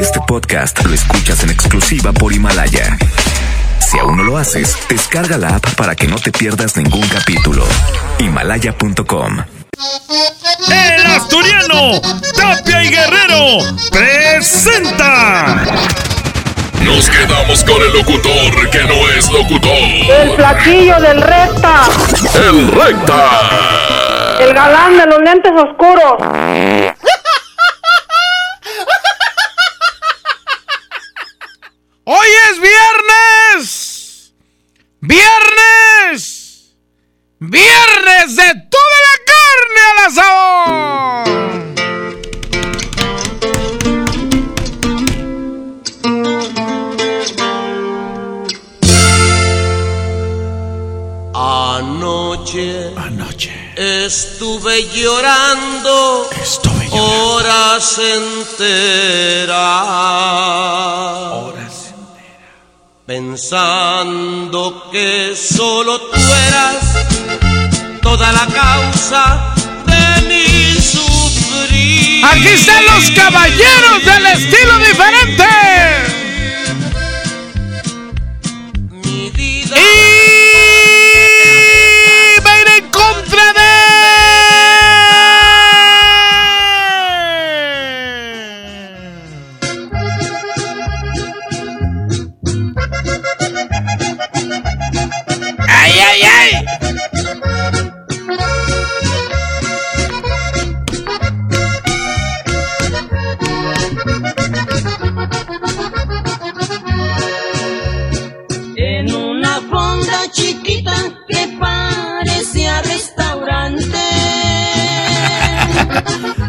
Este podcast lo escuchas en exclusiva por Himalaya. Si aún no lo haces, descarga la app para que no te pierdas ningún capítulo. Himalaya.com. El asturiano Tapia y Guerrero presenta. Nos quedamos con el locutor que no es locutor. El flaquillo del Recta. El Recta. El galán de los lentes oscuros. ¡Hoy es viernes! ¡Viernes! ¡Viernes de toda la carne al asador! Anoche estuve llorando. Horas enteras. Pensando que solo tú eras toda la causa de mi sufrir. Aquí están los caballeros del estilo diferente. Mi vida. Y va a ir en contra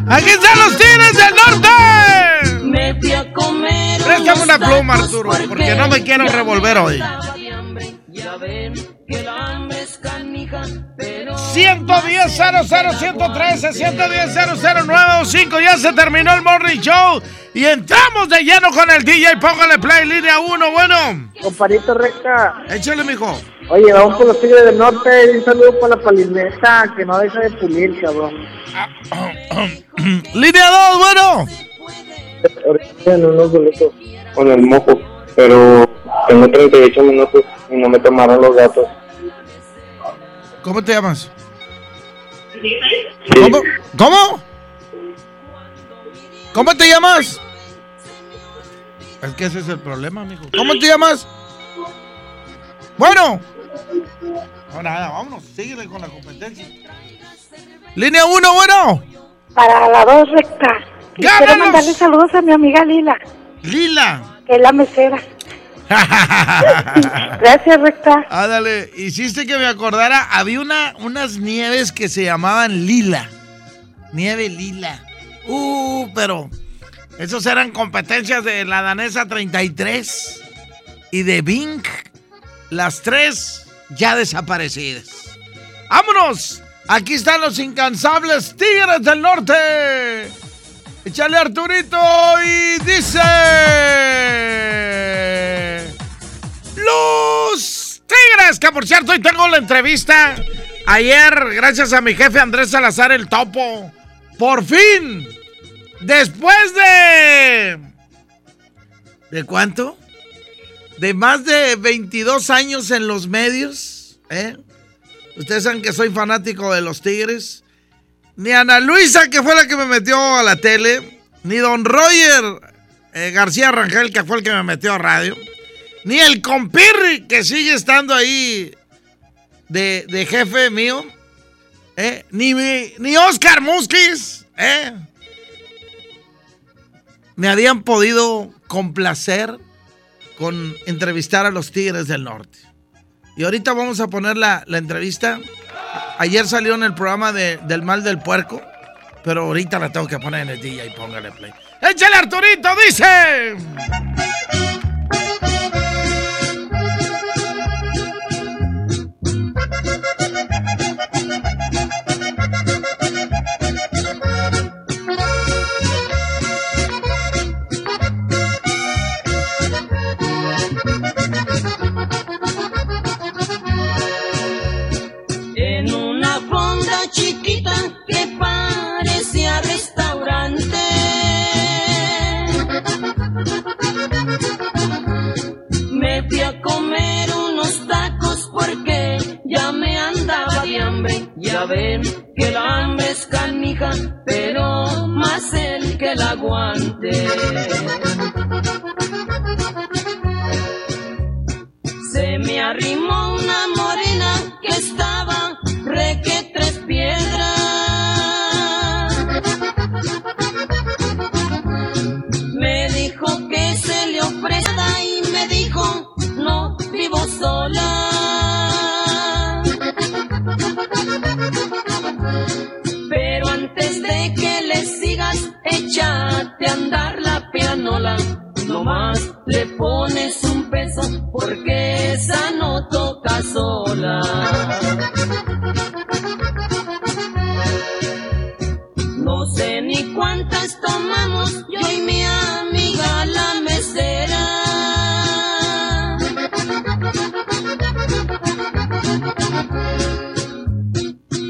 ¡Aquí están los Tigres del Norte! Me fui a comer. Préstame una pluma, Arturo, porque no me quiero revolver hoy. 110-00-113-110-00-95. Ya se terminó el Morning Show y entramos de lleno con el DJ. Póngale play, línea 1, bueno. Comparito Recta. Échale, mijo. Oye, vamos con los Tigres del Norte. Un saludo para la palineta que no deja de pulir, cabrón. Línea 2, bueno. Ahorita en unos boletos con el mojo, pero tengo 38 minutos y no me tomaron los datos. ¿Cómo te llamas? Sí. ¿Cómo? ¿Cómo te llamas? Es que ese es el problema, mijo. ¿Cómo te llamas? Bueno. No, nada, vámonos, síguele con la competencia. Línea 1, bueno. Para la 2, Recta. Quiero mandarle saludos a mi amiga Lila. Lila. Que es la mesera. Gracias, Recta. Ándale, hiciste que me acordara. Había unas nieves que se llamaban Lila. Nieve Lila. Pero esos eran competencias de la danesa 33 y de Bing. Las tres ya desaparecidas. ¡Vámonos! Aquí están los incansables Tigres del Norte. Échale, Arturito, y dice... ¡Los Tigres! Que por cierto, hoy tengo la entrevista. Ayer, gracias a mi jefe Andrés Salazar, el topo. Por fin, después de... ¿De cuánto? De más de 22 años en los medios, ¿eh? Ustedes saben que soy fanático de los Tigres. Ni Ana Luisa, que fue la que me metió a la tele. Ni Don Roger García Rangel, que fue el que me metió a radio. Ni el Compirri, que sigue estando ahí de jefe mío. Ni Oscar Musquiz, me habían podido complacer con entrevistar a los Tigres del Norte. Y ahorita vamos a poner la entrevista. Ayer salió en el programa del Mal del Puerco, pero ahorita la tengo que poner en el DJ y póngale play. ¡Échale, Arturito! ¡Dice! Chiquita que parecía restaurante. Nola, nomás le pones un peso, porque esa no toca sola. No sé ni cuántas tomamos, yo y mi amiga la mesera.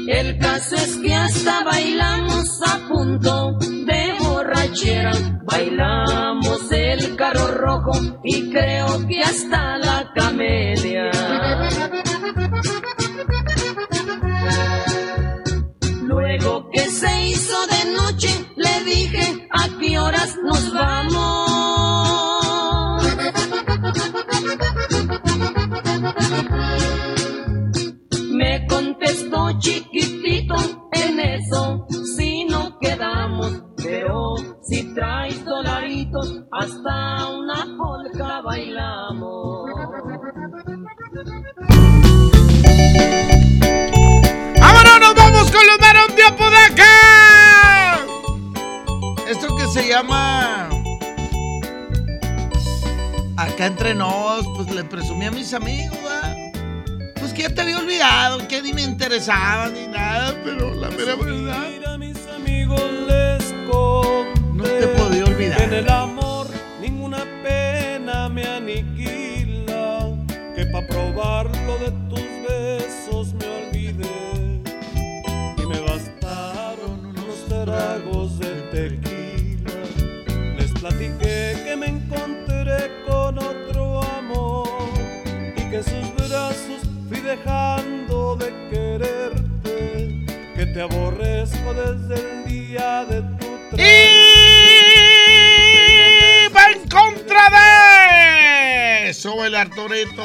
El caso es que hasta bailamos a punto de borrachera, bailamos el carro rojo y creo que hasta la camelia. Luego que se hizo de noche, le dije, ¿a qué horas nos vamos? Me contestó, chiquitito, en eso si no quedamos, pero si traes dolaritos, hasta una polca bailamos. ¡Vámonos, nos vamos con los Barón de Apodaca! Esto que se llama... Acá entre nos, pues le presumí a mis amigos, ¿verdad? Pues que ya te había olvidado, que ni me interesaba ni nada, pero la mera verdad... No te podía olvidar. En el amor ninguna pena me aniquila, que pa' probarlo de tus besos me olvidé. Y me bastaron unos tragos de tequila. Les platiqué que me encontré con otro amor y que sus brazos fui dejando de quererte, que te aborrezco desde el día de tu y va en contra de sube el Arturito.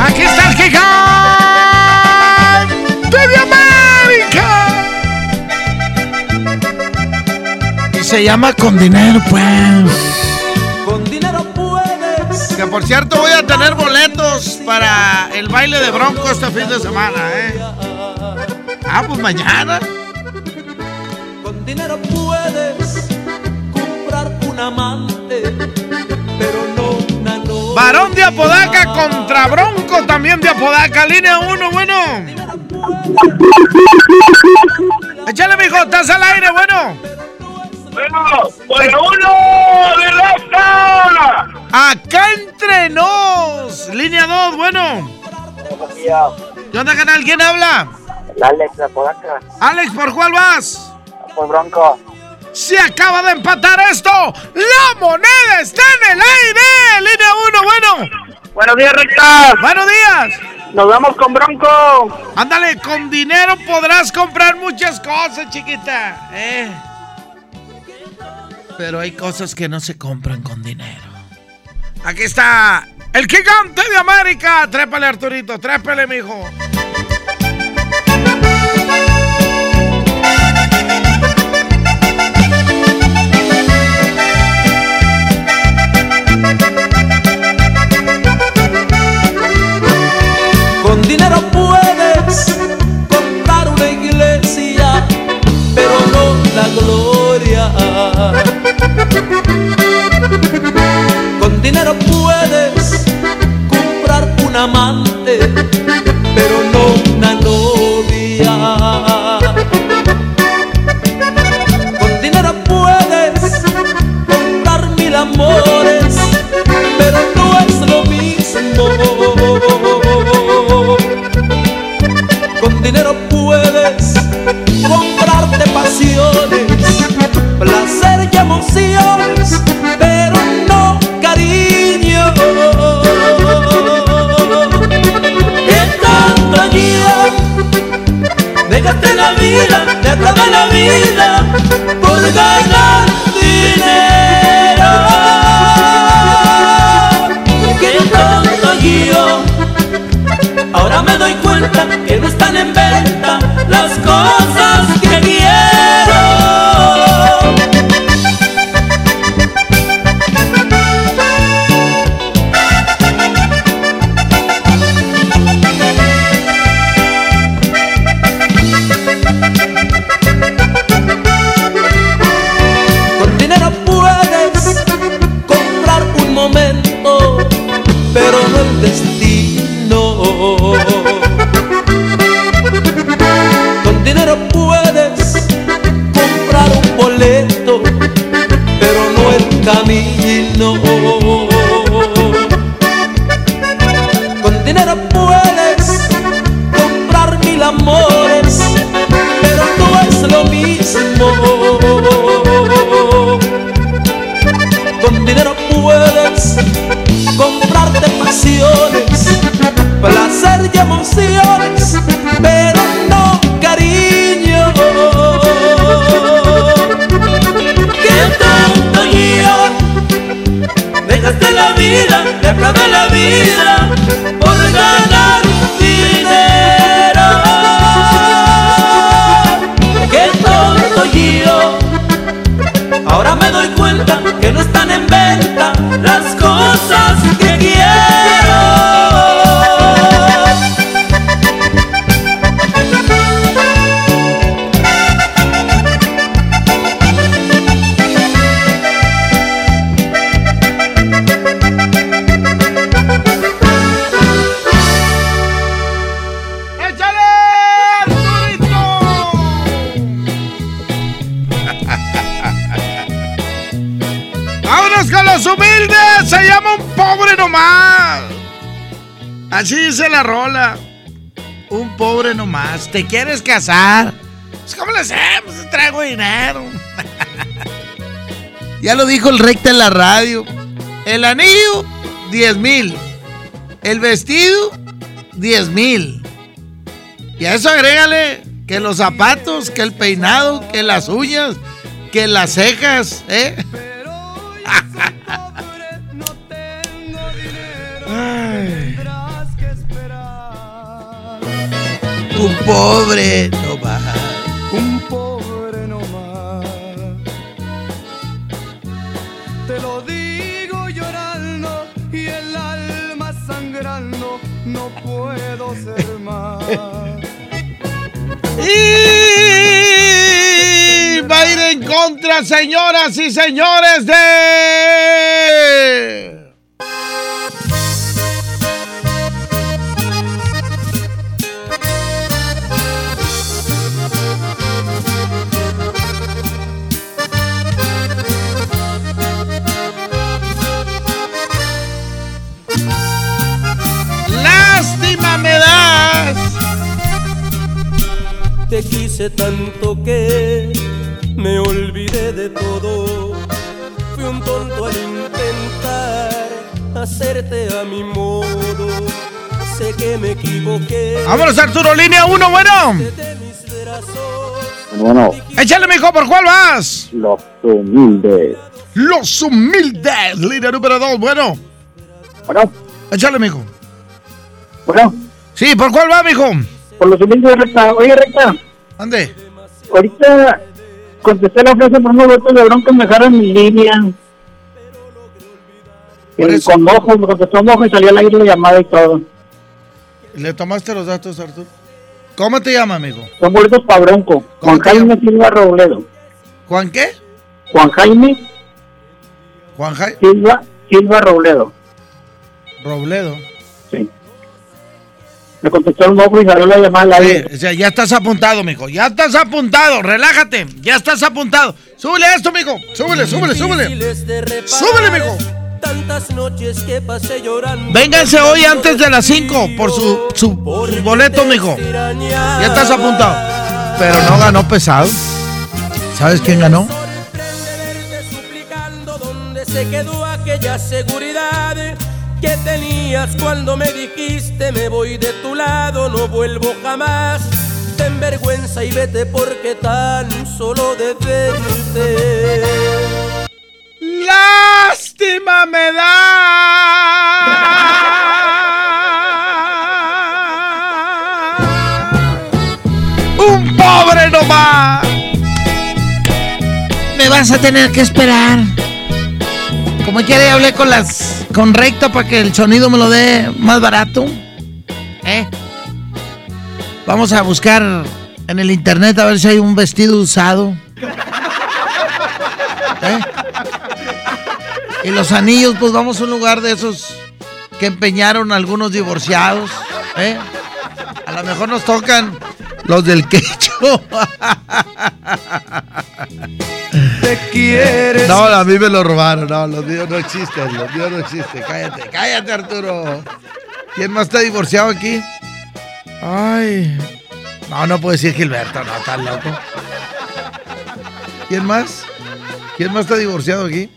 Aquí está el gigante de América y se llama Con Dinero Pues. Con dinero puedes. Que por cierto voy a tener boletos para el baile de Bronco este fin de semana, Ah, pues mañana. Con dinero puedes comprar un amante, pero no una novia. Varón de Apodaca contra Bronco también de Apodaca. Línea 1, bueno. Échale, mijo, estás al aire, bueno. Bueno, uno de la acá entre nos. Línea 2, bueno. ¿Qué onda, canal? ¿Quién habla? Alex de Apodaca. Alex, ¿por cuál vas? Por Bronco. Se acaba de empatar esto. La moneda está en el aire. Línea 1, bueno. Buenos días, Recta. Buenos días. Nos vamos con Bronco. Ándale, con dinero podrás comprar muchas cosas, chiquita. Pero hay cosas que no se compran con dinero. Aquí está el gigante de América. Trépale, Arturito, trépale, mijo. Con dinero puedes comprar una iglesia, pero no la gloria. Con dinero puedes comprar un amante, pero no ¡Vámonos con los humildes! ¡Se llama un pobre nomás! Así dice la rola. Un pobre nomás. ¿Te quieres casar? ¿Cómo lo hacemos? Traigo dinero. Ya lo dijo el Recta en la radio. El anillo, 10,000. El vestido, 10,000. Y a eso agrégale que los zapatos, que el peinado, que las uñas, que las cejas, ¿eh? Ay. Un pobre no va. Un pobre no va. Te lo digo llorando y el alma sangrando. No puedo ser más. Y va a ir en contra, señoras y señores, de... Lástima me das. Te quise tanto que me olvidé de todo. Fui un tonto al intentar hacerte a mi modo. Sé que me equivoqué. Vámonos, Arturo, línea 1, bueno. Bueno. Échale, mijo, ¿por cuál vas? Los humildes. Los humildes, línea número 2, bueno. Bueno. Échale, mijo. Bueno. Sí, ¿por cuál va, mijo? Por los humildes de Recta. Oye, Recta. ¿Dónde? Ahorita contesté la frase por unos votos de Bronco y me dejaron mi línea. Y con mojo, me contestó mojo y salió al aire la llamada y todo. ¿Le tomaste los datos, Arturo? ¿Cómo te llama, amigo? Son boletos para Bronco. Juan Jaime Silva Robledo. ¿Juan qué? Juan Jaime. Juan Jaime. Silva Robledo. ¿Robledo? Sí. Me contestó un ojo y salió la llamada. O sea, ya estás apuntado, mijo. Ya estás apuntado. Relájate. Ya estás apuntado. Súbele esto, mijo. Súbele. Súbele, mijo. Tantas noches que pasé llorando. Vénganse hoy antes de las 5 por su boleto, mijo. Ya estás apuntado. Pero no ganó pesado. ¿Sabes quién ganó? Se quedó aquella seguridad que tenías cuando me dijiste me voy de tu lado, no vuelvo jamás. Ten vergüenza y vete porque tan solo de verte lástima me da. Un pobre nomás. Me vas a tener que esperar. Como quiera, hablé con Recta para que el sonido me lo dé más barato. Vamos a buscar en el internet a ver si hay un vestido usado. Y los anillos, pues vamos a un lugar de esos que empeñaron algunos divorciados. A lo mejor nos tocan los del quecho. Te quieres. No, a mí me lo robaron. No, los míos no existen. Cállate, Arturo. ¿Quién más está divorciado aquí? Ay. No puedo decir Gilberto, no, estás loco. ¿Quién más? ¿Quién más está divorciado aquí?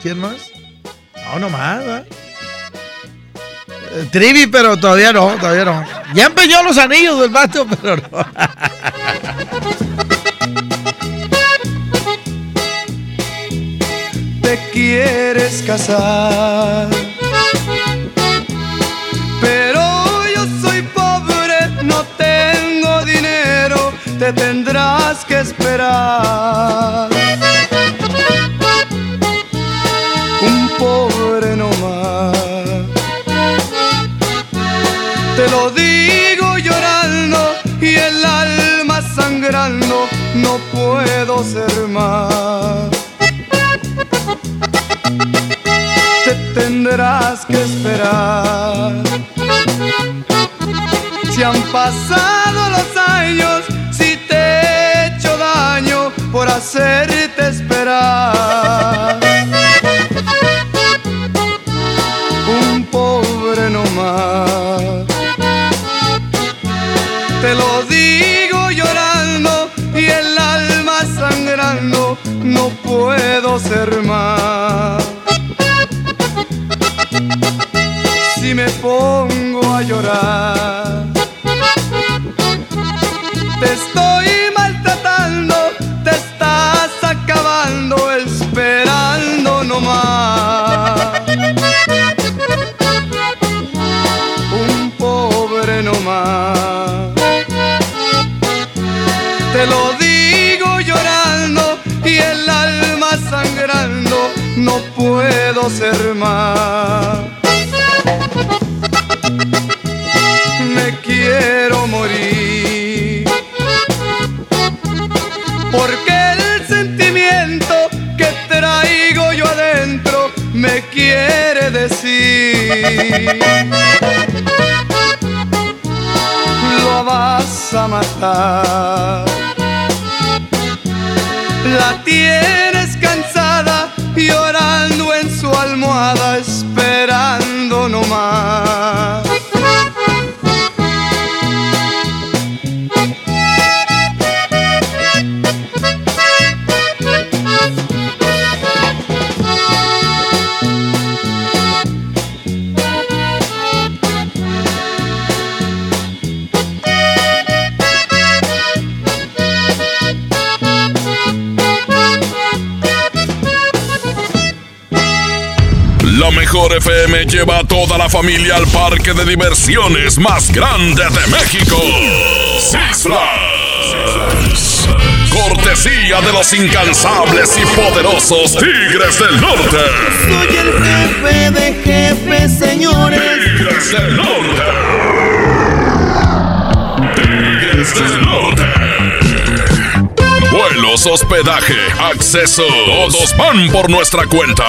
¿Quién más? No más, ¿verdad? Trivi, pero todavía no. Ya empeñó los anillos del vato, pero no. Te quieres casar, pero yo soy pobre, no tengo dinero, te tendrás que esperar. Un pobre no más. Te lo digo llorando y el alma sangrando, no puedo ser más. Te tendrás que esperar. Si han pasado los años, si te hacerte esperar. Un pobre no más. Te lo digo llorando y el alma sangrando, no puedo ser más. Si me pongo a llorar, te estoy maltratando, te estás acabando, esperando nomás. Un pobre nomás. Te lo digo llorando y el alma sangrando, no puedo ser más. Me quiero morir, porque el sentimiento que traigo yo adentro me quiere decir: lo vas a matar. La tienes cansada, llorando en su almohada, esperando nomás. La mejor FM lleva a toda la familia al parque de diversiones más grande de México, Six Flags. Cortesía de los incansables y poderosos Tigres del Norte. Soy el jefe de jefes, señores. Tigres del Norte. Tigres del Norte. Vuelos, hospedaje, acceso, todos van por nuestra cuenta.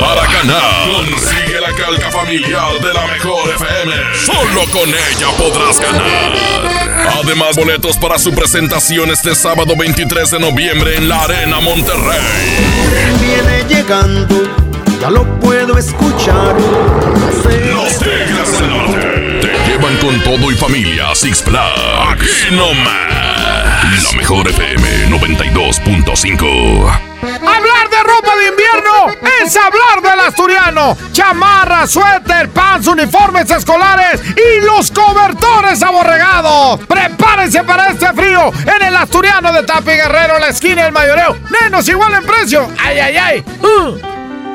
Para ganar, consigue la calca familiar de la mejor FM. Solo con ella podrás ganar. Además, boletos para su presentación este sábado 23 de noviembre en la Arena Monterrey. Viene llegando, ya lo puedo escuchar. Los Tigres del Norte te llevan con todo y familia a Six Flags. Aquí nomás. La mejor FM 92.5. Hablar de ropa de invierno es hablar del asturiano. Chamarra, suéter, pants, uniformes escolares y los cobertores aborregados. Prepárense para este frío en el asturiano de Tapi Guerrero, la esquina del Mayoreo. Menos igual en precio. ¡Ay, ay, ay!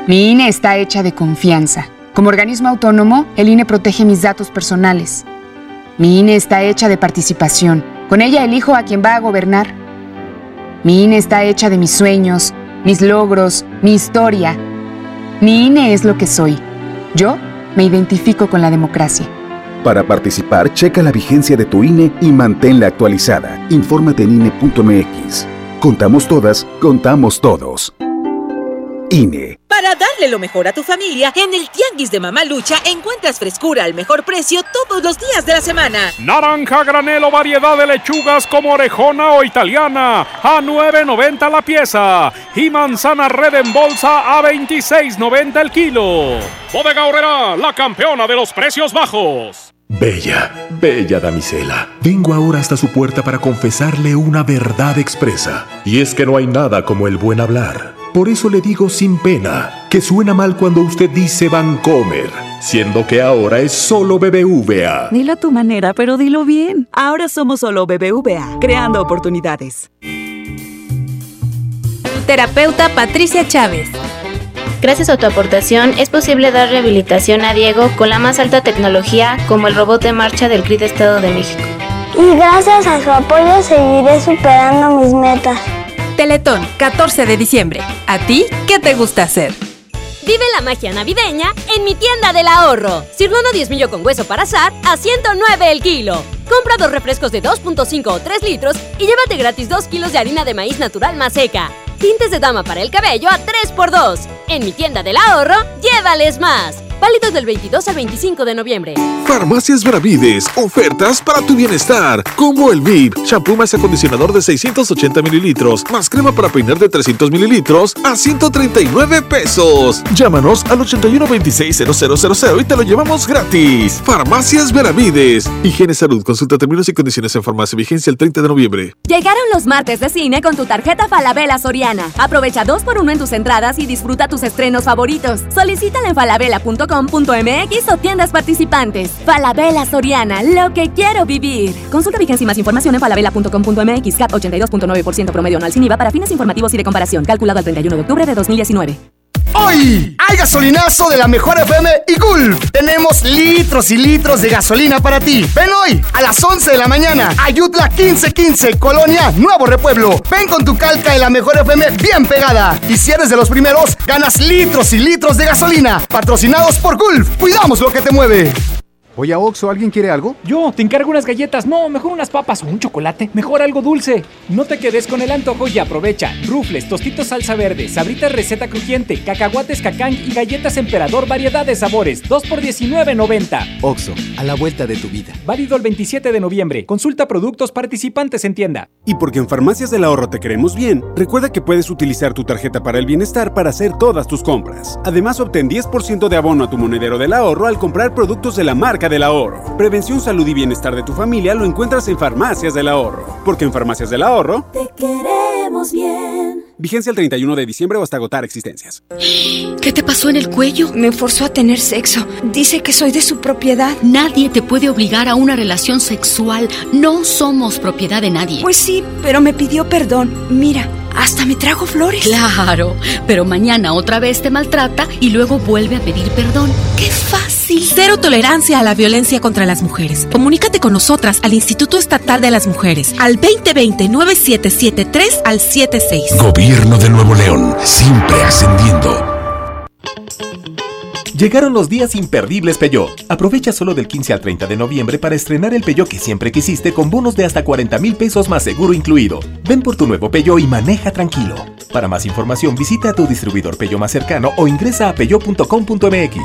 Mi INE está hecha de confianza. Como organismo autónomo, el INE protege mis datos personales. Mi INE está hecha de participación. Con ella elijo a quien va a gobernar. Mi INE está hecha de mis sueños, mis logros, mi historia. Mi INE es lo que soy. Yo me identifico con la democracia. Para participar, checa la vigencia de tu INE y manténla actualizada. Infórmate en INE.mx. Contamos todas, contamos todos. INE. Para darle lo mejor a tu familia, en el Tianguis de Mamalucha encuentras frescura al mejor precio todos los días de la semana. Naranja granel o variedad de lechugas como orejona o italiana a $9.90 la pieza. Y manzana red en bolsa a $26.90 el kilo. Bodega Aurrera, la campeona de los precios bajos. Bella, bella damisela, vengo ahora hasta su puerta para confesarle una verdad expresa. Y es que no hay nada como el buen hablar. Por eso le digo sin pena que suena mal cuando usted dice Bancomer, siendo que ahora es solo BBVA. Dilo a tu manera, pero dilo bien. Ahora somos solo BBVA, creando oportunidades. Terapeuta Patricia Chávez. Gracias a tu aportación es posible dar rehabilitación a Diego con la más alta tecnología, como el robot de marcha del CRIT Estado de México. Y gracias a su apoyo seguiré superando mis metas. Teletón, 14 de diciembre. ¿A ti qué te gusta hacer? Vive la magia navideña en mi tienda del ahorro. Cirlona 10 millo con hueso para asar a $109 el kilo. Compra 2 refrescos de 2.5 o 3 litros y llévate gratis 2 kilos de harina de maíz natural Maseca. Tintes de dama para el cabello a 3x2. En mi tienda del ahorro, llévales más. Válido del 22 al 25 de noviembre. Farmacias Benavides, ofertas para tu bienestar. Como el VIP, shampoo más acondicionador de 680 mililitros, más crema para peinar de 300 mililitros a 139 pesos. Llámanos al 8126-0000 y te lo llevamos gratis. Farmacias Benavides. Higiene Salud. Consulta términos y condiciones en farmacia. Vigencia el 30 de noviembre. Llegaron los martes de cine con tu tarjeta Falabella Soriana. Aprovecha 2x1 en tus entradas y disfruta tus estrenos favoritos. Solicítala en falabella.com.mx o tiendas participantes. Falabella Soriana, lo que quiero vivir. Consulta vigencia y más información en falabella.com.mx. CAT 82.9% promedio anual sin IVA para fines informativos y de comparación. Calculado al 31 de octubre de 2019. Hoy hay gasolinazo de la mejor FM y Gulf. Tenemos litros y litros de gasolina para ti. Ven hoy a las 11 de la mañana a Ayutla 1515, Colonia Nuevo Repueblo. Ven con tu calca de la mejor FM bien pegada. Y si eres de los primeros, ganas litros y litros de gasolina. Patrocinados por Gulf. Cuidamos lo que te mueve. Oye, Oxxo, ¿alguien quiere algo? Yo, te encargo unas galletas. No, mejor unas papas o un chocolate. Mejor algo dulce. No te quedes con el antojo y aprovecha. Rufles, tostitos salsa verde, sabritas receta crujiente, cacahuates cacán y galletas emperador variedad de sabores. 2 por $19.90. Oxxo, a la vuelta de tu vida. Válido el 27 de noviembre. Consulta productos participantes en tienda. Y porque en Farmacias del Ahorro te queremos bien, recuerda que puedes utilizar tu tarjeta para el bienestar para hacer todas tus compras. Además, obtén 10% de abono a tu monedero del ahorro al comprar productos de la marca del Ahorro. Prevención, salud y bienestar de tu familia lo encuentras en Farmacias del Ahorro. Porque en Farmacias del Ahorro te queremos bien. Vigencia el 31 de diciembre o hasta agotar existencias. ¿Qué te pasó en el cuello? Me forzó a tener sexo. Dice que soy de su propiedad. Nadie te puede obligar a una relación sexual. No somos propiedad de nadie. Pues sí, pero me pidió perdón. Mira, hasta me trajo flores. Claro, pero mañana otra vez te maltrata y luego vuelve a pedir perdón. ¡Qué fácil! Cero tolerancia a la violencia contra las mujeres. Comunícate con nosotras al Instituto Estatal de las Mujeres al 2020-9773 al 76. Gobierno de Nuevo León, siempre ascendiendo. Llegaron los días imperdibles Peugeot. Aprovecha solo del 15 al 30 de noviembre para estrenar el Peugeot que siempre quisiste con bonos de hasta 40 mil pesos más seguro incluido. Ven por tu nuevo Peugeot y maneja tranquilo. Para más información visita a tu distribuidor Peugeot más cercano o ingresa a peugeot.com.mx.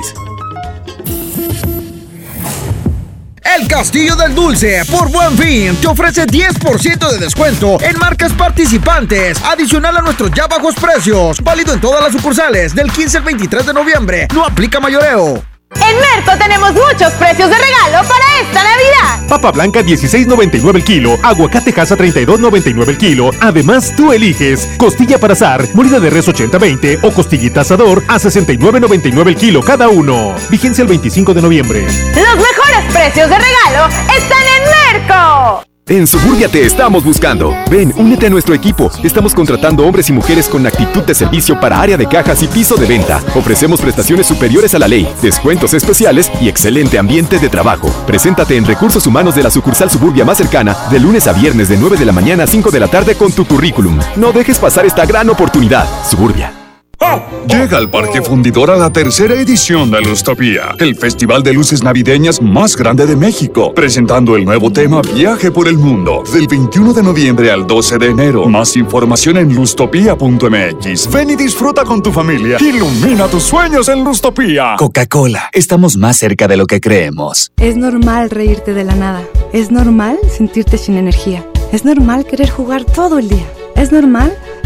El Castillo del Dulce, por Buen Fin, te ofrece 10% de descuento en marcas participantes, adicional a nuestros ya bajos precios. Válido en todas las sucursales, del 15 al 23 de noviembre. No aplica mayoreo. En Merco tenemos muchos precios de regalo para esta Navidad. Papa blanca $16.99 el kilo, aguacate Jasa $32.99 el kilo. Además, tú eliges costilla para asar, molida de res 80-20 o costillita asador a $69.99 el kilo cada uno. Vigencia el 25 de noviembre. Los mejores precios de regalo están en Merco. En Suburbia te estamos buscando. Ven, únete a nuestro equipo. Estamos contratando hombres y mujeres con actitud de servicio para área de cajas y piso de venta. Ofrecemos prestaciones superiores a la ley, descuentos especiales y excelente ambiente de trabajo. Preséntate en Recursos Humanos de la sucursal Suburbia más cercana de lunes a viernes de 9 de la mañana a 5 de la tarde con tu currículum. No dejes pasar esta gran oportunidad. Suburbia. Llega al Parque Fundidora la tercera edición de Lustopía, el festival de luces navideñas más grande de México, presentando el nuevo tema Viaje por el Mundo, del 21 de noviembre al 12 de enero. Más información en lustopia.mx. Ven y disfruta con tu familia. Ilumina tus sueños en Lustopía. Coca-Cola, estamos más cerca de lo que creemos. Es normal reírte de la nada. Es normal sentirte sin energía. Es normal querer jugar todo el día. Es normal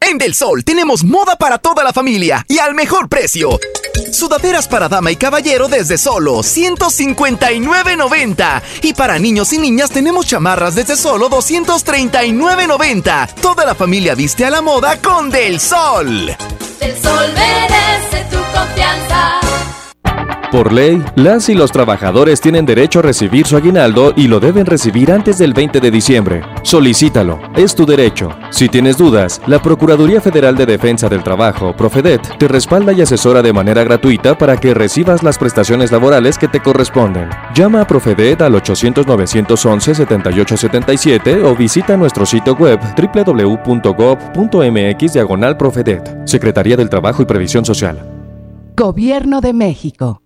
En Del Sol tenemos moda para toda la familia y al mejor precio. Sudaderas para dama y caballero desde solo $159.90. Y para niños y niñas tenemos chamarras desde solo $239.90. Toda la familia viste a la moda con Del Sol. Del Sol merece tu confianza. Por ley, las y los trabajadores tienen derecho a recibir su aguinaldo y lo deben recibir antes del 20 de diciembre. Solicítalo, es tu derecho. Si tienes dudas, la Procuraduría Federal de Defensa del Trabajo, Profedet, te respalda y asesora de manera gratuita para que recibas las prestaciones laborales que te corresponden. Llama a Profedet al 800-911-7877 o visita nuestro sitio web www.gov.mx/Profedet. Secretaría del Trabajo y Previsión Social. Gobierno de México.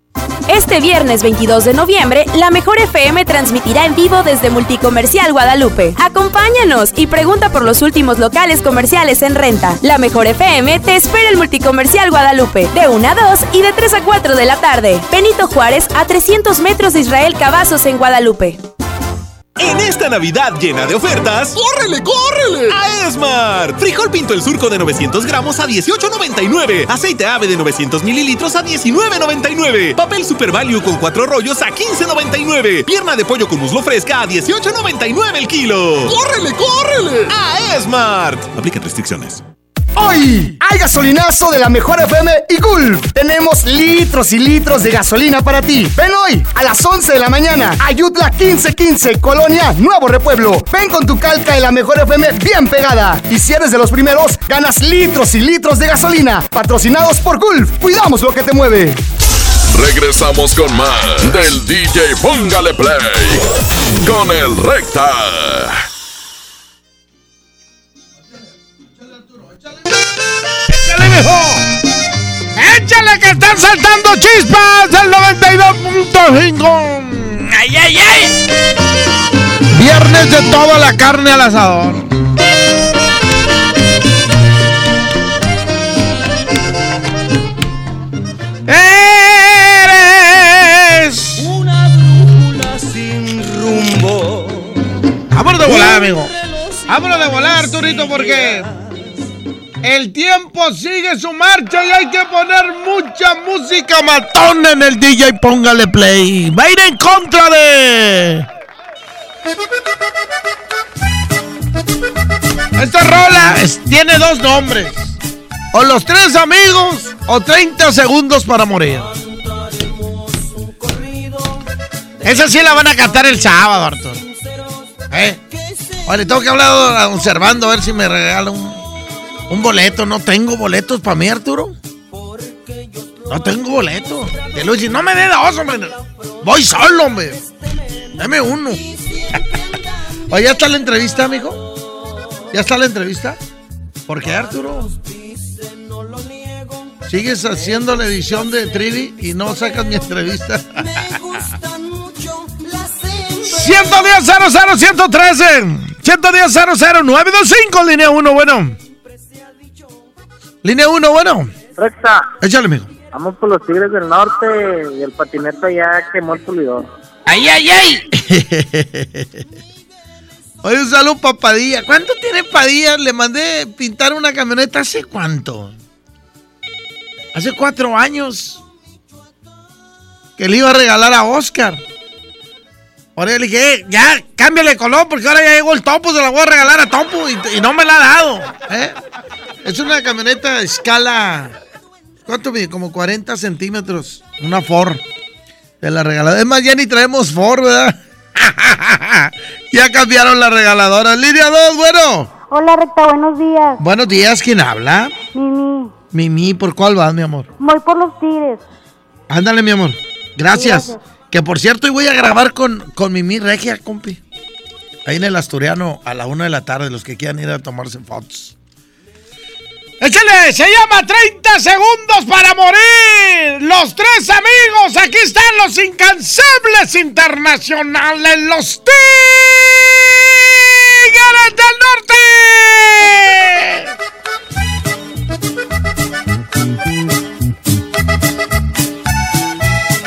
Este viernes 22 de noviembre, La Mejor FM transmitirá en vivo desde Multicomercial Guadalupe. Acompáñanos y pregunta por los últimos locales comerciales en renta. La Mejor FM te espera en Multicomercial Guadalupe, de 1 a 2 y de 3 a 4 de la tarde. Benito Juárez, a 300 metros de Israel Cavazos, en Guadalupe. En esta Navidad llena de ofertas, ¡córrele, córrele! ¡A Esmar! Frijol Pinto El Surco de 900 gramos a $18.99. Aceite Ave de 900 mililitros a $19.99. Papel Super Value con 4 rollos a $15.99. Pierna de pollo con muslo fresca a $18.99 el kilo. ¡Córrele, córrele! ¡A Esmar! Aplican restricciones. Hoy hay gasolinazo de La Mejor FM y Gulf. Tenemos litros y litros de gasolina para ti. Ven hoy a las 11 de la mañana a Ayutla 1515, Colonia Nuevo Repueblo. Ven con tu calca de La Mejor FM bien pegada. Y si eres de los primeros, ganas litros y litros de gasolina. Patrocinados por Gulf. Cuidamos lo que te mueve. Regresamos con más del DJ Póngale Play con el Recta. ¡Échale que están saltando chispas del 92.5! ¡Ay, ay, ay! Viernes de toda la carne al asador. ¡Eres una brújula sin rumbo! Vámonos de volar, amigo. Vámonos de volar, Arturito, porque el tiempo sigue su marcha y hay que poner mucha música matona en el DJ Póngale Play. Va a ir en contra de esta rola. Tiene dos nombres: o los tres amigos o 30 segundos para morir. Esa sí la van a cantar el sábado, Arturo. Oye, tengo que hablar a don Servando a ver si me regala un boleto. No tengo boletos para mí, Arturo. No tengo boletos. De Luis, no me dé dos, hombre. Voy solo, hombre. Dame uno. Oye, ¿ya está la entrevista, amigo? ¿Ya está la entrevista? ¿Por qué, Arturo? ¿Sigues haciendo la edición de Trivi y no sacas mi entrevista? 110-00-113 110-00-925, línea 1, bueno. Línea 1, bueno. Recta. Échale, amigo. Vamos por los Tigres del Norte y el patineta ya quemó el pulidor. ¡Ay, ay, ay! Oye, un saludo para Padilla. ¿Cuánto tiene Padilla? Le mandé pintar una camioneta hace cuánto. Hace 4 años. Que le iba a regalar a Oscar. Ahora le dije, ya, cámbiale color porque ahora ya llegó el Tompu, se la voy a regalar a Tompu y no me la ha dado. Es una camioneta de escala, ¿cuánto mide? Como 40 centímetros, una Ford. De la regaladora. Es más, ya ni traemos Ford, ¿verdad? Ya cambiaron la regaladora. Línea 2, bueno. Hola, Recta, buenos días. Buenos días, ¿quién habla? Mimi. Mimi, ¿por cuál vas, mi amor? Voy por los Tigres. Ándale, mi amor. Gracias. Que por cierto, hoy voy a grabar con Mimi Regia, compi. Ahí en el Asturiano a la 1 de la tarde, los que quieran ir a tomarse fotos. ¡Échale! Se llama 30 segundos para morir. Los tres amigos, aquí están los incansables internacionales, los Tigres del Norte.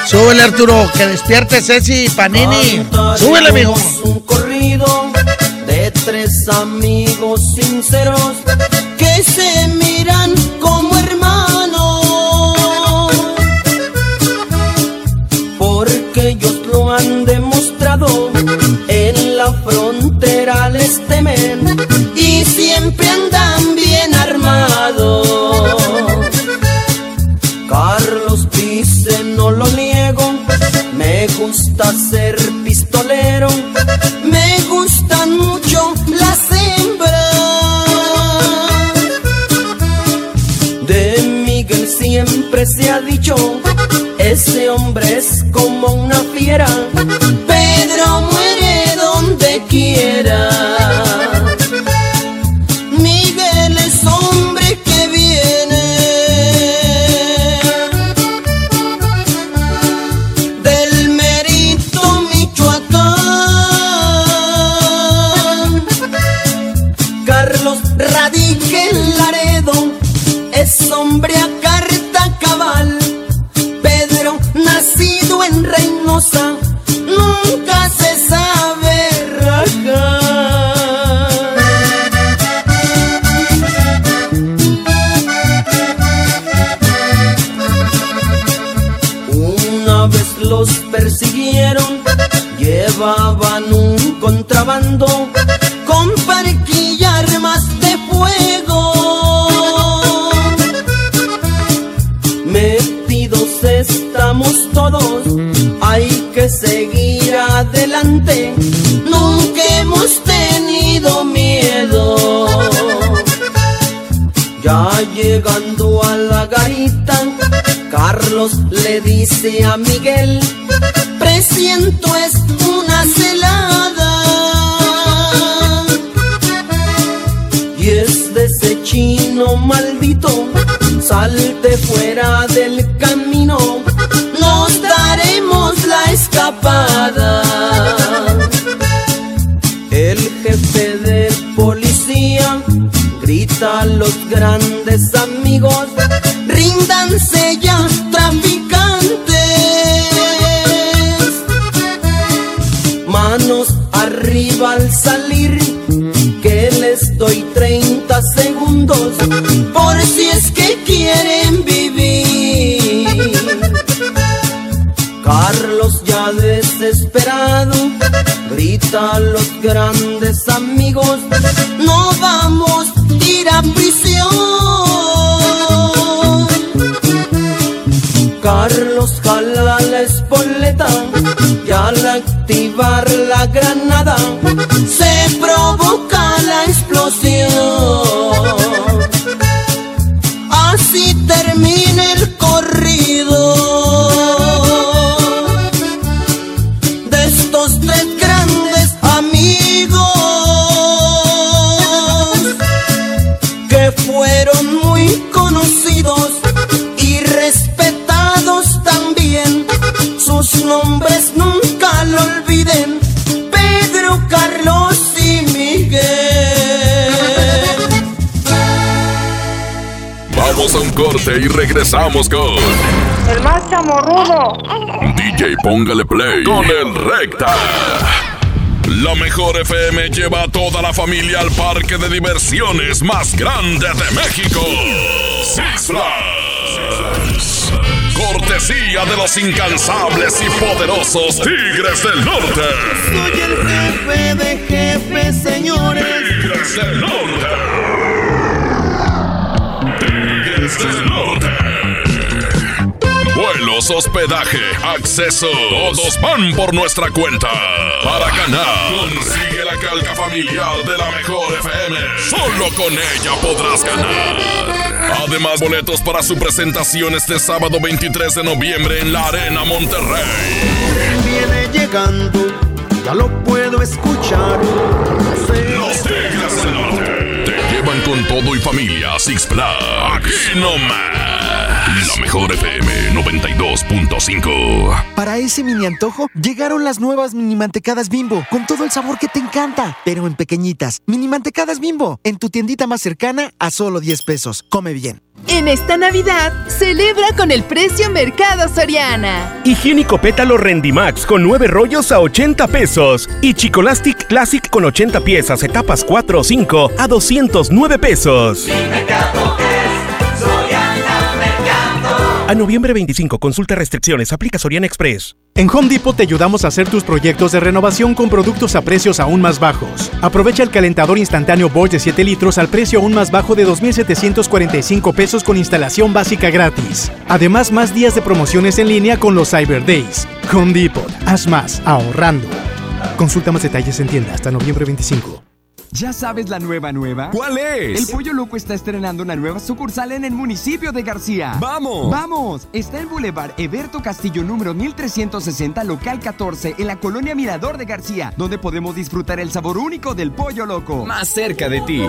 Súbele, Arturo, que despierte Ceci Panini. Súbele, amigo. Un corrido de tres amigos sinceros que se miran como hermanos, porque ellos lo han demostrado, en la frontera les temen y siempre andan bien armados. Carlos dice, no lo niego, gusta ser pistolero, me gustan mucho las hembras. De Miguel siempre se ha dicho, ese hombre es como una fiera, Pedro muere donde quiera. Miguel es hombre que viene del Merito, Michoacán. Carlos radica en Laredo, es hombre a carta cabal. Nacido en Reynosa, nunca se sabe rajar. Una vez los persiguieron, llevaban un contrabando con parquilla, armas de fuego. Estamos todos, hay que seguir adelante, nunca hemos tenido miedo. Ya llegando a la garita, Carlos le dice a Miguel, presiento es una celada. Y es de ese chino maldito, salte fuera del camino, nos daremos la escapada. El jefe de policía grita a los grandes amigos, ríndanse ya, traficantes. Manos arriba al salir, que les doy 30 segundos por si es que quieren vivir. Carlos ya desesperado grita a los grandes amigos, no vamos a ir a prisión. Carlos jala la espoleta y al activar la granada se provoca la explosión. Así termina el corrido de estos tres grandes amigos que fueron muy conocidos y respetados también. Sus nombres nunca lo olviden, Pedro, Carlos y Miguel. Vamos a un corte y regresamos con el más chamorrudo. DJ Póngale Play con el Recta. La mejor FM lleva a toda la familia al parque de diversiones más grande de México, Six Flags. Cortesía de los incansables y poderosos Tigres del Norte. Soy el jefe de jefes, señores. Tigres del Norte. Tigres del Norte. Vuelos, hospedaje, acceso, todos van por nuestra cuenta. Para ganar, consigue la calca familiar de la mejor FM. Solo con ella podrás ganar. Además, boletos para su presentación este sábado 23 de noviembre en la Arena Monterrey. Viene llegando, ya lo puedo escuchar. Los Tigres del Norte te llevan con todo y familia a Six Flags. Aquí nomás. La mejor FM 92.5. Para ese mini antojo, llegaron las nuevas mini mantecadas Bimbo, con todo el sabor que te encanta, pero en pequeñitas. Mini mantecadas Bimbo, en tu tiendita más cercana a solo 10 pesos. Come bien. En esta Navidad, celebra con el precio Mercado Soriana. Higiénico Pétalo Rendimax con 9 rollos a 80 pesos. Y Chicolastic Classic con 80 piezas, etapas 4 o 5 a 209 pesos. Mi mercado es Soriana. A noviembre 25, consulta restricciones, aplica Soriana Express. En Home Depot te ayudamos a hacer tus proyectos de renovación con productos a precios aún más bajos. Aprovecha el calentador instantáneo Bosch de 7 litros al precio aún más bajo de $2,745 pesos con instalación básica gratis. Además, más días de promociones en línea con los Cyber Days. Home Depot, haz más ahorrando. Consulta más detalles en tienda hasta noviembre 25. ¿Ya sabes la nueva? ¿Cuál es? El Pollo Loco está estrenando una nueva sucursal en el municipio de García. ¡Vamos! ¡Vamos! Está en Boulevard Eberto Castillo, número 1360, local 14, en la colonia Mirador de García, donde podemos disfrutar el sabor único del Pollo Loco. Más cerca de ti.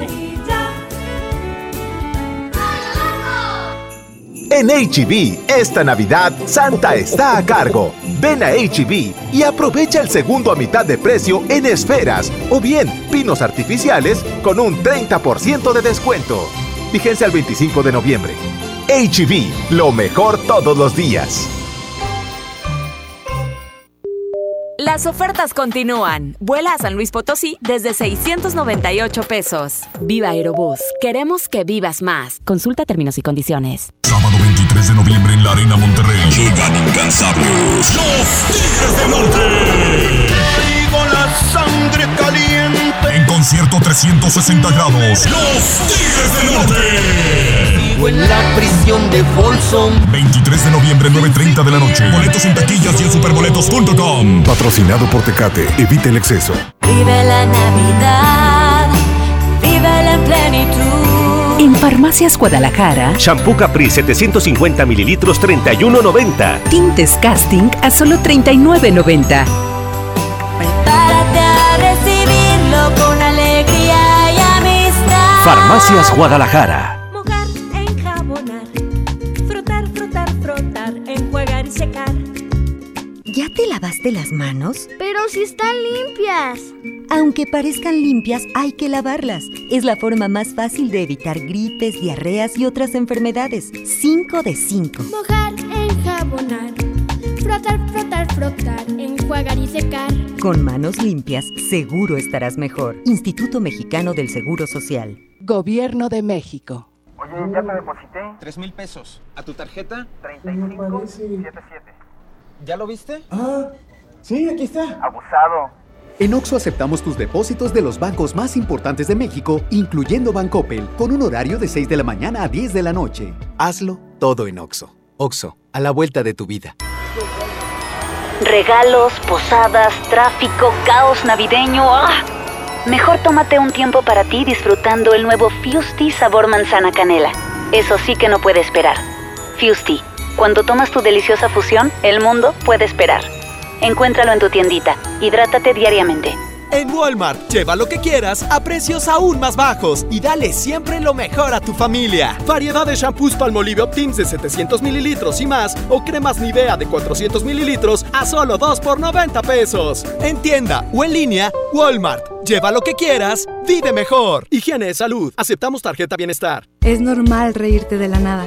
En H-E-B, esta Navidad, Santa está a cargo. Ven a H-E-B y aprovecha el segundo a mitad de precio en esferas o bien pinos artificiales con un 30% de descuento. Vigencia al 25 de noviembre. H-E-B, lo mejor todos los días. Las ofertas continúan. Vuela a San Luis Potosí desde $698 pesos. Viva Aerobús. Queremos que vivas más. Consulta términos y condiciones. Sábado 23 de noviembre en la Arena Monterrey. Llegan incansables los Tigres del Norte. Con la sangre caliente. En concierto 360 grados. Los Tigres del Norte. Sigo en la prisión de Folsom. 23 de noviembre, 9:30 de la noche. Boletos en taquillas y en superboletos.com. Patrocinado por Tecate. Evita el exceso. Vive la Navidad. Vive la plenitud. En Farmacias Guadalajara, shampoo Capri 750 mililitros $31.90. Tintes Casting a solo $39.90. Prepárate a recibirlo con alegría y amistad. Farmacias Guadalajara. Mojar, enjabonar, frotar, frotar, frotar, enjuagar y secar. ¿Ya te lavaste las manos? Pero si están limpias. Aunque parezcan limpias, hay que lavarlas. Es la forma más fácil de evitar gripes, diarreas y otras enfermedades. 5 de 5. Mojar, enjabonar, frotar, frotar, frotar, enjuagar y secar. Con manos limpias, seguro estarás mejor. Instituto Mexicano del Seguro Social. Gobierno de México. Oye, ya te deposité $3,000 pesos. ¿A tu tarjeta? 3577. ¿Ya lo viste? Ah, sí, aquí está. Abusado. En OXXO aceptamos tus depósitos de los bancos más importantes de México, incluyendo Bancoppel, con un horario de 6 de la mañana a 10 de la noche. Hazlo todo en OXXO. OXXO, a la vuelta de tu vida. Regalos, posadas, tráfico, caos navideño. ¡Ah! Mejor tómate un tiempo para ti disfrutando el nuevo Fusti sabor manzana canela. Eso sí que no puede esperar. Fusti, cuando tomas tu deliciosa fusión, el mundo puede esperar. Encuéntralo en tu tiendita. Hidrátate diariamente. En Walmart, lleva lo que quieras a precios aún más bajos y dale siempre lo mejor a tu familia. Variedad de shampoos Palmolive Optims de 700 mililitros y más o cremas Nivea de 400 mililitros a solo 2 por $90 pesos. En tienda o en línea, Walmart. Lleva lo que quieras, vive mejor. Higiene de salud. Aceptamos tarjeta bienestar. Es normal reírte de la nada.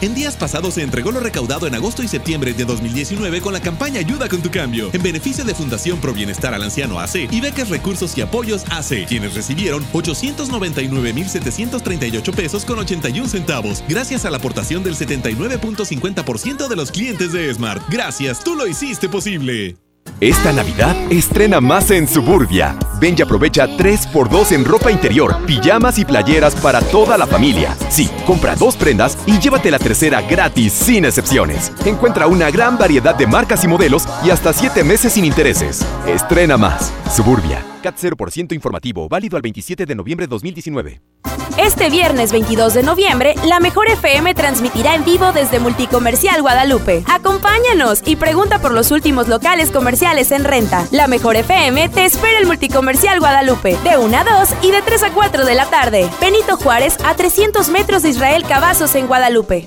En días pasados se entregó lo recaudado en agosto y septiembre de 2019 con la campaña Ayuda con tu Cambio, en beneficio de Fundación Pro Bienestar al Anciano AC y Becas Recursos y Apoyos AC, quienes recibieron $899,738.81, gracias a la aportación del 79.50% de los clientes de Smart. Gracias, tú lo hiciste posible. Esta Navidad estrena más en Suburbia. Ven y aprovecha 3x2 en ropa interior, pijamas y playeras para toda la familia. Sí, compra 2 prendas y llévate la tercera gratis sin excepciones. Encuentra una gran variedad de marcas y modelos y hasta 7 meses sin intereses. Estrena más. Suburbia. CAT 0% informativo, válido al 27 de noviembre de 2019. Este viernes 22 de noviembre, La Mejor FM transmitirá en vivo desde Multicomercial Guadalupe. Acompáñanos y pregunta por los últimos locales comerciales en renta. La Mejor FM te espera en Multicomercial Guadalupe, de 1 a 2 y de 3 a 4 de la tarde. Benito Juárez, a 300 metros de Israel Cavazos en Guadalupe.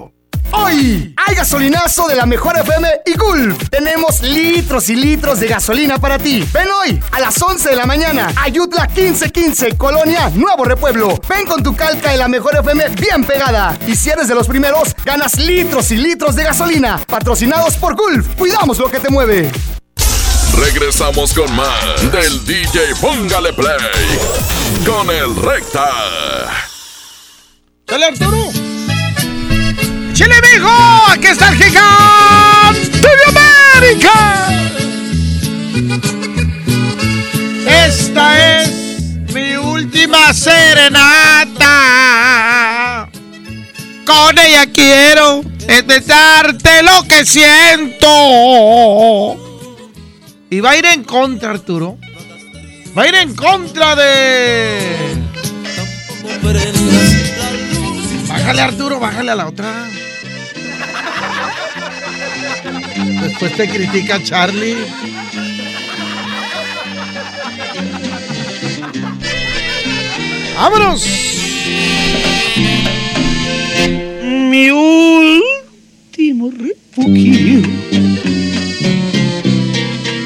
Hoy hay gasolinazo de la mejor FM y Gulf. Tenemos litros y litros de gasolina para ti. Ven hoy a las 11 de la mañana a Ayutla 1515, Colonia Nuevo Repueblo. Ven con tu calca de la mejor FM bien pegada. Y si eres de los primeros, ganas litros y litros de gasolina. Patrocinados por Gulf. Cuidamos lo que te mueve. Regresamos con más del DJ Póngale Play con el Recta. ¡Dale, Arturo! ¡Chile, mijo! ¡Aquí está el gigante de América! Esta es mi última serenata. Con ella quiero expresarte lo que siento. Y va a ir en contra, Arturo. Va a ir en contra de... Bájale, Arturo, bájale a la otra. Después te critica Charlie. ¡Vámonos! Mi último refugio.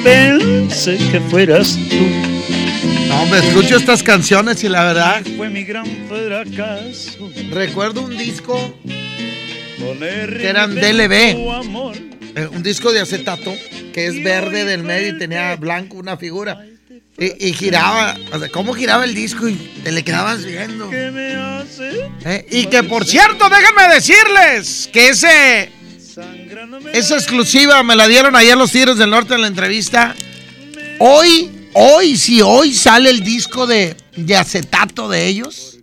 Pensé que fueras tú. No, me escucho estas canciones y la verdad fue mi gran fracaso. Recuerdo un disco que eran DLB. Un disco de acetato que es verde del medio y tenía blanco una figura. Y giraba, o sea, ¿cómo giraba el disco? Y te le quedabas viendo. Y que, por cierto, déjenme decirles que esa exclusiva me la dieron ayer los Tigres del Norte en la entrevista. Hoy sale el disco de acetato de ellos.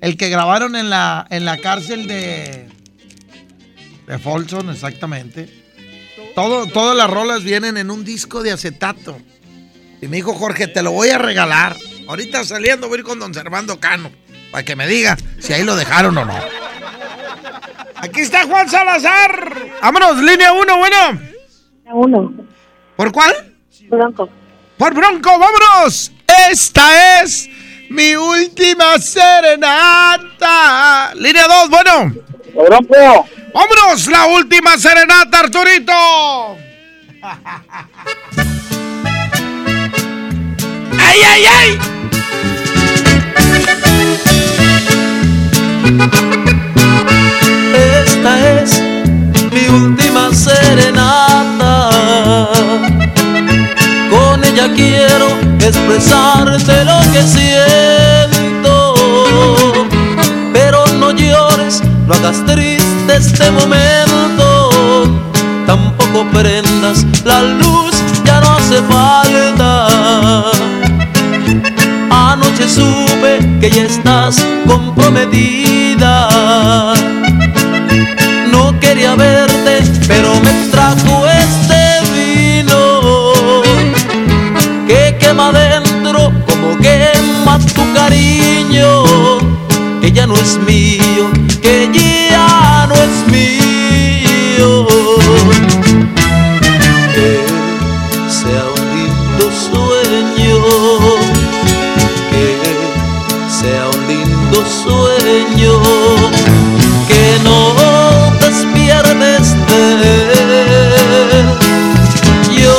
El que grabaron en la cárcel de Folsom, exactamente. Todas las rolas vienen en un disco de acetato. Y me dijo Jorge, te lo voy a regalar. Ahorita saliendo voy a ir con don Servando Cano para que me diga si ahí lo dejaron o no. Aquí está Juan Salazar. Vámonos, línea 1, bueno. Línea 1. ¿Por cuál? Bronco. Por Bronco, vámonos. Esta es mi última serenata. Línea 2, bueno. Bronco. ¡Vámonos! ¡La última serenata, Arturito! ¡Ay, ay, ay! Esta es mi última serenata. Con ella quiero expresarte lo que siento. Pero no llores, no hagas triste este momento. Tampoco prendas la luz, ya no hace falta. Anoche supe que ya estás comprometida. No quería verte, pero me trajo este vino que quema adentro como quema tu cariño. Que ya no es mío, que ya no es mío. Que sea un lindo sueño, que sea un lindo sueño, que no despiertes de él. Yo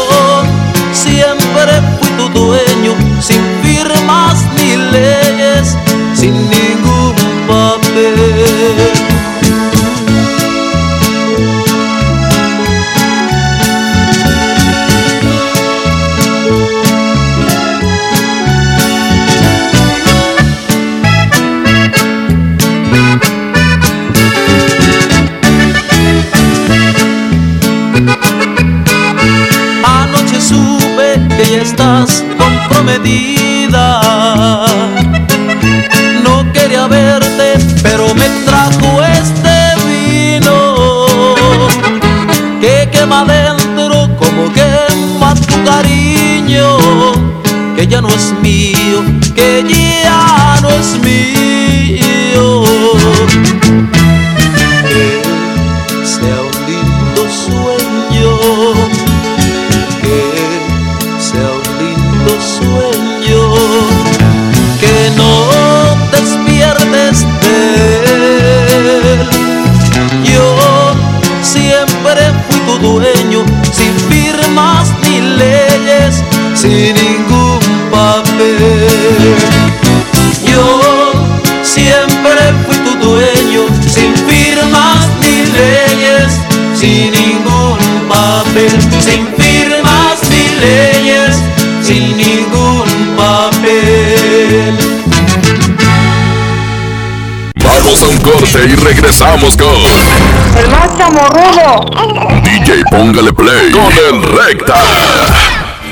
siempre fui tu dueño, sin firmas ni leyes, sin ningún papel. Anoche supe que ya estás comprometida. No quería verte, pero me trajo este vino sueño que ya no es mío, que ya no es mío. Que sea un lindo sueño, que sea un lindo sueño, que no despiertes de él. Yo siempre fui tu dueño, sin firmas ni leyes, sin ningún papel. Yo siempre fui tu dueño, sin firmas ni leyes, sin ningún papel, sin firmas ni leyes, sin ningún papel. Vamos a un corte y regresamos con... ¡El más chamorrudo! DJ, póngale play con el Recta.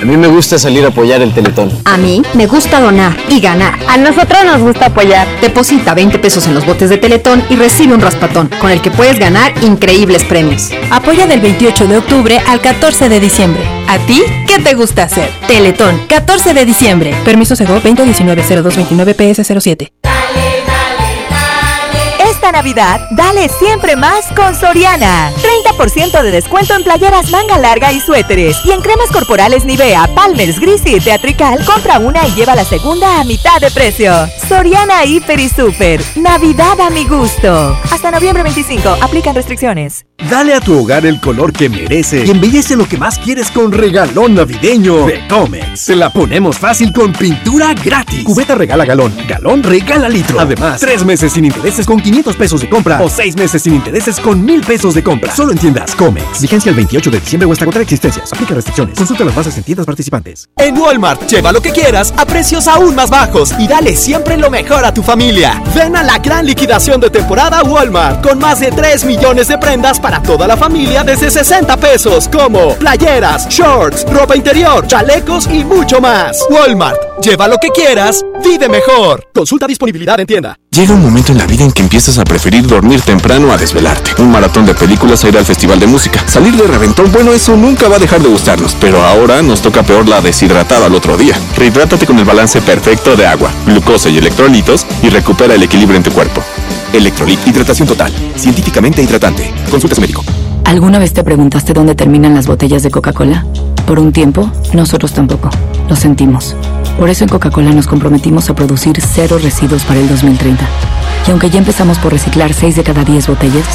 A mí me gusta salir a apoyar el Teletón. A mí me gusta donar y ganar. A nosotros nos gusta apoyar. Deposita 20 pesos en los botes de Teletón y recibe un raspatón, con el que puedes ganar increíbles premios. Apoya del 28 de octubre al 14 de diciembre. ¿A ti qué te gusta hacer? Teletón, 14 de diciembre. Permiso Segov 2019-0229-PS07. Navidad, dale siempre más con Soriana. 30% de descuento en playeras manga larga y suéteres. Y en cremas corporales Nivea, Palmer's, Gris y Teatrical, compra una y lleva la segunda a mitad de precio. Soriana Hiper y Super. Navidad a mi gusto. Hasta noviembre 25. Aplican restricciones. Dale a tu hogar el color que merece y embellece lo que más quieres con regalón navideño de Comex. Se la ponemos fácil con pintura gratis. Cubeta regala galón, galón regala litro. Además, 3 meses sin intereses con 500 pesos de compra o 6 meses sin intereses con 1,000 pesos de compra. Solo en tiendas Comex. Vigencia el 28 de diciembre o hasta agotar existencias. Aplica restricciones. Consulta las bases en tiendas participantes. En Walmart, lleva lo que quieras a precios aún más bajos y dale siempre lo mejor a tu familia. Ven a la gran liquidación de temporada Walmart con más de 3 millones de prendas para toda la familia desde 60 pesos, como playeras, shorts, ropa interior, chalecos y mucho más. Walmart, lleva lo que quieras, vive mejor. Consulta disponibilidad en tienda. Llega un momento en la vida en que empiezas a preferir dormir temprano a desvelarte. Un maratón de películas a ir al festival de música. Salir de reventón, bueno, eso nunca va a dejar de gustarnos, pero ahora nos toca peor la deshidratada al otro día. Rehidrátate con el balance perfecto de agua, glucosa y electrolitos y recupera el equilibrio en tu cuerpo. Electrolit, hidratación total, científicamente hidratante. Consulta a su médico. ¿Alguna vez te preguntaste dónde terminan las botellas de Coca-Cola? Por un tiempo, nosotros tampoco. Lo sentimos. Por eso en Coca-Cola nos comprometimos a producir 0 residuos para el 2030. Y aunque ya empezamos por reciclar 6 de cada 10 botellas,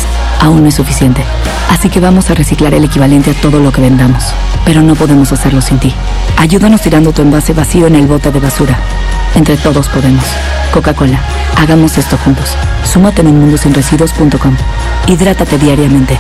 aún no es suficiente. Así que vamos a reciclar el equivalente a todo lo que vendamos. Pero no podemos hacerlo sin ti. Ayúdanos tirando tu envase vacío en el bote de basura. Entre todos podemos. Coca-Cola, hagamos esto juntos. Súmate en elmundosinresiduos.com. Hidrátate diariamente.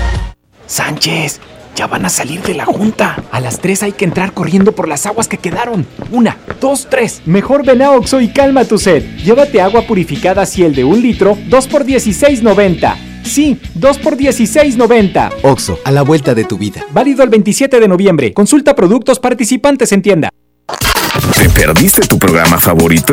Sánchez, ya van a salir de la junta. A las 3 hay que entrar corriendo por las aguas que quedaron. 1, 2, 3. Mejor ven a Oxxo y calma tu sed. Llévate agua purificada Ciel de 1 litro, 2 por $16.90. Sí, 2 por $16.90. Oxxo, a la vuelta de tu vida. Válido el 27 de noviembre. Consulta productos participantes en tienda. ¿Te perdiste tu programa favorito?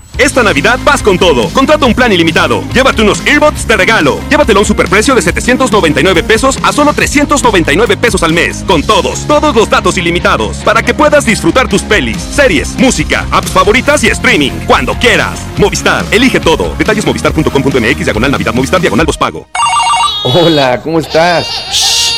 Esta Navidad vas con todo. Contrata un plan ilimitado. Llévate unos earbuds de regalo. Llévatelo a un superprecio de 799 pesos a solo 399 pesos al mes. Con todos los datos ilimitados. Para que puedas disfrutar tus pelis, series, música, apps favoritas y streaming. Cuando quieras. Movistar, elige todo. Detalles movistar.com.mx/Navidad. Movistar /postpago. Hola, ¿cómo estás? Shh,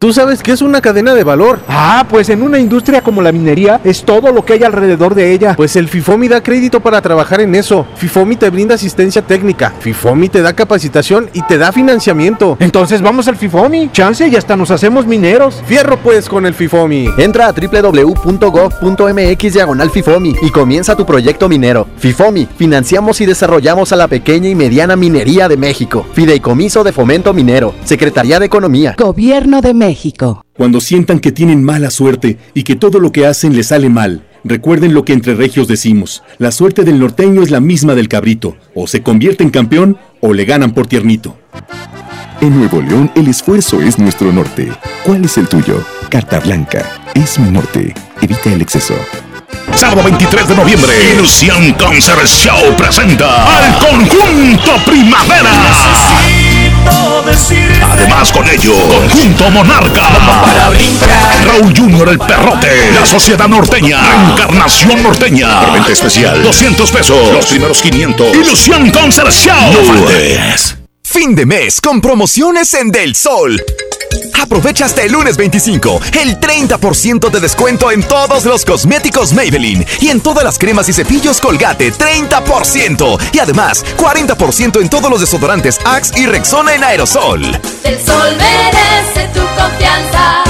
¿Tú sabes qué es una cadena de valor? Ah, pues en una industria como la minería es todo lo que hay alrededor de ella. Pues el FIFOMI da crédito para trabajar en eso. FIFOMI te brinda asistencia técnica. FIFOMI te da capacitación y te da financiamiento. Entonces vamos al FIFOMI. Chance y hasta nos hacemos mineros. Fierro pues con el FIFOMI. Entra a www.gov.mx/FIFOMI y comienza tu proyecto minero. FIFOMI, financiamos y desarrollamos a la pequeña y mediana minería de México. Fideicomiso de Fomento Minero. Secretaría de Economía. Gobierno de México. Cuando sientan que tienen mala suerte y que todo lo que hacen les sale mal, recuerden lo que entre regios decimos: la suerte del norteño es la misma del cabrito, o se convierte en campeón o le ganan por tiernito. En Nuevo León el esfuerzo es nuestro norte. ¿Cuál es el tuyo? Carta Blanca es mi norte. Evita el exceso. Sábado 23 de noviembre, Ilusión Concert Show presenta al Conjunto Primavera. Además con ello, Conjunto Monarca, Raúl Junior el Perrote, La Sociedad Norteña, Encarnación Norteña. Preventa especial, 200 pesos, los primeros 500. Ilusión Concert Show. No faltes. Fin de mes con promociones en Del Sol. Aprovecha hasta el lunes 25 el 30% de descuento en todos los cosméticos Maybelline y en todas las cremas y cepillos Colgate, 30%, y además 40% en todos los desodorantes Axe y Rexona en aerosol. El Sol merece tu confianza.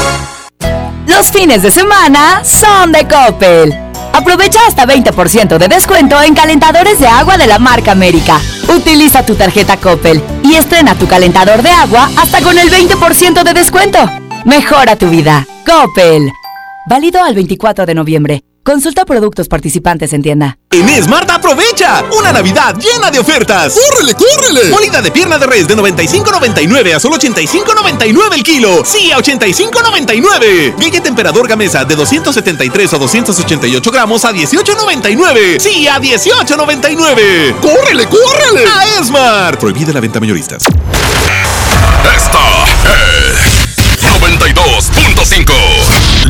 Los fines de semana son de Coppel. Aprovecha hasta 20% de descuento en calentadores de agua de la marca América. Utiliza tu tarjeta Coppel y estrena tu calentador de agua hasta con el 20% de descuento. Mejora tu vida. Coppel. Válido al 24 de noviembre. Consulta productos participantes en tienda. En Smart aprovecha una Navidad llena de ofertas. ¡Córrele, córrele! Molida de pierna de res de $95.99 a solo $85.99 el kilo. ¡Sí, a $85.99! Galleta Emperador Gamesa de 273 a 288 gramos a $18.99. ¡Sí, a $18.99! ¡Córrele, córrele! A Smart. Prohibida la venta mayoristas. Esta es 92.5,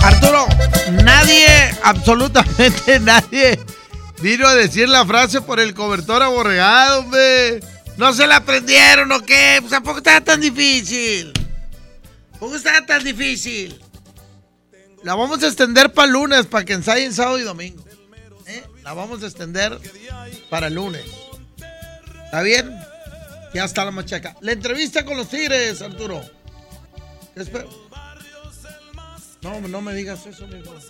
Arturo, nadie, absolutamente nadie, vino a decir la frase por el cobertor aborregado, hombre. ¿No se la aprendieron o qué? Pues tampoco estaba tan difícil. Tampoco estaba tan difícil. La vamos a extender para lunes, para que ensayen sábado y domingo. La vamos a extender para el lunes. ¿Está bien? Ya está la machaca. La entrevista con los Tigres, Arturo. ¿Qué espero? No, no me digas eso, mi hermano.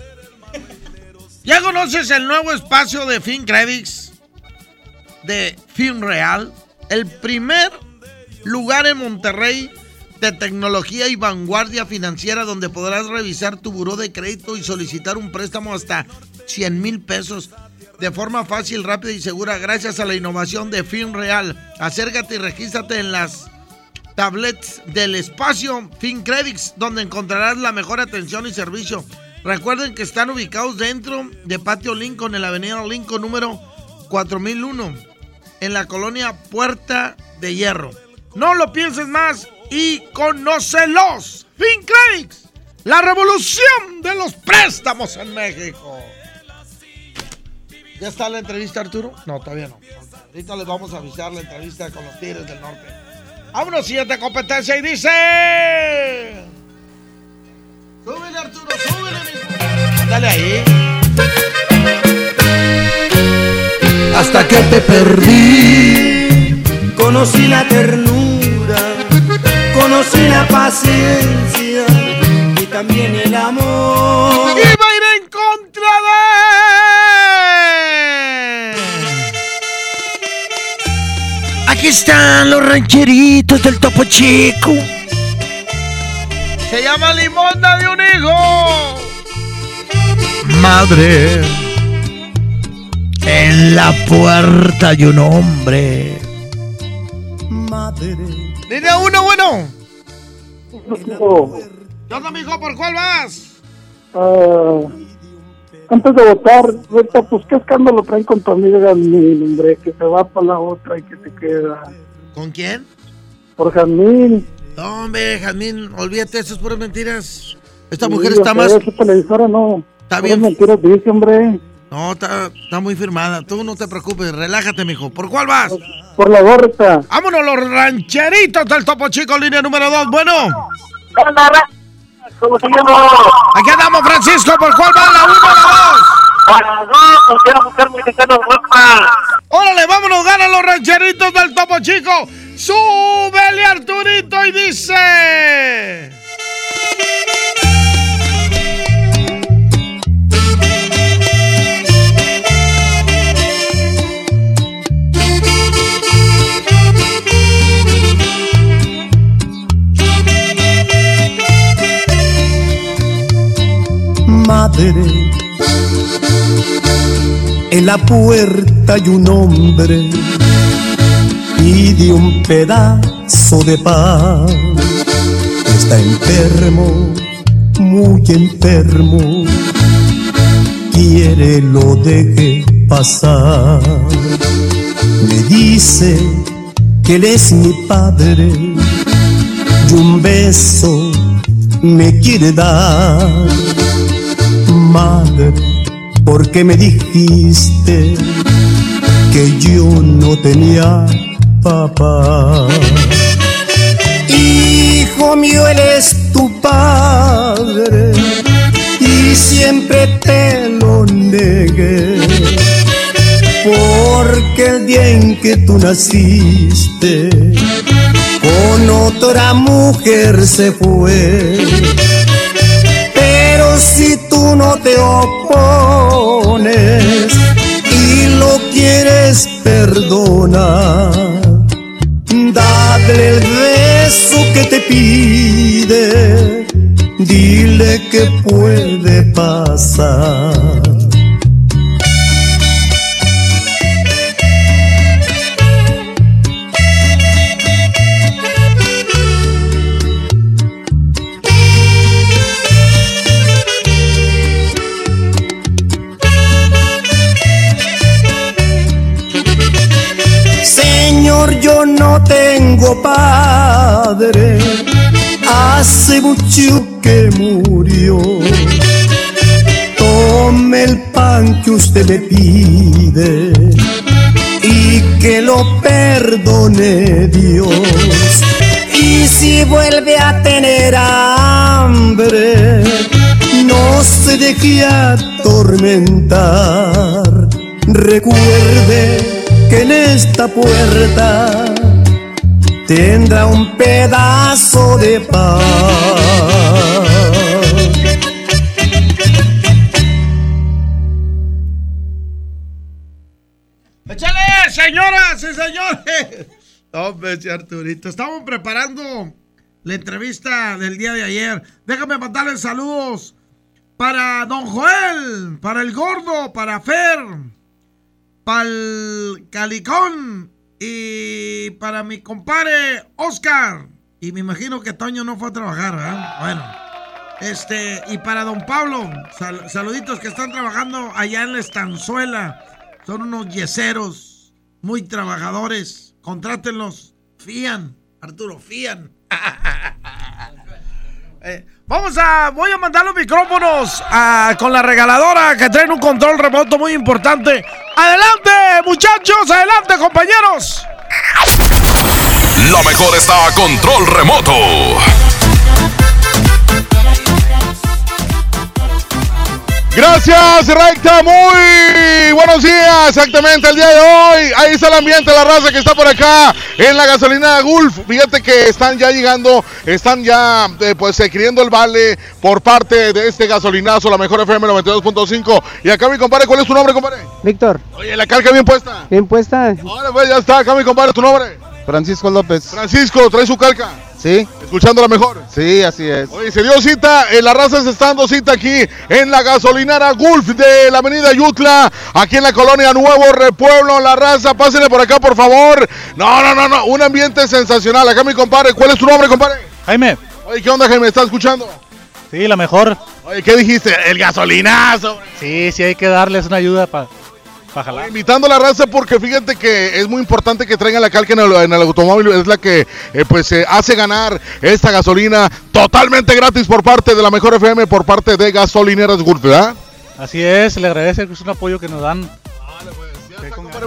¿Ya conoces el nuevo espacio de FinCredits? De FinReal. El primer lugar en Monterrey de tecnología y vanguardia financiera donde podrás revisar tu buró de crédito y solicitar un préstamo hasta $100,000 de forma fácil, rápida y segura gracias a la innovación de FinReal. Acércate y regístrate en las tablets del espacio FinCredits, donde encontrarás la mejor atención y servicio. Recuerden que están ubicados dentro de Patio Lincoln, en la avenida Lincoln número 4001, en la colonia Puerta de Hierro. No lo pienses más y conócelos. FinCredits, la revolución de los préstamos en México. ¿Ya está la entrevista, Arturo? No, todavía no. Ahorita les vamos a avisar la entrevista con los Tigres del Norte. A una siguiente competencia y dice... ¡Súbele, Arturo! ¡Súbele, mi! ¡Dale ahí! Hasta que te perdí, conocí la ternura, conocí la paciencia y también el amor. ¡Y va a ir en contra de...! ¡Aquí están los rancheritos del Topo Chico! Se llama Limonda de un hijo. Madre, en la puerta hay un hombre. Madre. Línea uno, bueno. ¿Qué onda, mijo? ¿Por cuál vas? antes de votar, Recta, pues qué escándalo traen con tu amiga, mi hombre, que se va para la otra y que se queda. ¿Con quién? Por Jazmín. No, hombre, Jazmín, olvídate, eso es puras mentiras. Esta sí, mujer está más... Esa televisora no. Está bien. Mentiras dice, hombre. No, está muy firmada. Tú no te preocupes, relájate, mijo. ¿Por cuál vas? Por la Gorta. Vámonos, los rancheritos del Topo Chico, línea número 2. Bueno. ¿Cómo se llama? Aquí andamos, Francisco. ¿Por cuál va? ¿La 1 o la 2? Para 2, porque vamos a buscar mexicanos ropa. Órale, vámonos, ganan los rancheritos del Topo Chico. Súbele, Arturito, y dice... Madre, en la puerta hay un hombre, pide un pedazo de pan. Está enfermo, muy enfermo, quiere lo deje pasar. Me dice que él es mi padre y un beso me quiere dar. Madre, ¿por qué me dijiste que yo no tenía papá? Hijo mío, él es tu padre y siempre te lo negué, porque el día en que tú naciste con otra mujer se fue. Si tú no te opones y lo quieres perdonar, dale el beso que te pide, dile que puede pasar. Yo no tengo padre, hace mucho que murió. Tome el pan que usted me pide y que lo perdone Dios. Y si vuelve a tener hambre, no se deje atormentar. Recuerde que en esta puerta tendrá un pedazo de paz. ¡Échale, señoras y señores! Hombre, si Arturito, estamos preparando la entrevista del día de ayer. Déjame mandarle saludos para Don Joel, para El Gordo, para Fer, para el Calicón y para mi compadre Oscar. Y me imagino que Toño no fue a trabajar, ¿verdad? Bueno, y para Don Pablo, saluditos que están trabajando allá en la estanzuela. Son unos yeseros, muy trabajadores. Contrátenlos, fían, Arturo, fían. Voy a mandar los micrófonos con la regaladora que traen un control remoto muy importante. ¡Adelante, muchachos! ¡Adelante, compañeros! Lo mejor está a control remoto. Gracias, Recta, muy buenos días, exactamente el día de hoy, ahí está el ambiente, la raza que está por acá en la gasolina Gulf, fíjate que están ya llegando, están ya pues adquiriendo el vale por parte de este gasolinazo, la mejor FM 92.5, y acá mi compadre, ¿cuál es tu nombre, compadre? Víctor. Oye, la calca bien puesta. Bien puesta. Ahora pues ya está, acá mi compadre, ¿tu nombre? Francisco López. Francisco, ¿trae su calca? Sí. ¿Escuchándola mejor? Sí, así es. Oye, se dio cita, la raza se está dando cita aquí en la gasolinera Gulf de la avenida Yutla, aquí en la colonia Nuevo Repueblo, la raza, pásenle por acá, por favor. No, un ambiente sensacional. Acá mi compadre, ¿cuál es tu nombre, compadre? Jaime. Oye, ¿qué onda, Jaime? ¿Estás escuchando? Sí, la mejor. Oye, ¿qué dijiste? El gasolinazo. Sí, sí, hay que darles una ayuda para jalar. Invitando a la raza porque fíjate que es muy importante que traigan la calca en el automóvil. Es la que hace ganar esta gasolina totalmente gratis por parte de la Mejor FM, por parte de Gasolineras Gulf, ¿verdad? Así es, le agradece que es un apoyo que nos dan.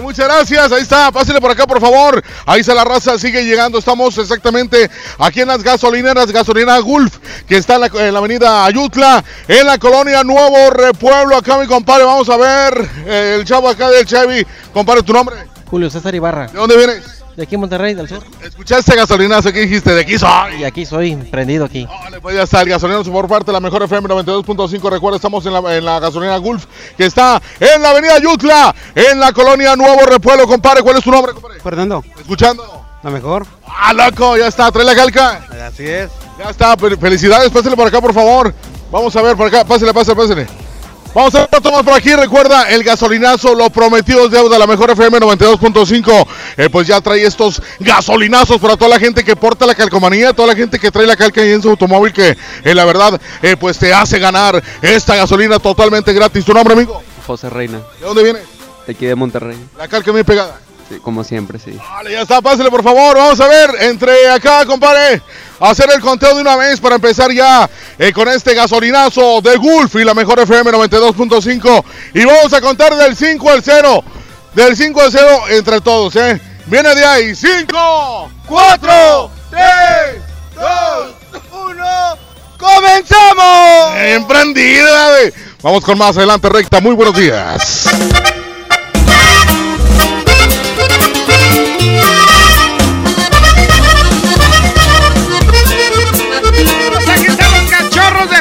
Muchas gracias, ahí está, pásenle por acá por favor, ahí está la raza, sigue llegando, estamos exactamente aquí en las gasolineras, gasolinera Gulf, que está en la avenida Ayutla, en la colonia Nuevo Repueblo. Acá mi compadre, vamos a ver, el chavo acá del Chevy, compadre, ¿tu nombre? Julio César Ibarra. ¿De dónde vienes? De aquí en Monterrey, del sur. ¿Escuchaste gasolinazo? ¿Qué dijiste? De aquí soy. Y aquí soy, prendido aquí. Vale, pues ya está, el gasolinazo por parte de la Mejor FM 92.5. Recuerda, estamos en la gasolina Gulf, que está en la avenida Yutla, en la colonia Nuevo Repueblo. Compadre, ¿cuál es tu nombre, compadre? Fernando. ¿Escuchando? La mejor. Ah, loco, ya está, trae la calca. Así es. Ya está, felicidades, pásale por acá, por favor. Vamos a ver, por acá, pásale. Vamos a ver, tomas por aquí, recuerda, el gasolinazo, lo prometido es deuda, la Mejor FM 92.5, pues ya trae estos gasolinazos para toda la gente que porta la calcomanía, toda la gente que trae la calca ahí en su automóvil, que la verdad, pues te hace ganar esta gasolina totalmente gratis. ¿Tu nombre, amigo? José Reina. ¿De dónde vienes? De aquí de Monterrey. La calca bien pegada. Sí, como siempre, sí. Vale, ya está, pásale por favor, vamos a ver, entre acá, compadre, hacer el conteo de una vez para empezar ya con este gasolinazo de Gulf y la Mejor FM 92.5. Y vamos a contar del 5 al 0. Del 5 al 0 entre todos, ¿eh? Viene de ahí. 5, 4, 3, 2, 1. ¡Comenzamos! Bien prendida, güey. Vamos con más adelante, Recta. Muy buenos días.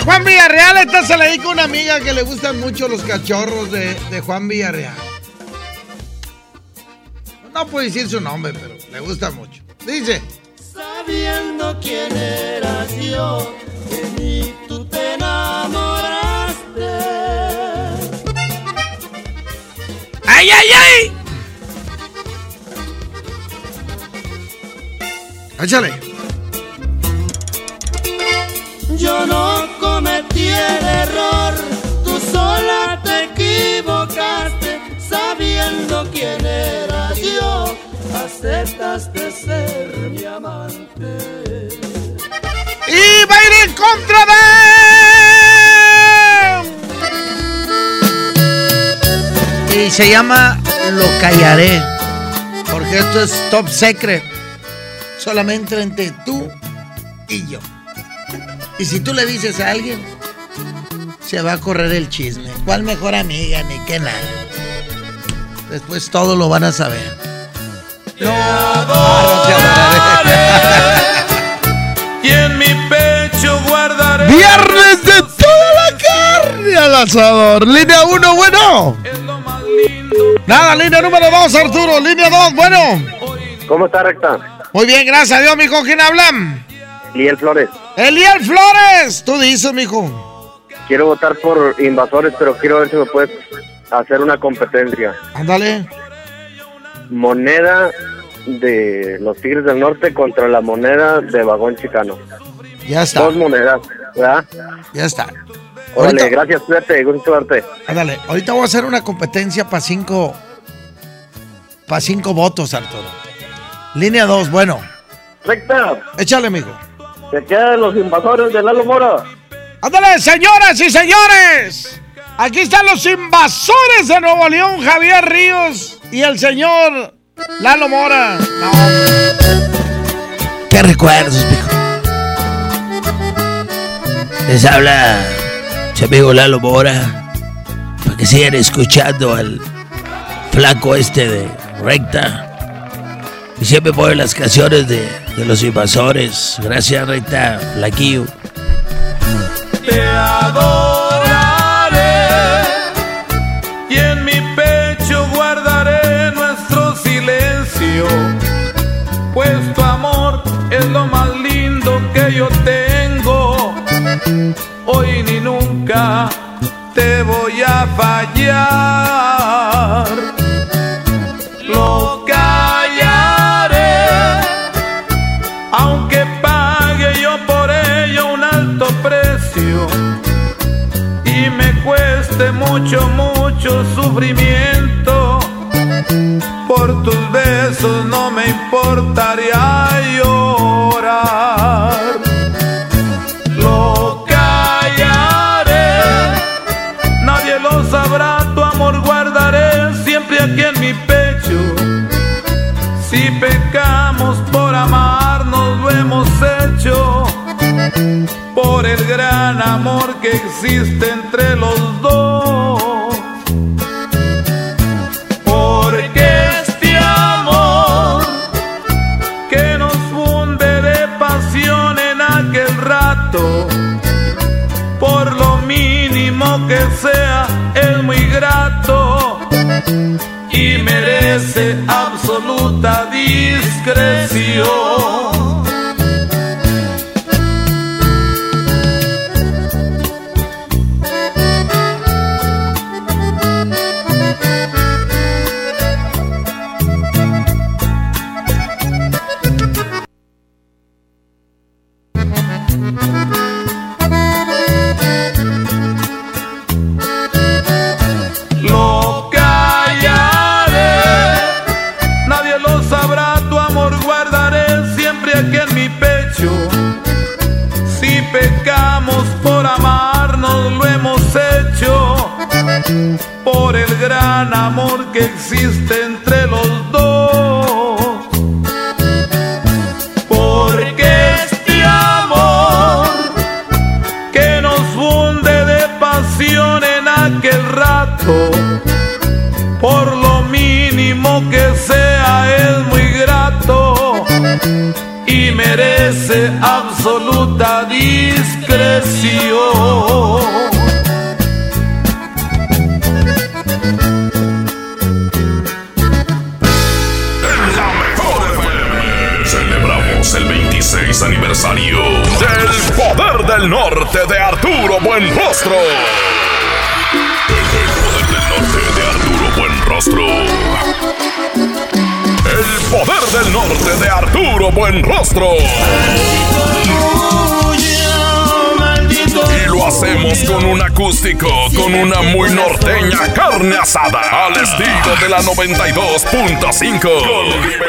Juan Villarreal, esta se la dedica a una amiga que le gustan mucho los cachorros de Juan Villarreal. No puedo decir su nombre, pero le gusta mucho. Dice: sabiendo quién eras yo, de mí tú te enamoraste. ¡Ay, ay, ay! ¡Échale! Yo no cometí el error, tú sola te equivocaste, sabiendo quién era yo, aceptaste ser mi amante. Y va a ir en contra de... Y se llama Lo Callaré, porque esto es top secret, solamente entre tú y yo. Y si tú le dices a alguien, se va a correr el chisme. ¿Cuál mejor amiga? Ni que nada. Después todo lo van a saber. No, no te adoraré. Y en mi pecho guardaré. Viernes de toda la carne al asador. Línea 1, bueno. Nada, línea número 2, Arturo. Línea 2, bueno. ¿Cómo está, Recta? Muy bien, gracias a Dios, mijo. ¿Quién hablan? Eliel Flores. ¡Eliel Flores! Tú dices, mijo. Quiero votar por Invasores, pero quiero ver si me puedes hacer una competencia. Ándale. Moneda de los Tigres del Norte contra la moneda de Vagón Chicano. Ya está. Dos monedas, ¿verdad? Ya está. Órale, ahorita... gracias, suerte, gusto verte. Ándale, ahorita voy a hacer una competencia para cinco votos, Arturo. Línea 2, bueno. Recta. Échale, mijo. Se quedan los Invasores de Lalo Mora. ¡Ándale, señoras y señores! Aquí están los Invasores de Nuevo León, Javier Ríos y el señor Lalo Mora. No. ¡Qué recuerdos, mijo! Les habla su amigo Lalo Mora para que sigan escuchando al flaco este de Recta. Y siempre ponen las canciones de los Invasores. Gracias, Rita Flaquillo. Te adoraré y en mi pecho guardaré nuestro silencio, pues tu amor es lo más lindo que yo tengo. Hoy ni nunca te voy a fallar. Lo aunque pague yo por ello un alto precio. mucho, mucho sufrimiento. Por tus besos no me importaría llorar. Lo callaré, nadie lo sabrá, tu amor guardaré siempre aquí en mi pecho. Si pecamos por amarnos lo hemos hecho, por el gran amor que existe entre los dos. Porque este amor que nos funde de pasión en aquel rato, por lo mínimo que sea, es muy grato y merece absoluta discreción. Por el gran amor que existe entre los dos. Porque este amor que nos funde de pasión en aquel rato, por lo mínimo que sea, es muy grato y merece absoluta discreción. Aniversario del Poder del Norte de Arturo Buenrostro. El Poder del Norte de Arturo Buenrostro. Y lo hacemos con un acústico, con una muy norteña carne asada, al estilo de la 92.5. Con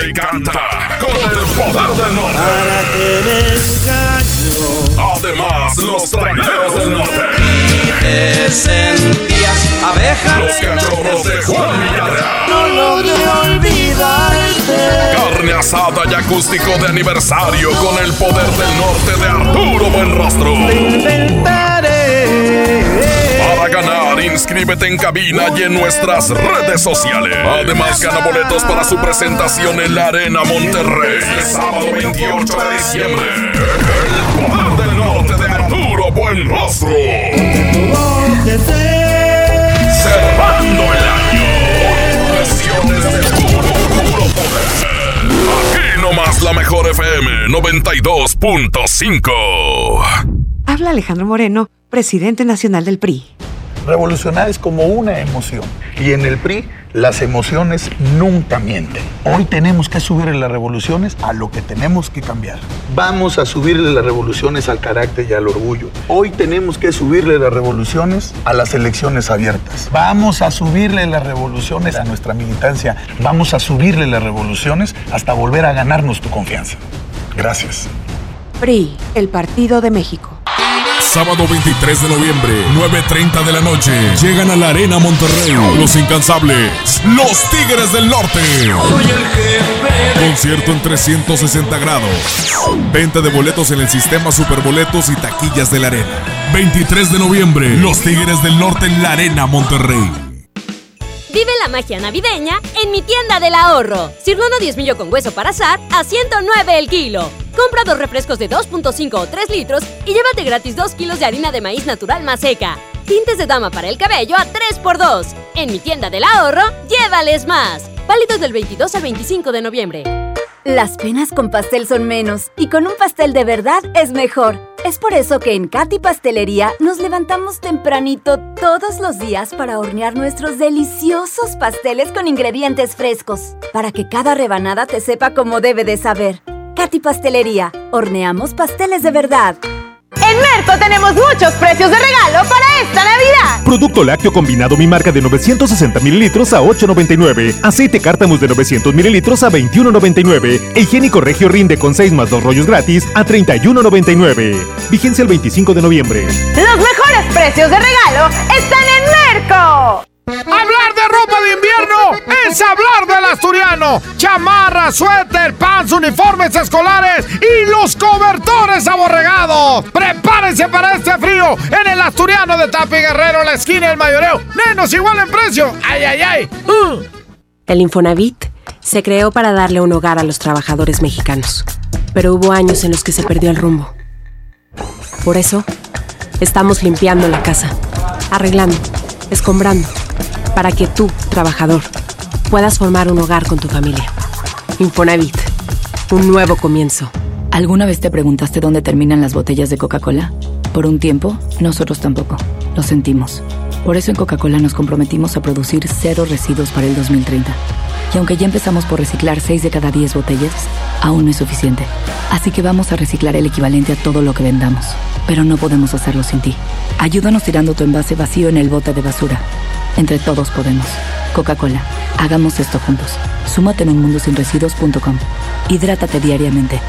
y canta, con el Poder del Norte. Para que me engaño. Además, los traileros del norte. Te sentías abeja. Los cachorros de Juan Villarreal. No logré olvidarte. Carne asada y acústico de aniversario con el Poder del Norte de Arturo Buenrostro. Para ganar, inscríbete en cabina y en nuestras redes sociales. Además, gana boletos para su presentación en la Arena Monterrey el sábado 28 de diciembre. El Poder del Norte de Arturo Buenrostro. Cerrando el año. 8 sesiones de puro poder. Aquí nomás la mejor FM 92.5. Habla Alejandro Moreno, presidente nacional del PRI. Revolucionar es como una emoción. Y en el PRI, las emociones nunca mienten. Hoy tenemos que subirle las revoluciones a lo que tenemos que cambiar. Vamos a subirle las revoluciones al carácter y al orgullo. Hoy tenemos que subirle las revoluciones a las elecciones abiertas. Vamos a subirle las revoluciones a nuestra militancia. Vamos a subirle las revoluciones hasta volver a ganarnos tu confianza. Gracias. PRI, el Partido de México. Sábado 23 de noviembre, 9:30 de la noche. Llegan a la Arena Monterrey los incansables, los Tigres del Norte. Concierto en 360 grados. Venta de boletos en el sistema Superboletos y taquillas de la Arena. 23 de noviembre, los Tigres del Norte en la Arena Monterrey. Vive la magia navideña en mi tienda del ahorro. Cirlona 10 millo con hueso para asar a $109 el kilo. Compra 2 refrescos de 2.5 o 3 litros y llévate gratis 2 kilos de harina de maíz natural Maseca. Tintes de dama para el cabello a 3x2. En mi tienda del ahorro, llévales más. Válidos del 22 al 25 de noviembre. Las penas con pastel son menos y con un pastel de verdad es mejor. Es por eso que en Katy Pastelería nos levantamos tempranito todos los días para hornear nuestros deliciosos pasteles con ingredientes frescos, para que cada rebanada te sepa como debe de saber. Katy Pastelería, horneamos pasteles de verdad. En Merco tenemos muchos precios de regalo para esta Navidad. Producto lácteo combinado Mi Marca de 960 mililitros a $8.99. Aceite Cártamus de 900 mililitros a $21.99. E higiénico Regio Rinde con 6 más 2 rollos gratis a $31.99. Vigencia el 25 de noviembre. Los mejores precios de regalo están en Merco. Hablar de ropa de invierno es hablar del asturiano. Chamarra, suéter, pants, uniformes escolares y los cobertores aborregados. Prepárense para este frío en el asturiano de Tapi Guerrero, la esquina del Mayoreo. Menos igual en precio. ¡Ay, ay, ay! El Infonavit se creó para darle un hogar a los trabajadores mexicanos. Pero hubo años en los que se perdió el rumbo. Por eso, estamos limpiando la casa, arreglando, escombrando, para que tú, trabajador, puedas formar un hogar con tu familia. Infonavit, un nuevo comienzo. ¿Alguna vez te preguntaste dónde terminan las botellas de Coca-Cola? Por un tiempo, nosotros tampoco. Lo sentimos. Por eso en Coca-Cola nos comprometimos a producir cero residuos para el 2030. Y aunque ya empezamos por reciclar 6 de cada 10 botellas, aún no es suficiente. Así que vamos a reciclar el equivalente a todo lo que vendamos. Pero no podemos hacerlo sin ti. Ayúdanos tirando tu envase vacío en el bote de basura. Entre todos podemos. Coca-Cola, hagamos esto juntos. Súmate en unmundosinresiduos.com. Hidrátate diariamente.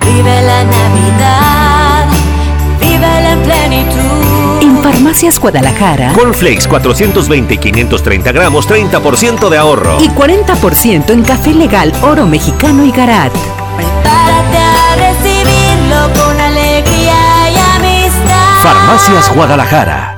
Vive la Navidad, vívela en plenitud. En Farmacias Guadalajara, Cornflakes 420 y 530 gramos, 30% de ahorro. Y 40% en café legal, oro mexicano y Garat. Prepárate a recibirlo con alegría y amistad. Farmacias Guadalajara.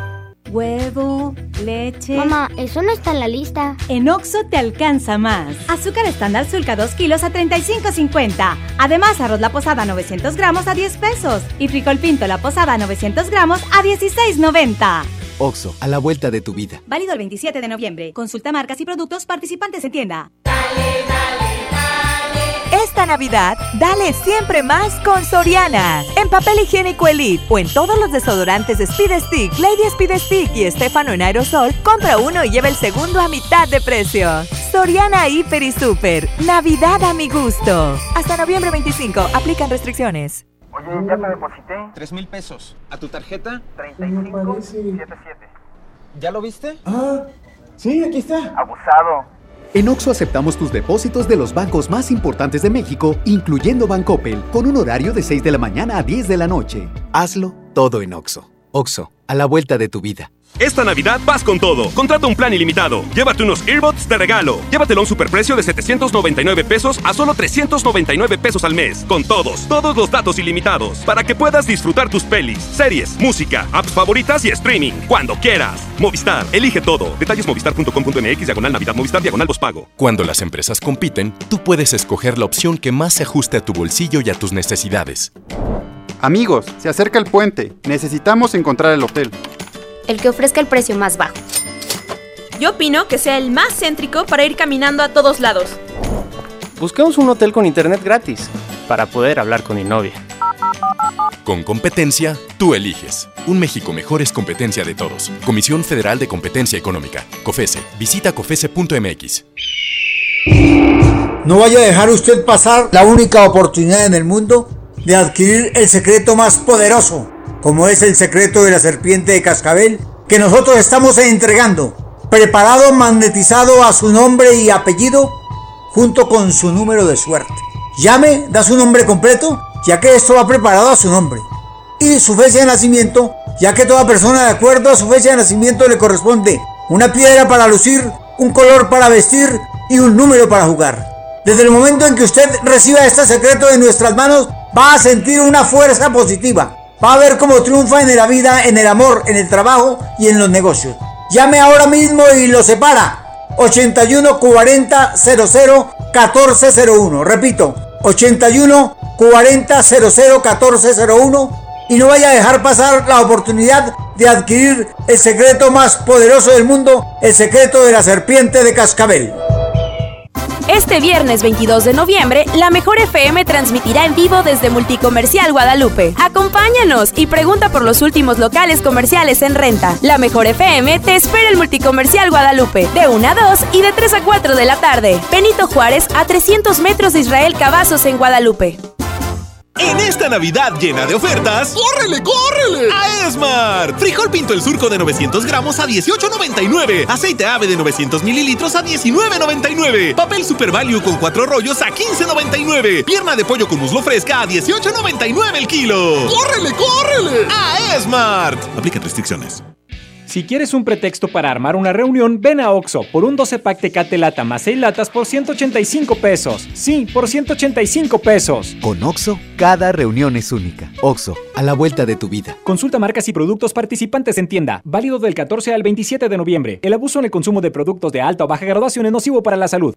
Huevo, leche... Mamá, eso no está en la lista. En Oxxo te alcanza más. Azúcar estándar Sulca 2 kilos a $35.50. Además, arroz La Posada 900 gramos a $10. Y frijol pinto La Posada 900 gramos a $16.90. Oxxo, a la vuelta de tu vida. Válido el 27 de noviembre. Consulta marcas y productos participantes en tienda. Dale, dale. Esta Navidad, dale siempre más con Soriana. En papel higiénico Elite o en todos los desodorantes Speed Stick, Lady Speed Stick y Estefano en aerosol, compra uno y lleva el segundo a mitad de precio. Soriana Hiper y Super. Navidad a mi gusto. Hasta noviembre 25. Aplican restricciones. Oye, ya te deposité $3,000. ¿A tu tarjeta? 3577. ¿Ya lo viste? Ah, sí, aquí está. Abusado. En Oxxo aceptamos tus depósitos de los bancos más importantes de México, incluyendo Bancoppel, con un horario de 6 de la mañana a 10 de la noche. Hazlo todo en Oxxo. Oxxo, a la vuelta de tu vida. Esta Navidad vas con todo. Contrata un plan ilimitado. Llévate unos earbuds de regalo. Llévatelo a un superprecio de $799 a solo $399 al mes. Con todos los datos ilimitados. Para que puedas disfrutar tus pelis, series, música, apps favoritas y streaming. Cuando quieras. Movistar. Elige todo. Detalles movistar.com.mx/Navidad Movistar/postpago. Cuando las empresas compiten, tú puedes escoger la opción que más se ajuste a tu bolsillo y a tus necesidades. Amigos, se acerca el puente. Necesitamos encontrar el hotel. El que ofrezca el precio más bajo. Yo opino que sea el más céntrico para ir caminando a todos lados. Busquemos un hotel con internet gratis para poder hablar con mi novia. Con competencia, tú eliges. Un México mejor es competencia de todos. Comisión Federal de Competencia Económica. COFESE. Visita cofese.mx. No vaya a dejar usted pasar la única oportunidad en el mundo de adquirir el secreto más poderoso, como es el secreto de la serpiente de cascabel, que nosotros estamos entregando, preparado, magnetizado a su nombre y apellido, junto con su número de suerte. Llame, da su nombre completo, ya que esto va preparado a su nombre, y su fecha de nacimiento, ya que toda persona de acuerdo a su fecha de nacimiento le corresponde una piedra para lucir, un color para vestir y un número para jugar. Desde el momento en que usted reciba este secreto en nuestras manos, va a sentir una fuerza positiva. Va a ver cómo triunfa en la vida, en el amor, en el trabajo y en los negocios. Llame ahora mismo y lo separa. 81-40-00-1401. Repito, 81-40-00-1401. Y no vaya a dejar pasar la oportunidad de adquirir el secreto más poderoso del mundo, el secreto de la serpiente de cascabel. Este viernes 22 de noviembre, La Mejor FM transmitirá en vivo desde Multicomercial Guadalupe. Acompáñanos y pregunta por los últimos locales comerciales en renta. La Mejor FM te espera en Multicomercial Guadalupe, de 1 a 2 y de 3 a 4 de la tarde. Benito Juárez, a 300 metros de Israel Cavazos en Guadalupe. En esta Navidad llena de ofertas, ¡córrele, córrele! ¡A Esmart! Frijol Pinto El Surco de 900 gramos a $18.99. Aceite Ave de 900 mililitros a $19.99. Papel Super Value con 4 rollos a $15.99. Pierna de pollo con muslo fresca a $18.99 el kilo. ¡Córrele, córrele! ¡A Esmart! Aplican restricciones. Si quieres un pretexto para armar una reunión, ven a Oxxo por un 12-pack Tecate Lata más 6 latas por $185. Sí, por $185. Con Oxxo, cada reunión es única. Oxxo, a la vuelta de tu vida. Consulta marcas y productos participantes en tienda. Válido del 14 al 27 de noviembre. El abuso en el consumo de productos de alta o baja graduación es nocivo para la salud.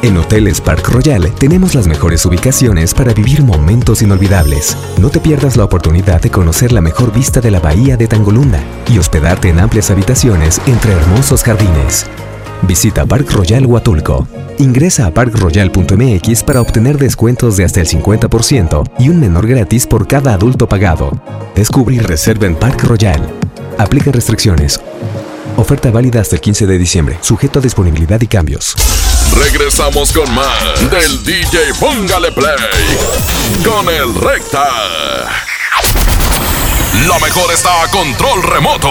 En Hoteles Park Royal tenemos las mejores ubicaciones para vivir momentos inolvidables. No te pierdas la oportunidad de conocer la mejor vista de la bahía de Tangolunda y hospedarte en amplias habitaciones entre hermosos jardines. Visita Park Royal Huatulco. Ingresa a parkroyal.mx para obtener descuentos de hasta el 50% y un menor gratis por cada adulto pagado. Descubre y reserva en Park Royal. Aplica restricciones. Oferta válida hasta el 15 de diciembre, sujeto a disponibilidad y cambios. Regresamos con más del DJ Póngale Play con el Recta. Lo mejor está a control remoto.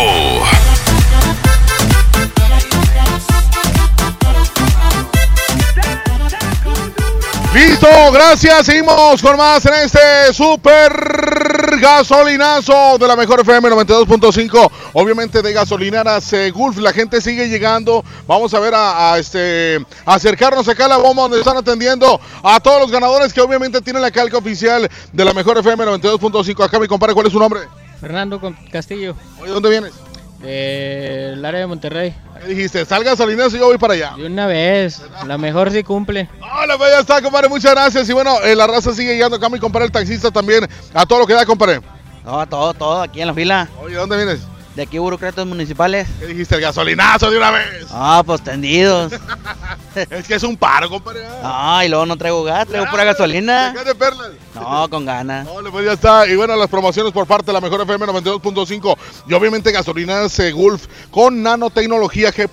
Listo, gracias. Seguimos con más en este super gasolinazo de la mejor FM 92.5. Obviamente de gasolineras Gulf, la gente sigue llegando. Vamos a ver acercarnos acá a la bomba donde están atendiendo a todos los ganadores que obviamente tienen la calca oficial de la mejor FM 92.5. Acá mi compadre, ¿cuál es su nombre? Fernando Castillo. Oye, ¿dónde vienes? El área de Monterrey. Dijiste, salga Salinas y yo voy para allá. De una vez, la mejor sí cumple. Hola, pues ya está, compadre, muchas gracias. Y bueno, la raza sigue llegando acá, mi compadre, el taxista también. A todo lo que da, compadre. No, todo, aquí en la fila. Oye, ¿dónde vienes? De aquí, burócratas municipales. ¿Qué dijiste? El gasolinazo de una vez. Ah, pues tendidos. Es que es un paro, compadre. Ah, y luego no traigo gas, traigo pura gasolina. ¿De perlas? No, con ganas. No, pues ya está. Y bueno, las promociones por parte de la mejor FM 92.5. Y obviamente gasolinas Gulf con nanotecnología G+.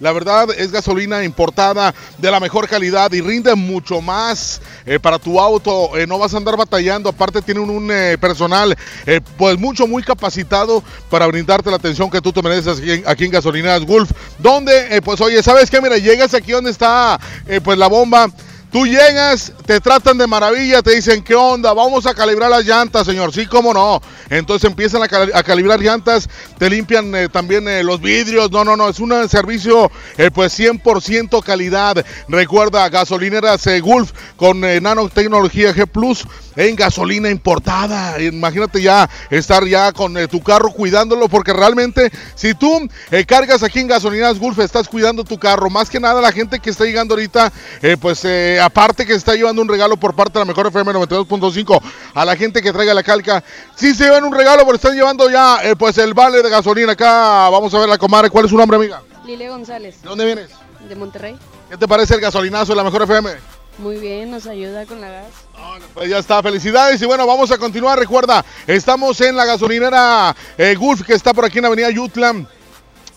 La verdad es gasolina importada de la mejor calidad y rinde mucho más para tu auto. No vas a andar batallando. Aparte tiene un personal pues muy capacitado para brindarte la atención que tú te mereces aquí en gasolinas Gulf. Donde, pues oye, ¿sabes qué? Mira, llegas aquí donde está pues la bomba. Tú llegas, te tratan de maravilla, te dicen, ¿qué onda? Vamos a calibrar las llantas, señor. Sí, cómo no. Entonces empiezan a calibrar llantas, te limpian también los vidrios. No, es un servicio pues 100% calidad. Recuerda, gasolineras Gulf con nanotecnología G+, en gasolina importada. Imagínate ya estar ya con tu carro cuidándolo, porque realmente si tú cargas aquí en gasolineras Gulf, estás cuidando tu carro. Más que nada la gente que está llegando ahorita, aparte que está llevando un regalo por parte de la mejor FM 92.5. A la gente que traiga la calca, sí se llevan un regalo, porque están llevando ya pues el vale de gasolina. Acá vamos a ver la comadre. ¿Cuál es su nombre, amiga? Lilia González. ¿De dónde vienes? De Monterrey. ¿Qué te parece el gasolinazo de la mejor FM? Muy bien, nos ayuda con la gas. Pues ya está, felicidades. Y bueno, vamos a continuar. Recuerda, estamos en la gasolinera Gulf, que está por aquí en la avenida Yutlan,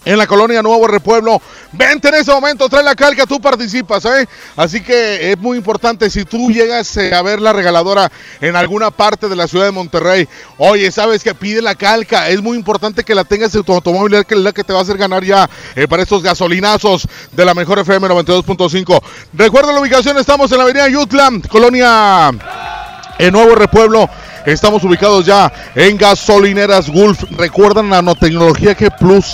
en la colonia Nuevo Repueblo. Vente en ese momento, trae la calca, tú participas, ¿eh? Así que es muy importante. Si tú llegas a ver la regaladora en alguna parte de la ciudad de Monterrey, oye, sabes que pide la calca. Es muy importante que la tengas en tu automóvil, que es la que te va a hacer ganar ya para estos gasolinazos de la mejor FM 92.5. Recuerda la ubicación, estamos en la avenida Yutlan, colonia Nuevo Repueblo. Estamos ubicados ya en gasolineras Gulf. Recuerdan, nanotecnología G+,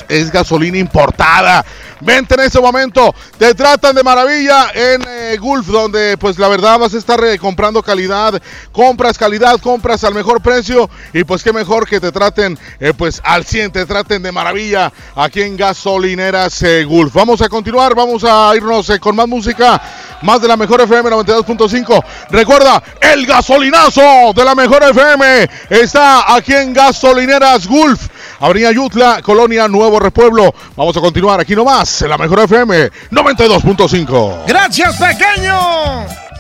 es gasolina importada. Vente en ese momento, te tratan de maravilla en Gulf, donde pues la verdad vas a estar comprando calidad. Compras calidad, compras al mejor precio, y pues qué mejor que te traten pues al 100, te traten de maravilla aquí en gasolineras Gulf. Vamos a continuar, vamos a irnos con más música, más de la mejor FM 92.5. Recuerda, el gasolinazo de la mejor FM está aquí en gasolineras Gulf, avenida Yutla, colonia Nuevo Repueblo. Vamos a continuar aquí nomás en la mejor FM 92.5. Gracias, pequeño.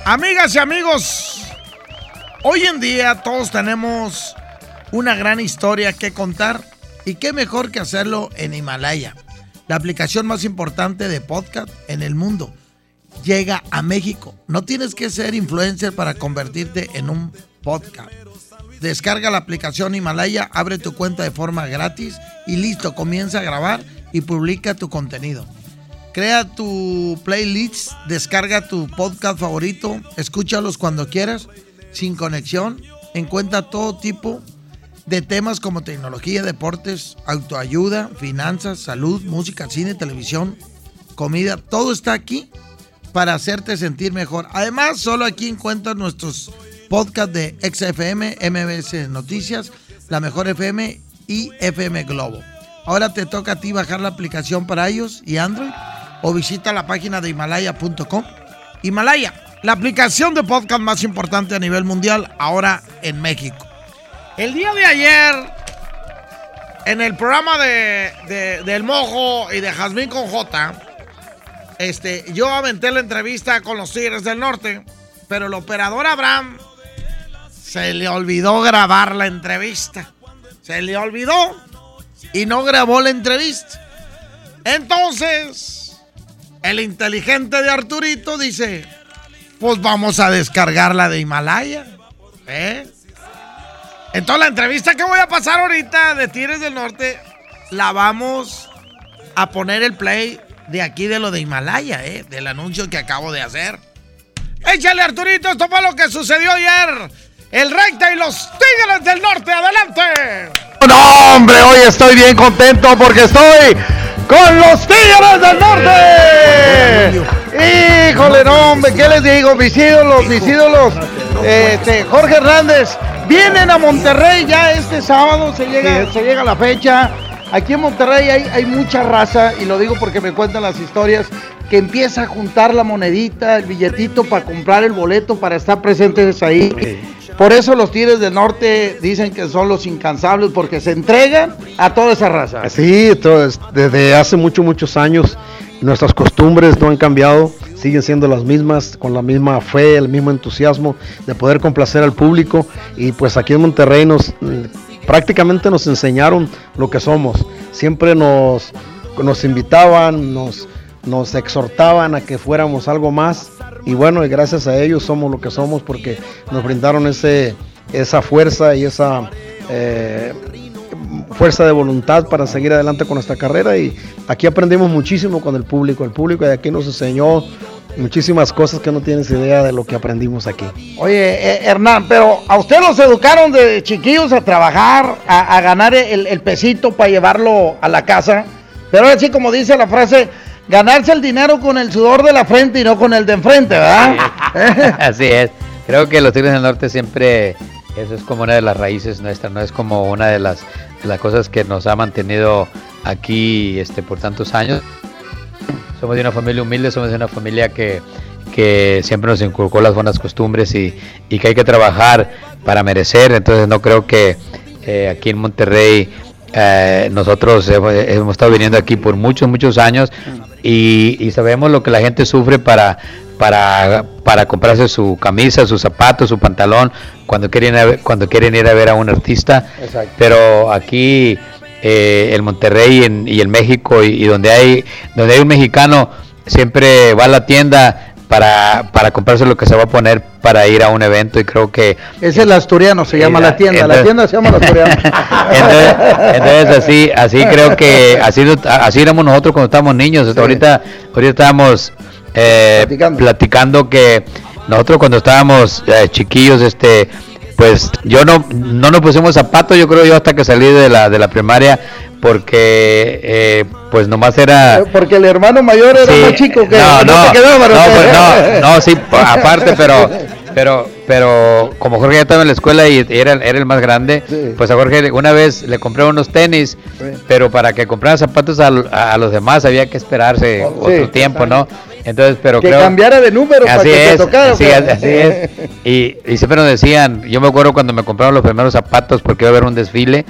Amigas y amigos, hoy en día todos tenemos una gran historia que contar, y qué mejor que hacerlo en Himalaya, la aplicación más importante de podcast en el mundo. Llega a México. No tienes que ser influencer para convertirte en un podcast. Descarga la aplicación Himalaya, abre tu cuenta de forma gratis y listo, comienza a grabar y publica tu contenido. Crea tu playlist, descarga tu podcast favorito, escúchalos cuando quieras, sin conexión. Encuentra todo tipo de temas como tecnología, deportes, autoayuda, finanzas, salud, música, cine, televisión, comida. Todo está aquí para hacerte sentir mejor. Además, solo aquí encuentras nuestros podcasts de XFM, MBS Noticias, La Mejor FM y FM Globo. Ahora te toca a ti bajar la aplicación para iOS y Android o visita la página de Himalaya.com. Himalaya, la aplicación de podcast más importante a nivel mundial, ahora en México. El día de ayer, en el programa del Mojo y de Jazmín con J, yo aventé la entrevista con los Tigres del Norte, pero el operador Abraham se le olvidó grabar la entrevista. Se le olvidó y no grabó la entrevista. Entonces, el inteligente de Arturito dice, pues vamos a descargarla de Himalaya. Entonces, la entrevista que voy a pasar ahorita de Tigres del Norte, la vamos a poner el play de aquí de lo de Himalaya, del anuncio que acabo de hacer. Échale, Arturito, esto fue lo que sucedió ayer. El Recta y los Tigres del Norte, adelante. No, hombre, hoy estoy bien contento porque estoy con los Tigres del Norte. Híjole, no, hombre, ¿qué les digo? Mis ídolos, Jorge Hernández, vienen a Monterrey ya este sábado, se llega la fecha. Aquí en Monterrey hay mucha raza, y lo digo porque me cuentan las historias, que empieza a juntar la monedita, el billetito para comprar el boleto, para estar presentes ahí. Por eso los Tigres del Norte dicen que son los incansables, porque se entregan a toda esa raza. Sí, desde hace muchos años nuestras costumbres no han cambiado, siguen siendo las mismas, con la misma fe, el mismo entusiasmo de poder complacer al público. Y pues aquí en Monterrey prácticamente nos enseñaron lo que somos. Siempre nos invitaban, nos exhortaban a que fuéramos algo más, y bueno, y gracias a ellos somos lo que somos, porque nos brindaron esa fuerza y esa fuerza de voluntad para seguir adelante con nuestra carrera. Y aquí aprendimos muchísimo con el público de aquí nos enseñó muchísimas cosas que no tienes idea de lo que aprendimos aquí. Oye, Hernán, pero a usted los educaron de chiquillos a trabajar, a ganar el pesito para llevarlo a la casa. Pero así como dice la frase, ganarse el dinero con el sudor de la frente y no con el de enfrente, ¿verdad? Sí. Así es. Creo que los Tigres del Norte siempre, eso es como una de las raíces nuestras, no es como una de las cosas que nos ha mantenido aquí por tantos años. Somos de una familia humilde, somos de una familia que siempre nos inculcó las buenas costumbres y que hay que trabajar para merecer. Entonces no creo que aquí en Monterrey nosotros hemos estado viniendo aquí por muchos años y sabemos lo que la gente sufre para comprarse su camisa, sus zapatos, su pantalón cuando quieren ir a ver a un artista. Exacto. Pero aquí el Monterrey y el México y donde hay un mexicano siempre va a la tienda para comprarse lo que se va a poner para ir a un evento, y creo que es el asturiano, se llama la tienda se llama el asturiano. entonces así creo que así éramos nosotros cuando estábamos niños. Sí. ahorita estábamos platicando que nosotros cuando estábamos chiquillos, pues yo no nos pusimos zapatos, yo creo yo hasta que salí de la primaria, porque pues nomás era porque el hermano mayor era sí, más chico que aparte pero como Jorge ya estaba en la escuela y era el más grande. Sí. Pues a Jorge una vez le compré unos tenis. Sí. Pero para que comprara zapatos a los demás había que esperarse otro tiempo, ¿no? Entonces, pero que creo, cambiara de número para que te tocara. Así es. Y siempre nos decían, yo me acuerdo cuando me compraron los primeros zapatos, porque iba a haber un desfile,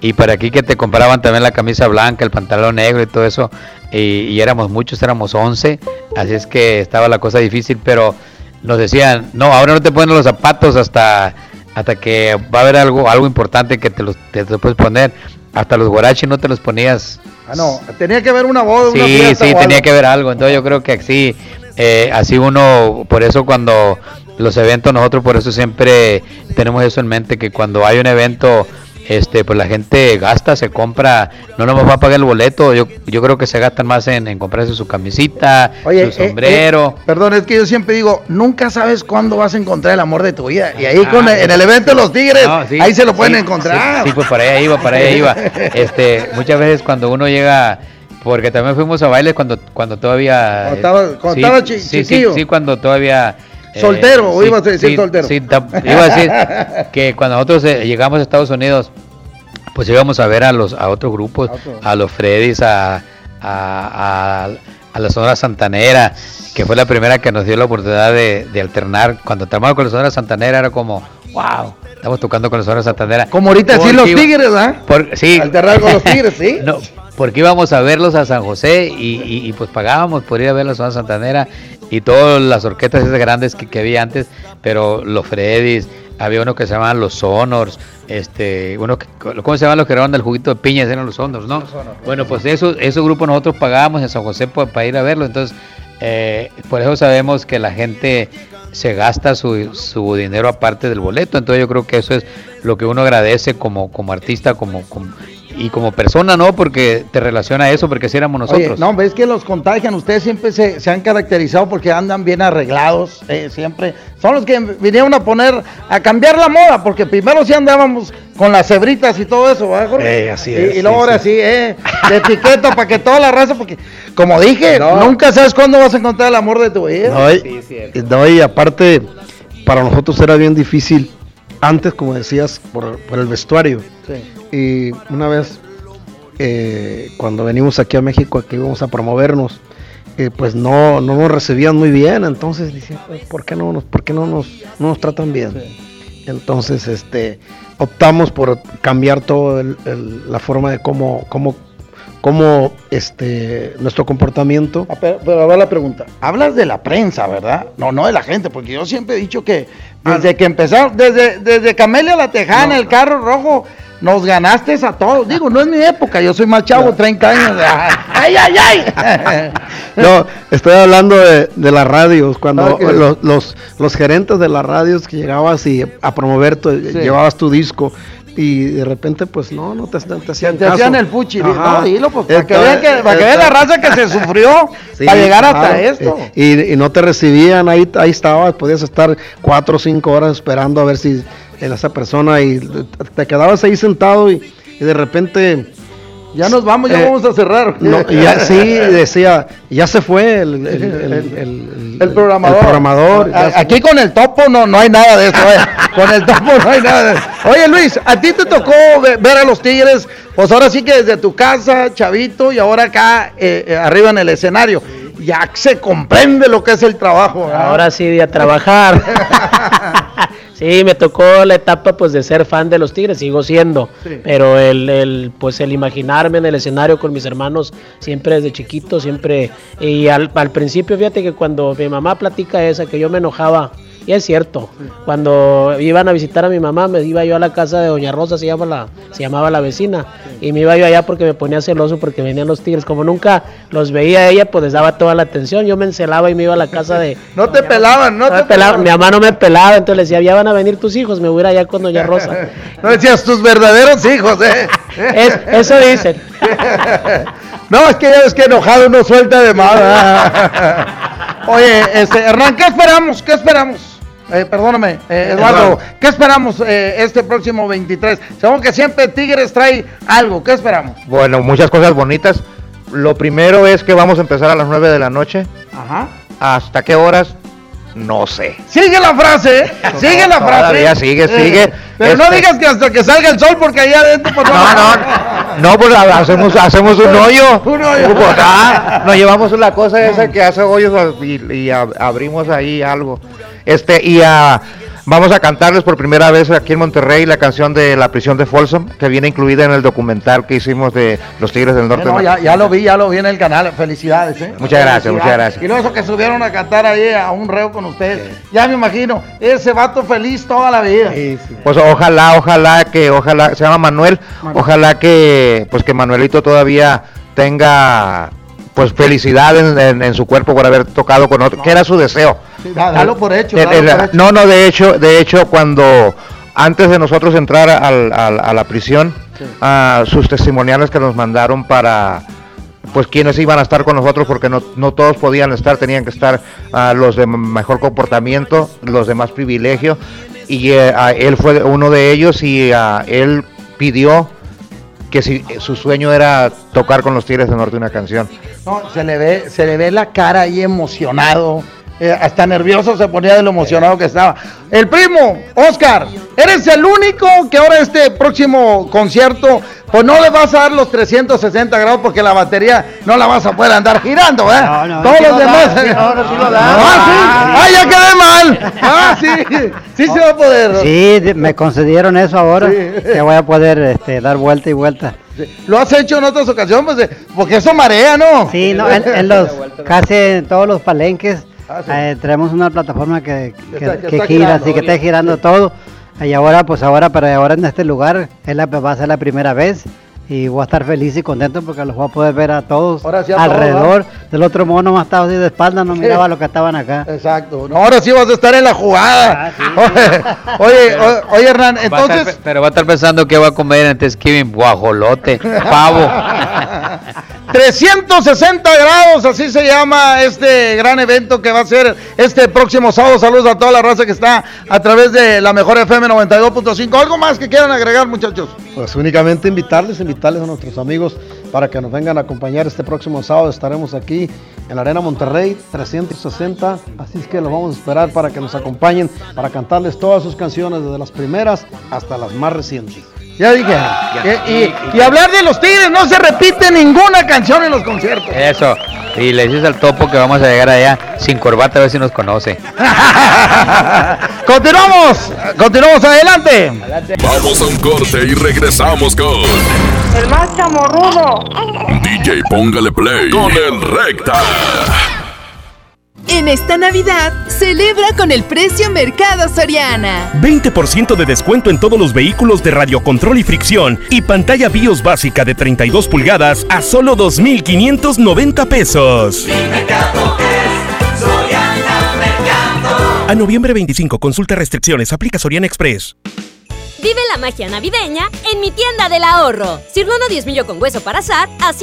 y para aquí que te compraban también la camisa blanca, el pantalón negro y todo eso, y éramos muchos, éramos 11, así es que estaba la cosa difícil, pero nos decían, no, ahora no te ponen los zapatos hasta que va a haber algo importante que te puedes poner. Hasta los guaraches no te los ponías. Ah, no, tenía que haber una boda, una fiesta. Sí, tenía que haber algo. Entonces yo creo que así uno, por eso cuando los eventos. Nosotros por eso siempre tenemos eso en mente, que cuando hay un evento, pues la gente gasta, se compra, no nomás va a pagar el boleto. Yo creo que se gastan más en comprarse su camisita, su sombrero. Perdón, es que yo siempre digo, nunca sabes cuándo vas a encontrar el amor de tu vida. Y ahí en el evento de Los Tigres, no, sí, ahí se lo pueden encontrar. Sí, pues para allá iba. Muchas veces cuando uno llega, porque también fuimos a bailes cuando todavía... Cuando estaba chiquillo. Sí, cuando todavía... ¿Soltero o ibas a decir soltero? Sí, iba a decir que cuando nosotros llegamos a Estados Unidos, pues íbamos a ver a otros grupos, a los Freddys, a la Sonora Santanera, que fue la primera que nos dio la oportunidad de alternar. Cuando terminamos con la Sonora Santanera era como, wow, estamos tocando con la Sonora Santanera. Como ahorita sí los Tigres, ¿ah? Sí. Alternar con los Tigres, ¿sí? No, porque íbamos a verlos a San José y pues pagábamos por ir a ver la Sonora Santanera y todas las orquestas esas grandes que había antes, pero los Freddys, había uno que se llamaban los Sonors, ¿cómo se llaman los que graban del juguito de piñas? Eran los Sonors, ¿no? Bueno, pues esos grupos nosotros pagábamos en San José para ir a verlos, entonces por eso sabemos que la gente se gasta su dinero aparte del boleto, entonces yo creo que eso es lo que uno agradece como artista, y como persona, ¿no? Porque te relaciona a eso, porque si éramos nosotros. Oye, no, ves que los contagian. Ustedes siempre se han caracterizado porque andan bien arreglados, siempre. Son los que vinieron a cambiar la moda, porque primero sí andábamos con las cebritas y todo eso, ¿verdad, Jorge? Así es. Y luego ahora sí, de etiqueta para que toda la raza, porque como dije, nunca sabes cuándo vas a encontrar el amor de tu vida. Y aparte, para nosotros era bien difícil, antes, como decías, por el vestuario. Sí. Y una vez, cuando venimos aquí a México, aquí íbamos a promovernos, pues no nos recibían muy bien, entonces decían, ¿por qué no nos tratan bien? Sí. Entonces optamos por cambiar todo la forma de cómo nuestro comportamiento. Pero ahora la pregunta, hablas de la prensa, ¿verdad? No de la gente, porque yo siempre he dicho que desde que empezaron, desde Camelia la Tejana, el carro rojo, nos ganaste a todos. Digo, no es mi época, yo soy más chavo, 30 años. ¡Ay! No, estoy hablando de las radios, cuando los gerentes de las radios que llegabas y a promover, llevabas tu disco y de repente, pues no te hacían caso. Te hacían el fuchi. No, dilo, pues, para que vean la raza que se sufrió para llegar hasta esto. Y no te recibían, ahí estabas, podías estar 4 o 5 horas esperando a ver si... esa persona, y te quedabas ahí sentado y de repente ya nos vamos, ya vamos a cerrar. Decía, ya se fue el programador. Aquí con el topo no hay nada de eso. Con el topo no hay nada de eso. Oye, Luis, a ti te tocó ver a los Tigres, pues ahora sí que desde tu casa, chavito, y ahora acá arriba en el escenario. Ya se comprende lo que es el trabajo, ¿verdad? Ahora sí, a trabajar. Sí, me tocó la etapa pues de ser fan de los Tigres, sigo siendo, sí. Pero el imaginarme en el escenario con mis hermanos siempre desde chiquito, siempre, y al principio, fíjate que cuando mi mamá platica que yo me enojaba, y es cierto, sí. Cuando iban a visitar a mi mamá, me iba yo a la casa de Doña Rosa, se llamaba la vecina, sí. Y me iba yo allá porque me ponía celoso porque venían los Tigres, como nunca los veía ella, pues les daba toda la atención, yo me encelaba y me iba a la casa de... Mi mamá no me pelaba, entonces le decía, ya van a venir tus hijos, me voy a ir allá con Doña Rosa. No decías tus verdaderos hijos, eso dicen. No, es que ya ves que enojado uno suelta de madre. Oye, Hernán, ¿qué esperamos? Perdóname, Eduardo, ¿qué esperamos este próximo 23? Según que siempre Tigres trae algo, ¿qué esperamos? Bueno, muchas cosas bonitas. Lo primero es que vamos a empezar a las 9 de la noche. Ajá. ¿Hasta qué horas? No sé. Sigue la frase, Todavía sigue. Pero no digas que hasta que salga el sol, porque allá adentro... No, pues hacemos un hoyo. Un hoyo. Pues, nos llevamos la cosa esa que hace hoyos y abrimos ahí algo. Vamos a cantarles por primera vez aquí en Monterrey la canción de La Prisión de Folsom, que viene incluida en el documental que hicimos de Los Tigres del Norte. Ya lo vi en el canal. Felicidades, Muchas gracias. Y luego eso que subieron a cantar ahí a un reo con ustedes. Sí. Ya me imagino, ese vato feliz toda la vida. Sí. Pues ojalá que se llama Manuel. Ojalá que Manuelito todavía tenga pues felicidad en su cuerpo por haber tocado con otro, que era su deseo. Sí, dalo por hecho. No, de hecho, cuando antes de nosotros entrar a la prisión, sí, sus testimoniales que nos mandaron para, pues, quienes iban a estar con nosotros, porque no todos podían estar, tenían que estar los de mejor comportamiento, los de más privilegio, y él fue uno de ellos, y él pidió que si su sueño era tocar con los Tigres del Norte una canción. No, se le ve la cara ahí emocionado, hasta nervioso se ponía de lo emocionado que estaba. El primo, Oscar, eres el único que ahora este próximo concierto, pues no le vas a dar los 360 grados porque la batería no la vas a poder andar girando, ¿eh? No, todos los demás. No, sí lo da. Ah, sí. Ah, ya quedé mal. Ah, sí. Sí se va a poder. Sí, me concedieron eso ahora. Sí. Que voy a poder dar vuelta y vuelta. Lo has hecho en otras ocasiones, pues, porque eso marea, ¿no? Sí, no, casi en todos los palenques. Ah, sí. Traemos una plataforma que gira, girando, así que está girando, sí, todo. Y ahora, para ahora en este lugar, va a ser la primera vez. Y voy a estar feliz y contento porque los voy a poder ver a todos, sí, alrededor. Del otro modo nomás estaba así de espalda, no miraba, sí, lo que estaban acá. Exacto. No, ahora sí vas a estar en la jugada. Ah, sí. Oye, Hernán, entonces... Pero va a estar pensando que va a comer en Thanksgiving, guajolote, pavo. 360 grados, así se llama este gran evento que va a ser este próximo sábado. Saludos a toda la raza que está a través de la mejor FM 92.5. ¿Algo más que quieran agregar, muchachos? Pues únicamente invitarles a nuestros amigos para que nos vengan a acompañar este próximo sábado. Estaremos aquí en la Arena Monterrey, 360, así es que los vamos a esperar para que nos acompañen, para cantarles todas sus canciones, desde las primeras hasta las más recientes. Ya dije, y hablar de los Tigres, no se repite ninguna canción en los conciertos. Eso, y le dices al Topo que vamos a llegar allá sin corbata, a ver si nos conoce. Continuamos, adelante. Vamos a un corte y regresamos con... El más chamorrudo. DJ, póngale play con el Recta. En esta Navidad, celebra con el precio Mercado Soriana. 20% de descuento en todos los vehículos de radiocontrol y fricción y pantalla BIOS básica de 32 pulgadas a solo $2,590. Mi mercado es Soriana Mercado. A noviembre 25, consulta restricciones, aplica Soriana Express. Vive la magia navideña en mi tienda del ahorro. Cirlono 10 millo con hueso para asar a $109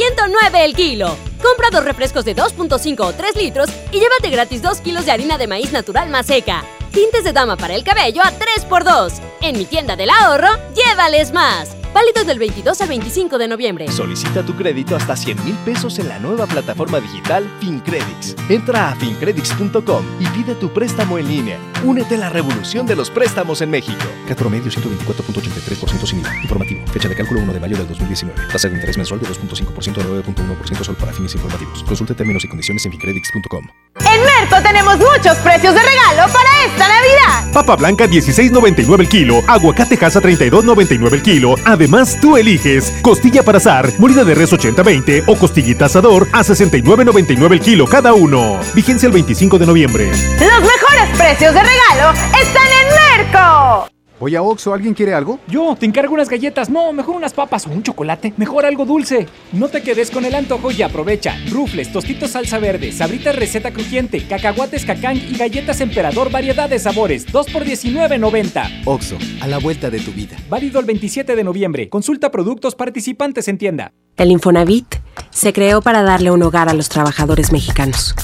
el kilo. Compra 2 refrescos de 2.5 o 3 litros y llévate gratis 2 kilos de harina de maíz natural Maseca. Tintes de dama para el cabello a 3x2. En mi tienda del ahorro, llévales más. Válidos del 22 al 25 de noviembre. Solicita tu crédito hasta $100,000 en la nueva plataforma digital FinCredits. Entra a fincredits.com y pide tu préstamo en línea. Únete a la revolución de los préstamos en México. CAT promedio 124.83% sin IVA. Informativo. Fecha de cálculo 1 de mayo del 2019. Tasa de interés mensual de 2.5% a 9.1% solo para fines informativos. Consulte términos y condiciones en fincredits.com. En Merco tenemos muchos precios de regalo para esta Navidad. Papa blanca $16.99 el kilo. Aguacate Jasa $32.99 el kilo. Además, tú eliges costilla para asar, molida de res 80-20 o costillita asador a $69.99 el kilo cada uno. Vigencia el 25 de noviembre. Los mejores precios de regalo están en Merco. Oye, Oxxo, ¿alguien quiere algo? Yo, te encargo unas galletas. No, mejor unas papas o un chocolate. Mejor algo dulce. No te quedes con el antojo y aprovecha. Rufles, tostitos salsa verde, sabritas receta crujiente, cacahuates cacán y galletas emperador variedad de sabores. 2 por $19.90. Oxxo, a la vuelta de tu vida. Válido el 27 de noviembre. Consulta productos participantes en tienda. El Infonavit se creó para darle un hogar a los trabajadores mexicanos.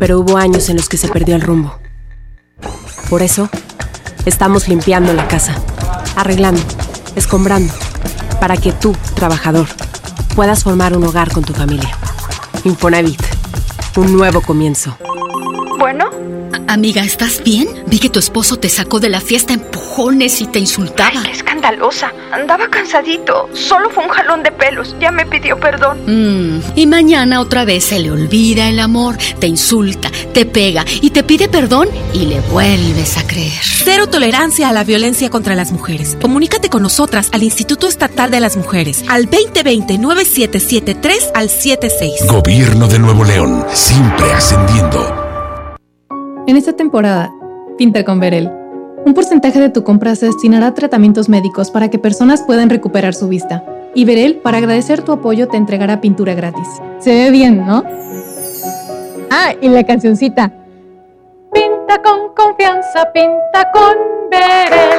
Pero hubo años en los que se perdió el rumbo. Por eso... estamos limpiando la casa, arreglando, escombrando, para que tú, trabajador, puedas formar un hogar con tu familia. Infonavit, un nuevo comienzo. Bueno. Amiga, ¿estás bien? Vi que tu esposo te sacó de la fiesta a empujones y te insultaba. Ay, qué escandalosa. Andaba cansadito. Solo fue un jalón de pelos. Ya me pidió perdón. Y mañana otra vez se le olvida el amor. Te insulta, te pega y te pide perdón y le vuelves a creer. Cero tolerancia a la violencia contra las mujeres. Comunícate con nosotras al Instituto Estatal de las Mujeres al 2020-9773 al 76. Gobierno de Nuevo León. Siempre ascendiendo. En esta temporada, pinta con Verel. Un porcentaje de tu compra se destinará a tratamientos médicos para que personas puedan recuperar su vista. Y Verel, para agradecer tu apoyo, te entregará pintura gratis. Se ve bien, ¿no? Ah, y la cancioncita. Pinta pinta con confianza, pinta con Verel.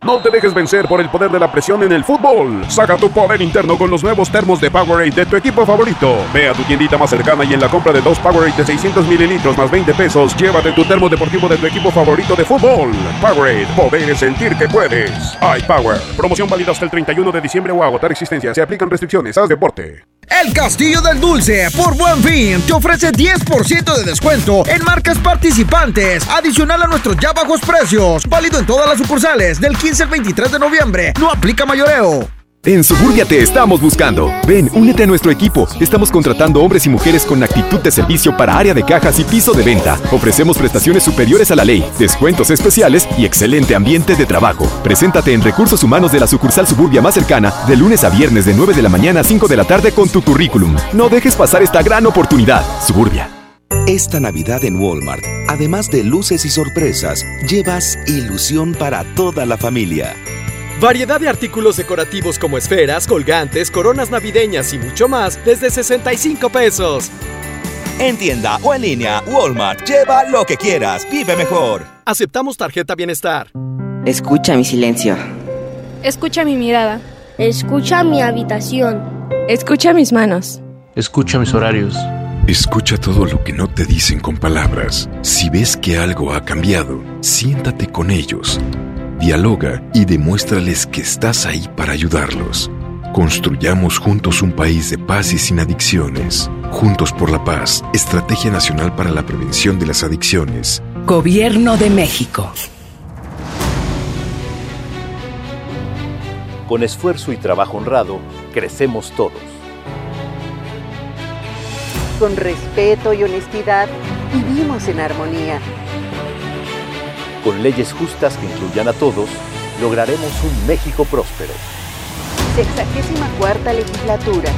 No te dejes vencer por el poder de la presión en el fútbol. Saca tu poder interno con los nuevos termos de Powerade de tu equipo favorito. Ve a tu tiendita más cercana y en la compra de 2 Powerade de 600 mililitros más 20 pesos, llévate tu termo deportivo de tu equipo favorito de fútbol. Powerade, poder sentir que puedes. iPower. Promoción válida hasta el 31 de diciembre o agotar existencia. Se aplican restricciones. Haz deporte. El Castillo del Dulce, por Buen Fin, te ofrece 10% de descuento en marcas participantes, adicional a nuestros ya bajos precios. Válido en todas las sucursales del 15 al 23 de noviembre. No aplica mayoreo. En Suburbia te estamos buscando. Ven, únete a nuestro equipo. Estamos contratando hombres y mujeres con actitud de servicio para área de cajas y piso de venta. Ofrecemos prestaciones superiores a la ley, descuentos especiales y excelente ambiente de trabajo. Preséntate en Recursos Humanos de la sucursal Suburbia más cercana de lunes a viernes de 9 de la mañana a 5 de la tarde con tu currículum. No dejes pasar esta gran oportunidad. Suburbia. Esta Navidad en Walmart, además de luces y sorpresas, llevas ilusión para toda la familia. Variedad de artículos decorativos como esferas, colgantes, coronas navideñas y mucho más desde 65 pesos. En tienda o en línea, Walmart, lleva lo que quieras, vive mejor. Aceptamos tarjeta bienestar. Escucha mi silencio. Escucha mi mirada. Escucha mi habitación. Escucha mis manos. Escucha mis horarios. Escucha todo lo que no te dicen con palabras. Si ves que algo ha cambiado, siéntate con ellos. Dialoga y demuéstrales que estás ahí para ayudarlos. Construyamos juntos un país de paz y sin adicciones. Juntos por la Paz, Estrategia Nacional para la Prevención de las Adicciones. Gobierno de México. Con esfuerzo y trabajo honrado, crecemos todos. Con respeto y honestidad, vivimos en armonía. Con leyes justas que incluyan a todos, lograremos un México próspero. 64ª Legislatura.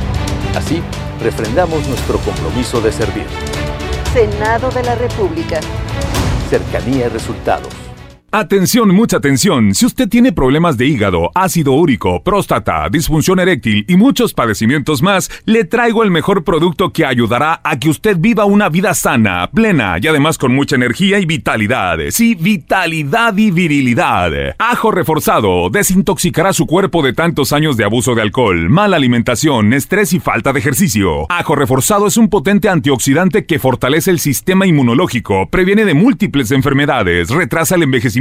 Así, refrendamos nuestro compromiso de servir. Senado de la República. Cercanía y resultados. Atención, mucha atención. Si usted tiene problemas de hígado, ácido úrico, próstata, disfunción eréctil y muchos padecimientos más, le traigo el mejor producto que ayudará a que usted viva una vida sana, plena y además con mucha energía y vitalidad. Sí, vitalidad y virilidad. Ajo reforzado desintoxicará su cuerpo de tantos años de abuso de alcohol, mala alimentación, estrés y falta de ejercicio. Ajo reforzado es un potente antioxidante que fortalece el sistema inmunológico, previene de múltiples enfermedades, retrasa el envejecimiento,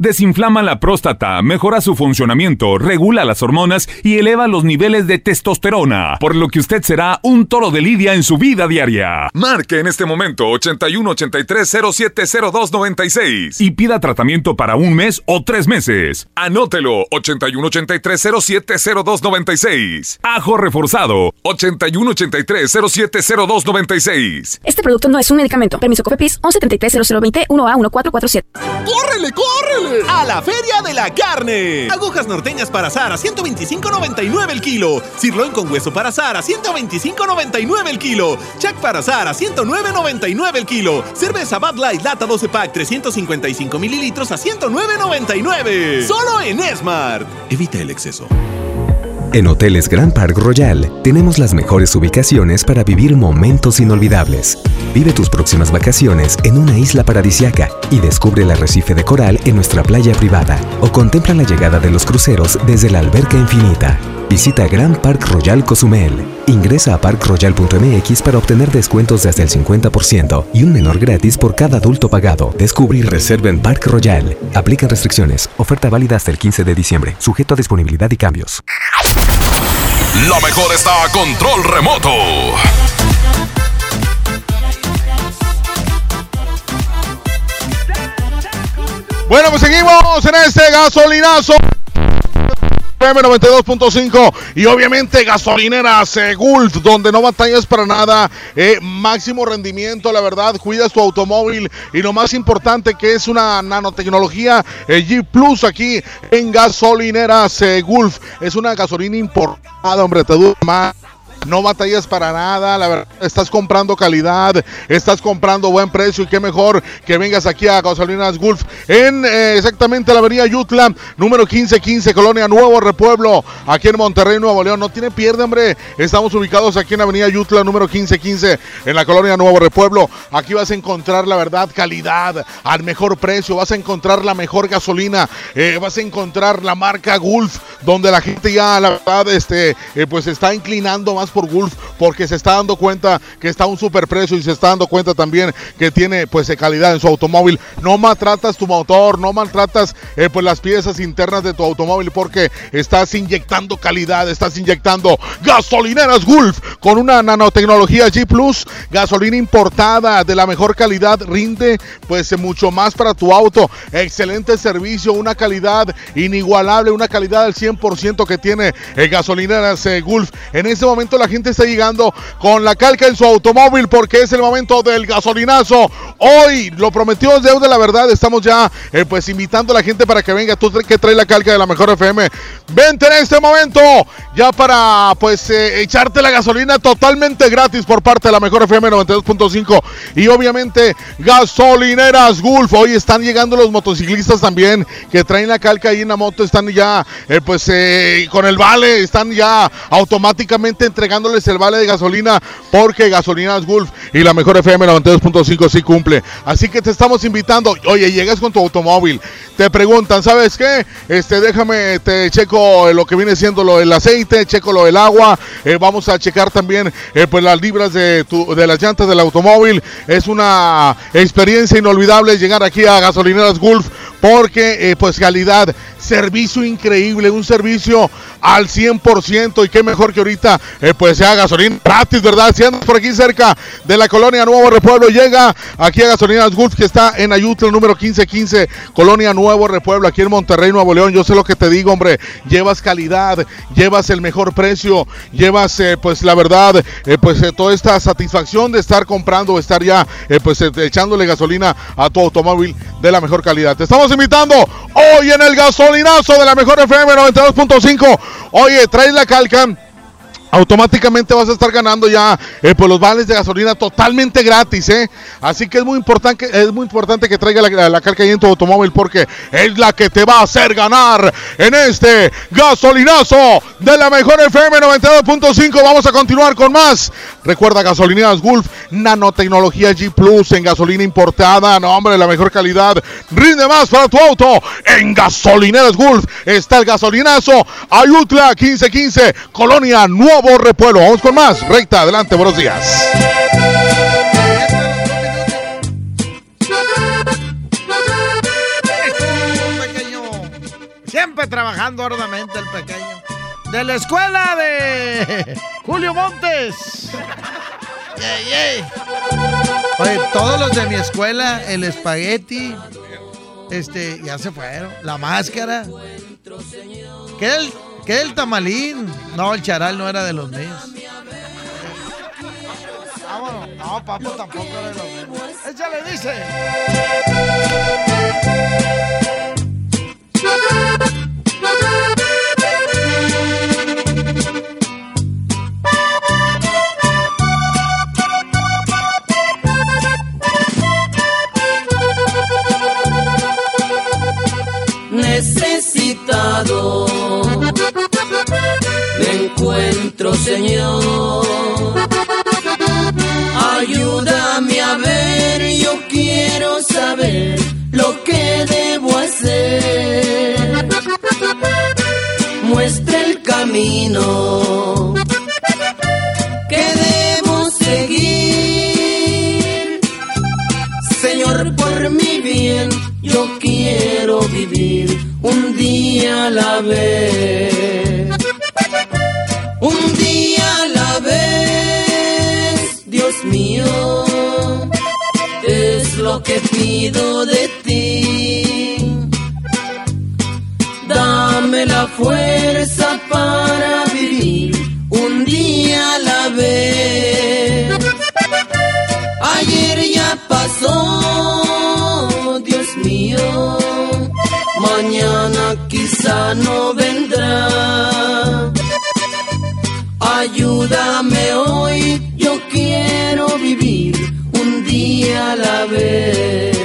desinflama la próstata, mejora su funcionamiento, regula las hormonas y eleva los niveles de testosterona, por lo que usted será un toro de lidia en su vida diaria. Marque en este momento 8183070296 y pida tratamiento para un mes o 3 meses. Anótelo, 8183070296. Ajo reforzado, 8183070296. Este producto no es un medicamento. Permiso COFEPRIS 11730020 1A1447. ¡Córrele! ¡Córrele! ¡A la Feria de la Carne! Agujas norteñas para asar a 125.99 el kilo. Sirloin con hueso para asar a 125.99 el kilo. Chac para asar a 109.99 el kilo. Cerveza Bud Light lata 12 pack 355 mililitros a 109.99. ¡Solo en Smart! Evita el exceso. En Hoteles Grand Park Royal tenemos las mejores ubicaciones para vivir momentos inolvidables. Vive tus próximas vacaciones en una isla paradisiaca y descubre el arrecife de coral en nuestra playa privada o contempla la llegada de los cruceros desde la alberca infinita. Visita Grand Park Royal Cozumel. Ingresa a parkroyal.mx para obtener descuentos de hasta el 50% y un menor gratis por cada adulto pagado. Descubre y reserva en Park Royal. Aplican restricciones. Oferta válida hasta el 15 de diciembre. Sujeto a disponibilidad y cambios. Lo mejor está a control remoto. Bueno, pues seguimos en este gasolinazo. FM 92.5 y obviamente gasolineras Gulf, donde no batallas para nada, máximo rendimiento, la verdad, cuidas tu automóvil y lo más importante que es una nanotecnología G Plus aquí en gasolineras Gulf. Es una gasolina importada, hombre, te dura más no batallas para nada, la verdad, estás comprando calidad, estás comprando buen precio, y qué mejor que vengas aquí a Gasolineras Gulf, en exactamente la avenida Yutla, número 1515, Colonia Nuevo Repueblo, aquí en Monterrey, Nuevo León. No tiene pierde, hombre, estamos ubicados aquí en la avenida Yutla, número 1515, en la Colonia Nuevo Repueblo. Aquí vas a encontrar, la verdad, calidad, al mejor precio, vas a encontrar la mejor gasolina, vas a encontrar la marca Gulf, donde la gente ya, la verdad, pues se está inclinando más por Gulf, porque se está dando cuenta que está a un superprecio y se está dando cuenta también que tiene, pues, calidad en su automóvil. No maltratas tu motor, no maltratas, pues, las piezas internas de tu automóvil, porque estás inyectando calidad, estás inyectando Gasolineras Gulf, con una nanotecnología G+, gasolina importada de la mejor calidad, rinde, pues, mucho más para tu auto, excelente servicio, una calidad inigualable, una calidad al 100% que tiene Gasolineras Gulf. En este momento la gente está llegando con la calca en su automóvil, porque es el momento del gasolinazo. Hoy lo prometió es deuda, la verdad. Estamos ya pues invitando a la gente para que venga. Tú que traes la calca de la mejor FM, vente en este momento ya para pues echarte la gasolina totalmente gratis por parte de la mejor FM 92.5 y obviamente Gasolineras Gulf. Hoy están llegando los motociclistas también que traen la calca ahí en la moto, están ya con el vale, están ya automáticamente entregándoles el vale de gasolina, porque Gasolineras Gulf y la mejor FM 92.5 sí cumple. Así que te estamos invitando. Oye, llegas con tu automóvil, te preguntan, ¿sabes qué? Déjame, te checo lo que viene siendo lo del aceite, checo lo del agua, vamos a checar también pues las libras de las llantas del automóvil. Es una experiencia inolvidable llegar aquí a Gasolineras Gulf, porque pues calidad, servicio increíble, un servicio al 100%, y qué mejor que ahorita pues sea gasolina gratis, ¿verdad? Si andas por aquí cerca de la Colonia Nuevo Repueblo, llega aquí a Gasolineras Gulf, que está en Ayutla, número 1515, Colonia Nuevo Repueblo, aquí en Monterrey, Nuevo León. Yo sé lo que te digo, hombre, llevas calidad, llevas el mejor precio, llevas pues la verdad, pues toda esta satisfacción de estar comprando, estar ya pues echándole gasolina a tu automóvil de la mejor calidad. Te estamos invitando hoy en el gasolinazo de la mejor FM 92.5. Oye, traes la calca, automáticamente vas a estar ganando ya por los vales de gasolina totalmente gratis, así que es muy importante que traiga la calca ahí en tu automóvil, porque es la que te va a hacer ganar en este gasolinazo de la mejor FM 92.5. Vamos a continuar con más. Recuerda, Gasolineras Gulf, nanotecnología G Plus en gasolina importada, no hombre, la mejor calidad, rinde más para tu auto. En Gasolineras Gulf está el gasolinazo. Ayutla 1515, Colonia Nueva Repueblo. Vamos con más. Recta, adelante, buenos días. Siempre trabajando arduamente el pequeño. De la escuela de Julio Montes. Yeah, yeah. Oye, todos los de mi escuela, el espagueti, ya se fueron. La máscara. ¿Qué el tamalín? No, el charal no era de los míos. Vámonos. No, papo tampoco era de los míos. ¡Échale, dice! Necesitado me encuentro, Señor, ayúdame a ver, yo quiero saber lo que debo hacer. Muestra el camino que debo seguir, Señor, por mi bien, yo quiero vivir un día a la vez. Un día a la vez, Dios mío, es lo que pido de ti. Dame la fuerza para vivir un día a la vez. Ayer ya pasó, Dios mío, mañana quizá no vendrá. Ayúdame hoy yo quiero vivir un día a la vez.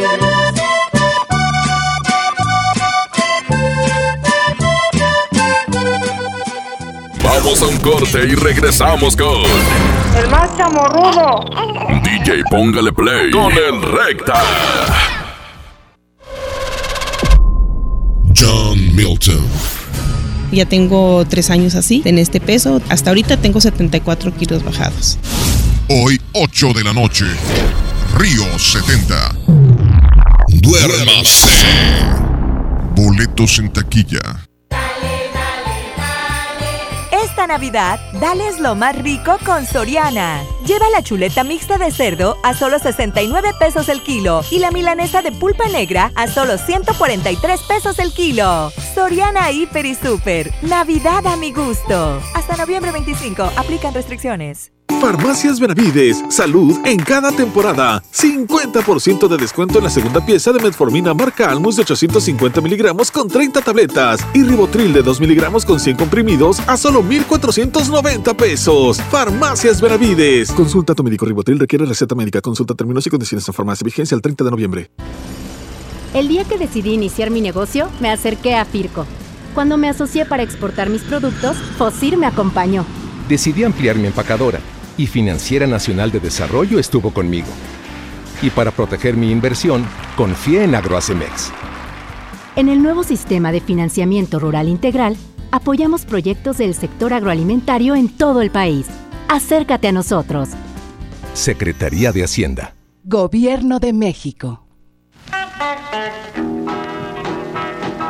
Vamos a un corte y regresamos con... ¡El más chamorrudo! DJ, póngale play con el Recta. John Milton. Ya tengo 3 años así, en este peso. Hasta ahorita tengo 74 kilos bajados. Hoy, 8 de la noche, Río 70. Duérmase. Boletos en taquilla. Esta Navidad, dales lo más rico con Soriana. Lleva la chuleta mixta de cerdo a solo 69 pesos el kilo y la milanesa de pulpa negra a solo 143 pesos el kilo. Soriana Hiper y Super. Navidad a mi gusto. Hasta noviembre 25. Aplican restricciones. Farmacias Benavides, salud en cada temporada. 50% de descuento en la segunda pieza de metformina marca Almus de 850 miligramos con 30 tabletas y ribotril de 2 miligramos con 100 comprimidos a solo 1,490 pesos. Farmacias Benavides. Consulta a tu médico. Ribotril requiere receta médica. Consulta términos y condiciones en farmacia. Vigencia el 30 de noviembre. El día que decidí iniciar mi negocio, me acerqué a Firco. Cuando me asocié para exportar mis productos, Fosir me acompañó. Decidí ampliar mi empacadora y Financiera Nacional de Desarrollo estuvo conmigo. Y para proteger mi inversión, confié en Agroacemex. En el nuevo sistema de financiamiento rural integral, apoyamos proyectos del sector agroalimentario en todo el país. Acércate a nosotros. Secretaría de Hacienda. Gobierno de México.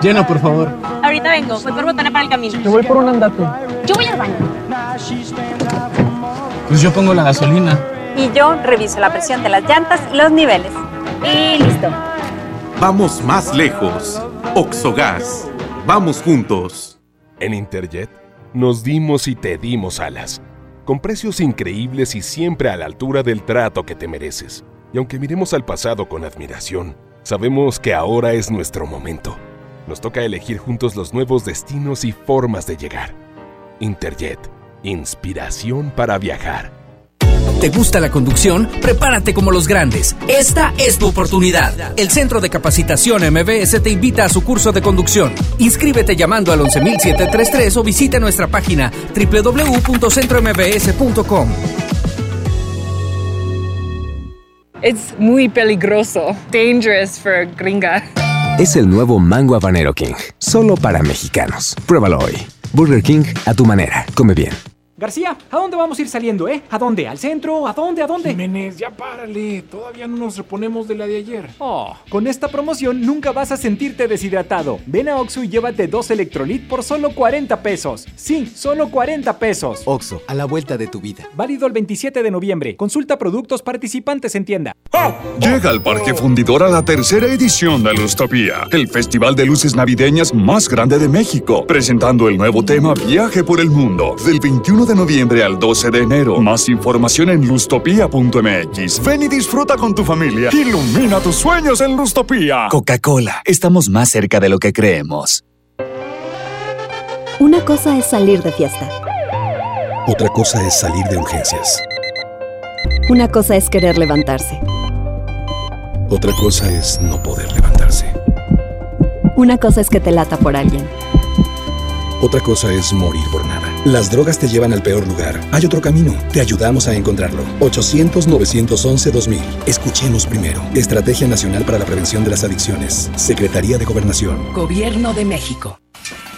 Llena, por favor. Ahorita vengo, voy por botana para el camino. Yo voy por un andate. Yo voy al baño. Pues yo pongo la gasolina. Y yo reviso la presión de las llantas y los niveles. Y listo. Vamos más lejos. Oxogas. Vamos juntos. En Interjet nos dimos y te dimos alas. Con precios increíbles y siempre a la altura del trato que te mereces. Y aunque miremos al pasado con admiración, sabemos que ahora es nuestro momento. Nos toca elegir juntos los nuevos destinos y formas de llegar. Interjet. Inspiración para viajar. ¿Te gusta la conducción? Prepárate como los grandes. Esta es tu oportunidad. El Centro de Capacitación MBS te invita a su curso de conducción. Inscríbete llamando al 11.733 o visita nuestra página www.centrombs.com. Es muy peligroso. Dangerous for gringa. Es el nuevo Mango Habanero King. Solo para mexicanos. Pruébalo hoy. Burger King, a tu manera. Come bien. García, ¿a dónde vamos a ir saliendo, ¿A dónde? ¿Al centro? ¿A dónde? ¿A dónde? Jiménez, ya párale. Todavía no nos reponemos de la de ayer. Oh, con esta promoción nunca vas a sentirte deshidratado. Ven a Oxxo y llévate 2 Electrolit por solo 40 pesos. Sí, solo 40 pesos. Oxxo, a la vuelta de tu vida. Válido el 27 de noviembre. Consulta productos participantes en tienda. ¡Oh! Llega al Parque Fundidora la 3ª edición de Lustopía, el festival de luces navideñas más grande de México, presentando el nuevo tema Viaje por el Mundo, del 21 de noviembre al 12 de enero. Más información en lustopia.mx. Ven y disfruta con tu familia. Ilumina tus sueños en Lustopía. Coca-Cola, estamos más cerca de lo que creemos. Una cosa es salir de fiesta. Otra cosa es salir de urgencias. Una cosa es querer levantarse. Otra cosa es no poder levantarse. Una cosa es que te lata por alguien. Otra cosa es morir por nada. Las drogas te llevan al peor lugar. Hay otro camino. Te ayudamos a encontrarlo. 800-911-2000. Escuchemos primero. Estrategia Nacional para la Prevención de las Adicciones. Secretaría de Gobernación. Gobierno de México.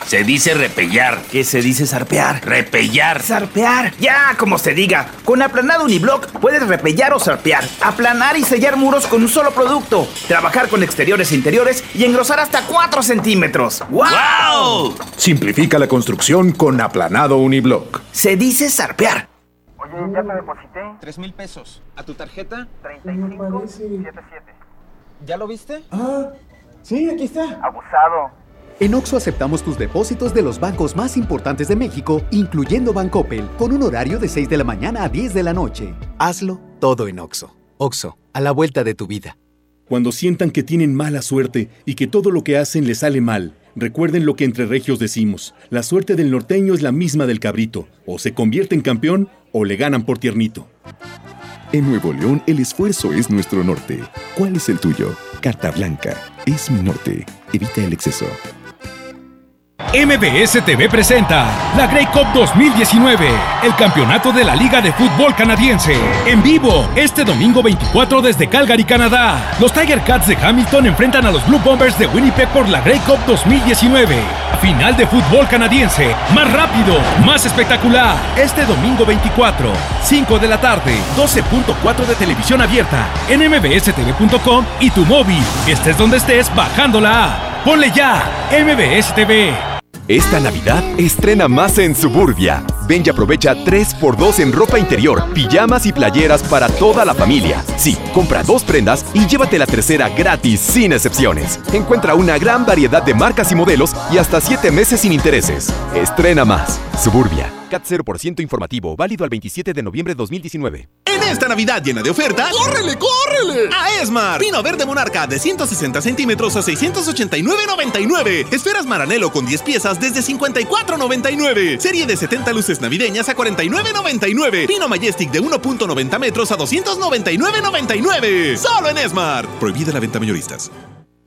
Se dice repellar. ¿Qué se dice zarpear? Repellar. Zarpear. Ya, como se diga. Con Aplanado Uniblock puedes repellar o zarpear. Aplanar y sellar muros con un solo producto. Trabajar con exteriores e interiores y engrosar hasta 4 centímetros. ¡Wow! ¡Wow! Simplifica la construcción con Aplanado Uniblock. Se dice zarpear. Oye, ya te deposité. 3,000 pesos. ¿A tu tarjeta? 3577. ¿Ya lo viste? Ah, sí, aquí está. Abusado. En Oxxo aceptamos tus depósitos de los bancos más importantes de México, incluyendo Bancoppel, con un horario de 6 de la mañana a 10 de la noche. Hazlo todo en Oxxo. Oxxo, a la vuelta de tu vida. Cuando sientan que tienen mala suerte y que todo lo que hacen les sale mal, recuerden lo que entre regios decimos, la suerte del norteño es la misma del cabrito, o se convierte en campeón o le ganan por tiernito. En Nuevo León el esfuerzo es nuestro norte. ¿Cuál es el tuyo? Carta Blanca es mi norte. Evita el exceso. MBS TV presenta la Grey Cup 2019, el campeonato de la Liga de Fútbol Canadiense. En vivo, este domingo 24 desde Calgary, Canadá. Los Tiger Cats de Hamilton enfrentan a los Blue Bombers de Winnipeg por la Grey Cup 2019. Final de fútbol canadiense, más rápido, más espectacular. Este domingo 24, 5 de la tarde, 12.4 de televisión abierta, en mbstv.com y tu móvil. Estés donde estés, bajando la app. ¡Ponle ya! MBS TV. Esta Navidad estrena más en Suburbia. Ven y aprovecha 3x2 en ropa interior, pijamas y playeras para toda la familia. Sí, compra 2 prendas y llévate la tercera gratis sin excepciones. Encuentra una gran variedad de marcas y modelos y hasta 7 meses sin intereses. Estrena más. Suburbia. CAT 0% informativo, válido al 27 de noviembre de 2019. En esta Navidad llena de ofertas, ¡córrele, córrele! A Esmar, pino verde monarca de 160 centímetros a 689.99. Esferas Maranello con 10 piezas desde 54.99. Serie de 70 luces navideñas a 49.99. Pino Majestic de 1.90 metros a 299.99. Solo en Esmar. Prohibida la venta mayoristas.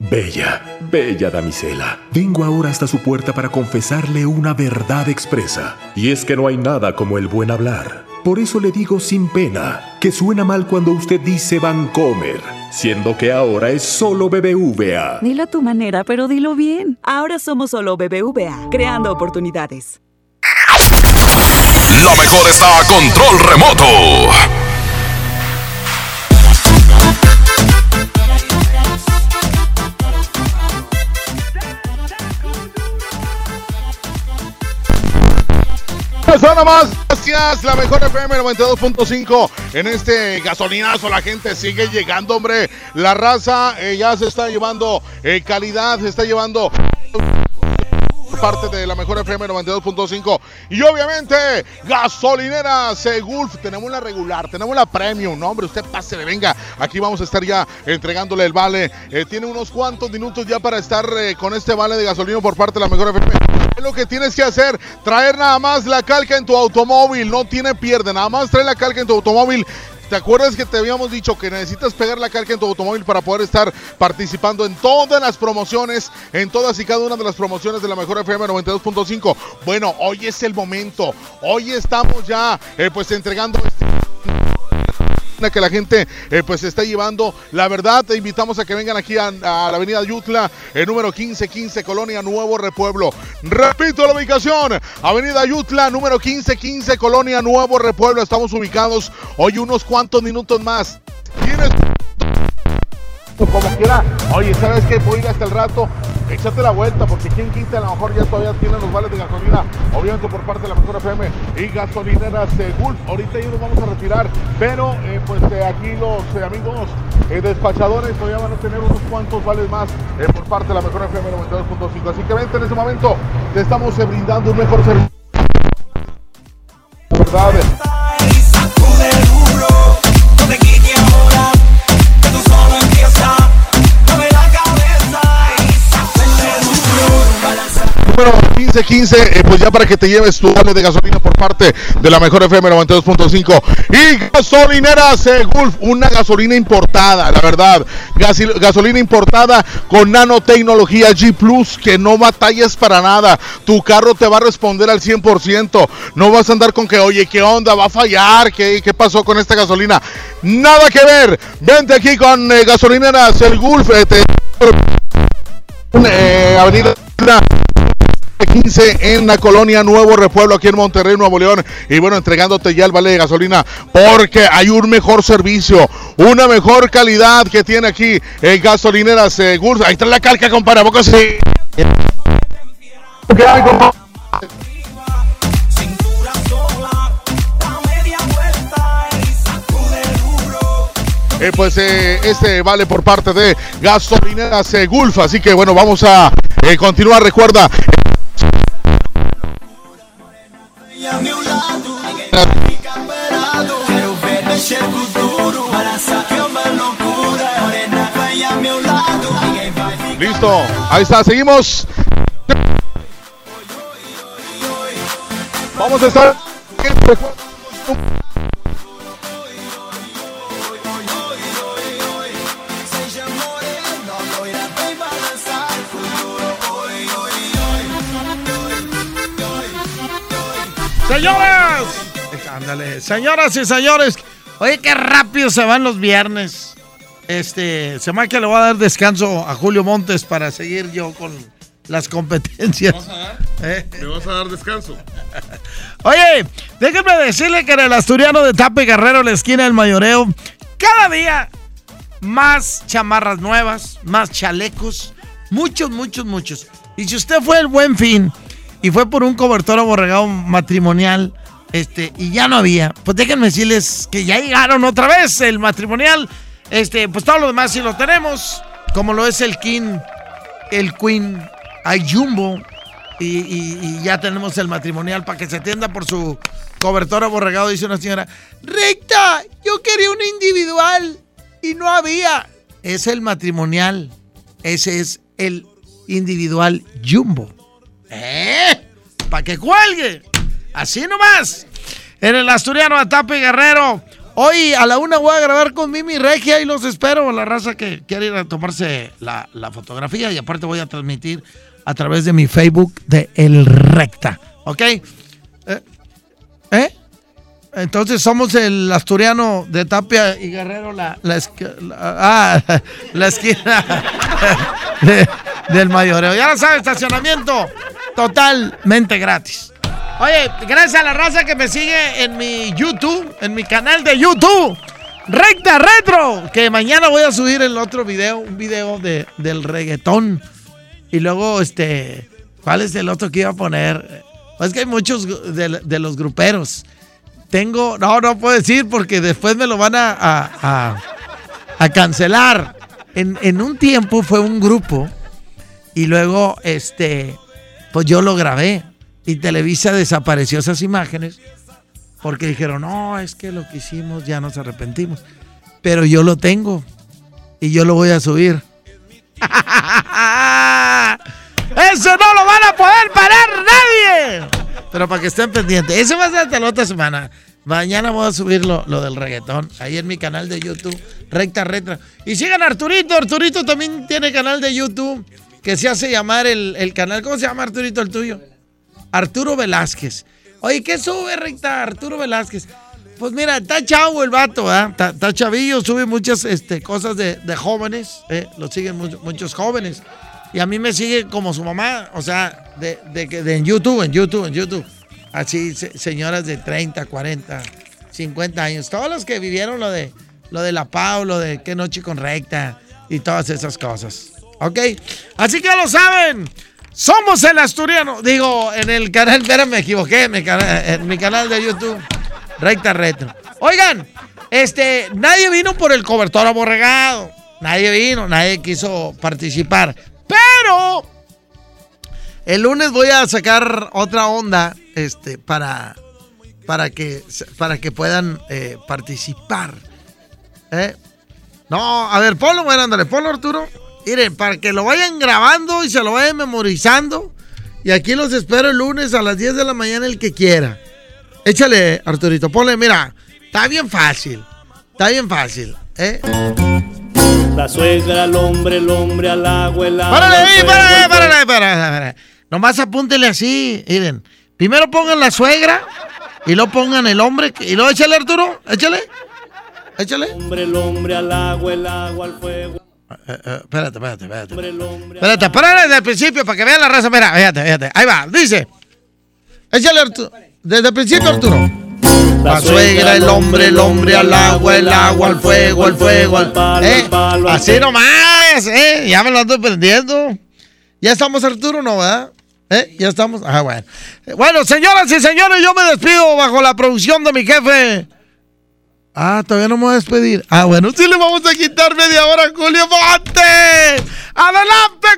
Bella, bella damisela, vengo ahora hasta su puerta para confesarle una verdad expresa, y es que no hay nada como el buen hablar. Por eso le digo sin pena, que suena mal cuando usted dice Bancomer, siendo que ahora es solo BBVA. Dilo a tu manera, pero dilo bien. Ahora somos solo BBVA, creando oportunidades. Lo mejor está a control remoto. Nada más, gracias, la mejor FM 92.5 en este gasolinazo. La gente sigue llegando, hombre. La raza ya se está llevando calidad, se está llevando parte de la mejor FM 92.5 y obviamente gasolineras Gulf. Tenemos la regular, tenemos la premium, no hombre, usted pásele, venga, aquí vamos a estar ya entregándole el vale. Tiene unos cuantos minutos ya para estar con este vale de gasolina por parte de la mejor FM. Es lo que tienes que hacer, traer nada más la calca en tu automóvil, no tiene pierde, nada más trae la calca en tu automóvil. ¿Te acuerdas que te habíamos dicho que necesitas pegar la calca en tu automóvil para poder estar participando en todas las promociones, en todas y cada una de las promociones de la mejor FM 92.5? Bueno, hoy es el momento. Hoy estamos ya pues entregando que la gente pues se está llevando. La verdad, te invitamos a que vengan aquí a la avenida Ayutla, el número 1515, Colonia Nuevo Repueblo. Repito la ubicación, avenida Ayutla, número 1515, Colonia Nuevo Repueblo. Estamos ubicados hoy unos cuantos minutos más. Tienes como quiera. Oye, ¿sabes qué? Voy a ir hasta el rato. Échate la vuelta, porque quien quita, a lo mejor ya todavía tienen los vales de gasolina, obviamente por parte de la mejor FM y gasolineras Gulf. Ahorita ya nos vamos a retirar, pero pues aquí los amigos despachadores todavía van a tener unos cuantos vales más por parte de la mejor FM 92.5. Así que vente, en este momento te estamos brindando un mejor servicio. ¿Verdad? Número 1515, pues ya para que te lleves tu vale de gasolina por parte de la mejor FM 92.5 y gasolineras Gulf, una gasolina importada, la verdad, gasolina importada con nanotecnología G Plus, que no batalles para nada, tu carro te va a responder al 100%, no vas a andar con que, oye, ¿qué onda? ¿Va a fallar? ¿Qué pasó con esta gasolina? Nada que ver, vente aquí con gasolineras el Gulf, avenida 15 en la colonia Nuevo Repueblo, aquí en Monterrey, Nuevo León. Y bueno, entregándote ya el vale de gasolina, porque hay un mejor servicio, una mejor calidad que tiene aquí gasolineras Gulf. Ahí está la calca, compadre, ¿a poco sí? Pues este vale por parte de gasolineras Gulf. Así que bueno, vamos a continuar. Recuerda, Listo, ahí está, seguimos. Vamos a estar. Señores, ándale, señoras y señores, oye, qué rápido se van los viernes. Se me que le voy a dar descanso a Julio Montes para seguir yo con las competencias. ¿Me vas a dar? ¿Me vas a dar descanso? Oye, déjenme decirle que en el asturiano de Tapa y Guerrero, la esquina del Mayoreo, cada día más chamarras nuevas, más chalecos, muchos, muchos, muchos. Y si usted fue el Buen Fin y fue por un cobertor aborregado matrimonial, y ya no había, pues déjenme decirles que ya llegaron otra vez el matrimonial. Pues todo lo demás sí lo tenemos, como lo es el King, el Queen, hay Jumbo, y ya tenemos el matrimonial para que se atienda por su cobertor aborregado. Dice una señora: Recta, yo quería un individual y no había. Es el matrimonial, ese es el individual Jumbo. Para que cuelgue, así nomás. En el asturiano Atapa y Guerrero. Hoy a la 1 voy a grabar con Mimi Regia y los espero, la raza que quiere ir a tomarse la fotografía, y aparte voy a transmitir a través de mi Facebook de El Recta, ¿ok? Entonces somos el asturiano de Tapia y Guerrero, la esquina del Mayoreo. Ya lo sabes, estacionamiento totalmente gratis. Oye, gracias a la raza que me sigue en mi YouTube, en mi canal de YouTube, Recta Retro, que mañana voy a subir el otro video, un video del reggaetón. Y luego, ¿cuál es el otro que iba a poner? Es que hay muchos de los gruperos. Tengo, no puedo decir porque después me lo van a cancelar. En un tiempo fue un grupo y luego, pues yo lo grabé. Y Televisa desapareció esas imágenes porque dijeron, no, es que lo que hicimos ya nos arrepentimos. Pero yo lo tengo y yo lo voy a subir. ¡Eso no lo van a poder parar nadie! Pero para que estén pendientes, eso va a ser hasta la otra semana. Mañana voy a subir lo del reggaetón ahí en mi canal de YouTube, Recta Retra. Y sigan a Arturito, Arturito también tiene canal de YouTube que se hace llamar el canal. ¿Cómo se llama, Arturito, el tuyo? Arturo Velázquez. Oye, ¿qué sube, Recta? Arturo Velázquez. Pues mira, está chavo el vato, ¿verdad? Está chavillo, sube muchas cosas de jóvenes, lo siguen muchos jóvenes. Y a mí me sigue como su mamá, o sea, de en YouTube. Así, señoras de 30, 40, 50 años. Todos los que vivieron lo de la Pau, lo de Qué Noche con Recta y todas esas cosas. ¿Ok? Así que lo saben. Somos el asturiano, digo, en el canal, espérame, me equivoqué, en mi canal de YouTube, Recta Retro. Oigan, nadie vino por el cobertor aborregado, nadie quiso participar, pero el lunes voy a sacar otra onda, para que puedan participar. No, a ver, ponlo, bueno, ándale, ponlo, Arturo. Miren, para que lo vayan grabando y se lo vayan memorizando. Y aquí los espero el lunes a las 10 de la mañana, el que quiera. Échale, Arturito, ponle, mira, está bien fácil, ¿eh? La suegra, al hombre, el hombre, al agua, el agua. Párale. Nomás apúntele así, miren. Primero pongan la suegra y luego pongan el hombre. Y luego échale, Arturo, échale. El hombre, al agua, el agua, al fuego. Espérate, párale desde el principio para que vean la raza. Mira, fíjate, ahí va, dice. Échale, Arturo, desde el principio, Arturo. La suegra, el hombre, al agua, el agua, al fuego, al fuego, al palo, al palo. Así nomás, ya me lo ando perdiendo. ¿Ya estamos, Arturo, no, verdad? ¿Ya estamos? Ah, bueno. Bueno, señoras y señores, yo me despido bajo la producción de mi jefe. Ah, todavía no me voy a despedir. Ah, bueno, sí le vamos a quitar media hora a Julio Montes. ¡Adelante,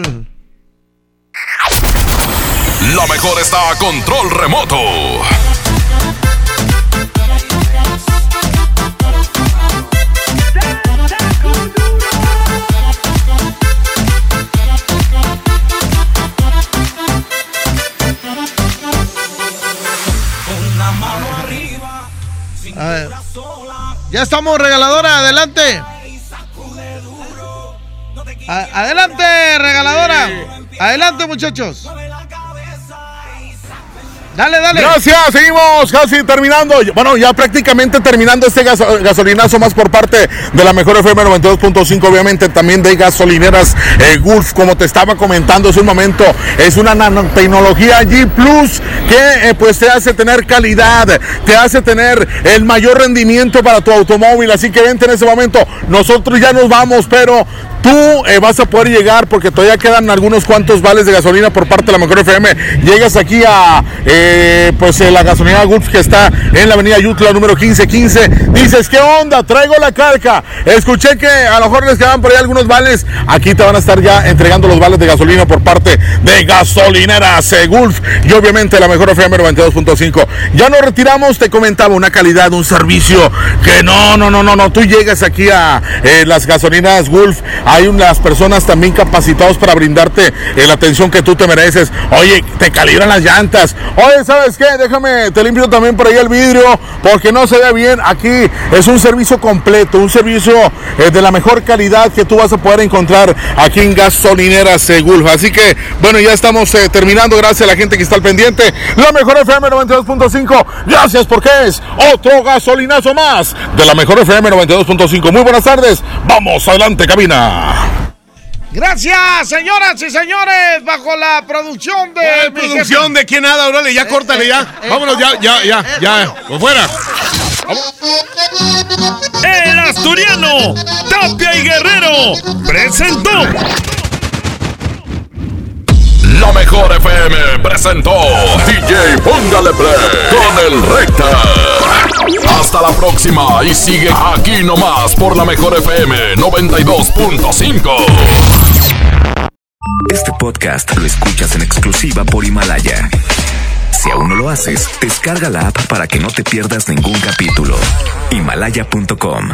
control! La mejor está a control remoto. Ya estamos, regaladora, adelante. Adelante, regaladora. Adelante, muchachos. Dale, dale. Gracias, seguimos casi terminando. Bueno, ya prácticamente terminando este gasolinazo más por parte de la mejor FM 92.5, obviamente también de gasolineras Gulf, como te estaba comentando hace un momento. Es una nanotecnología G Plus que pues te hace tener calidad, te hace tener el mayor rendimiento para tu automóvil. Así que vente en ese momento. Nosotros ya nos vamos, pero tú vas a poder llegar porque todavía quedan algunos cuantos vales de gasolina por parte de la Mejor FM. Llegas aquí a la gasolinera Gulf que está en la avenida Yutla número 1515. Dices, ¿qué onda? Traigo la carga. Escuché que a lo mejor les quedan por ahí algunos vales. Aquí te van a estar ya entregando los vales de gasolina por parte de gasolineras Gulf y obviamente la Mejor FM 92.5. Ya nos retiramos, te comentaba una calidad, un servicio que no. Tú llegas aquí a las gasolineras Gulf. Hay unas personas también capacitadas para brindarte la atención que tú te mereces. Oye, te calibran las llantas. Oye, ¿sabes qué? Déjame, te limpio también por ahí el vidrio porque no se ve bien. Aquí es un servicio completo, un servicio de la mejor calidad que tú vas a poder encontrar aquí en Gasolineras Gulf. Así que, bueno, ya estamos terminando. Gracias a la gente que está al pendiente. La Mejor FM 92.5. Gracias porque es otro gasolinazo más de la Mejor FM 92.5. Muy buenas tardes. Vamos, adelante, cabina. Gracias, señoras y señores, bajo la producción de... ¿Producción de quién nada? Órale, ya córtale, ya. Vámonos, ya. Pues fuera. El asturiano, Tapia y Guerrero, presentó... La Mejor FM presentó DJ Póngale Play con el Recta. Hasta la próxima y sigue aquí nomás por la Mejor FM 92.5. Este podcast lo escuchas en exclusiva por Himalaya. Si aún no lo haces, descarga la app para que no te pierdas ningún capítulo. Himalaya.com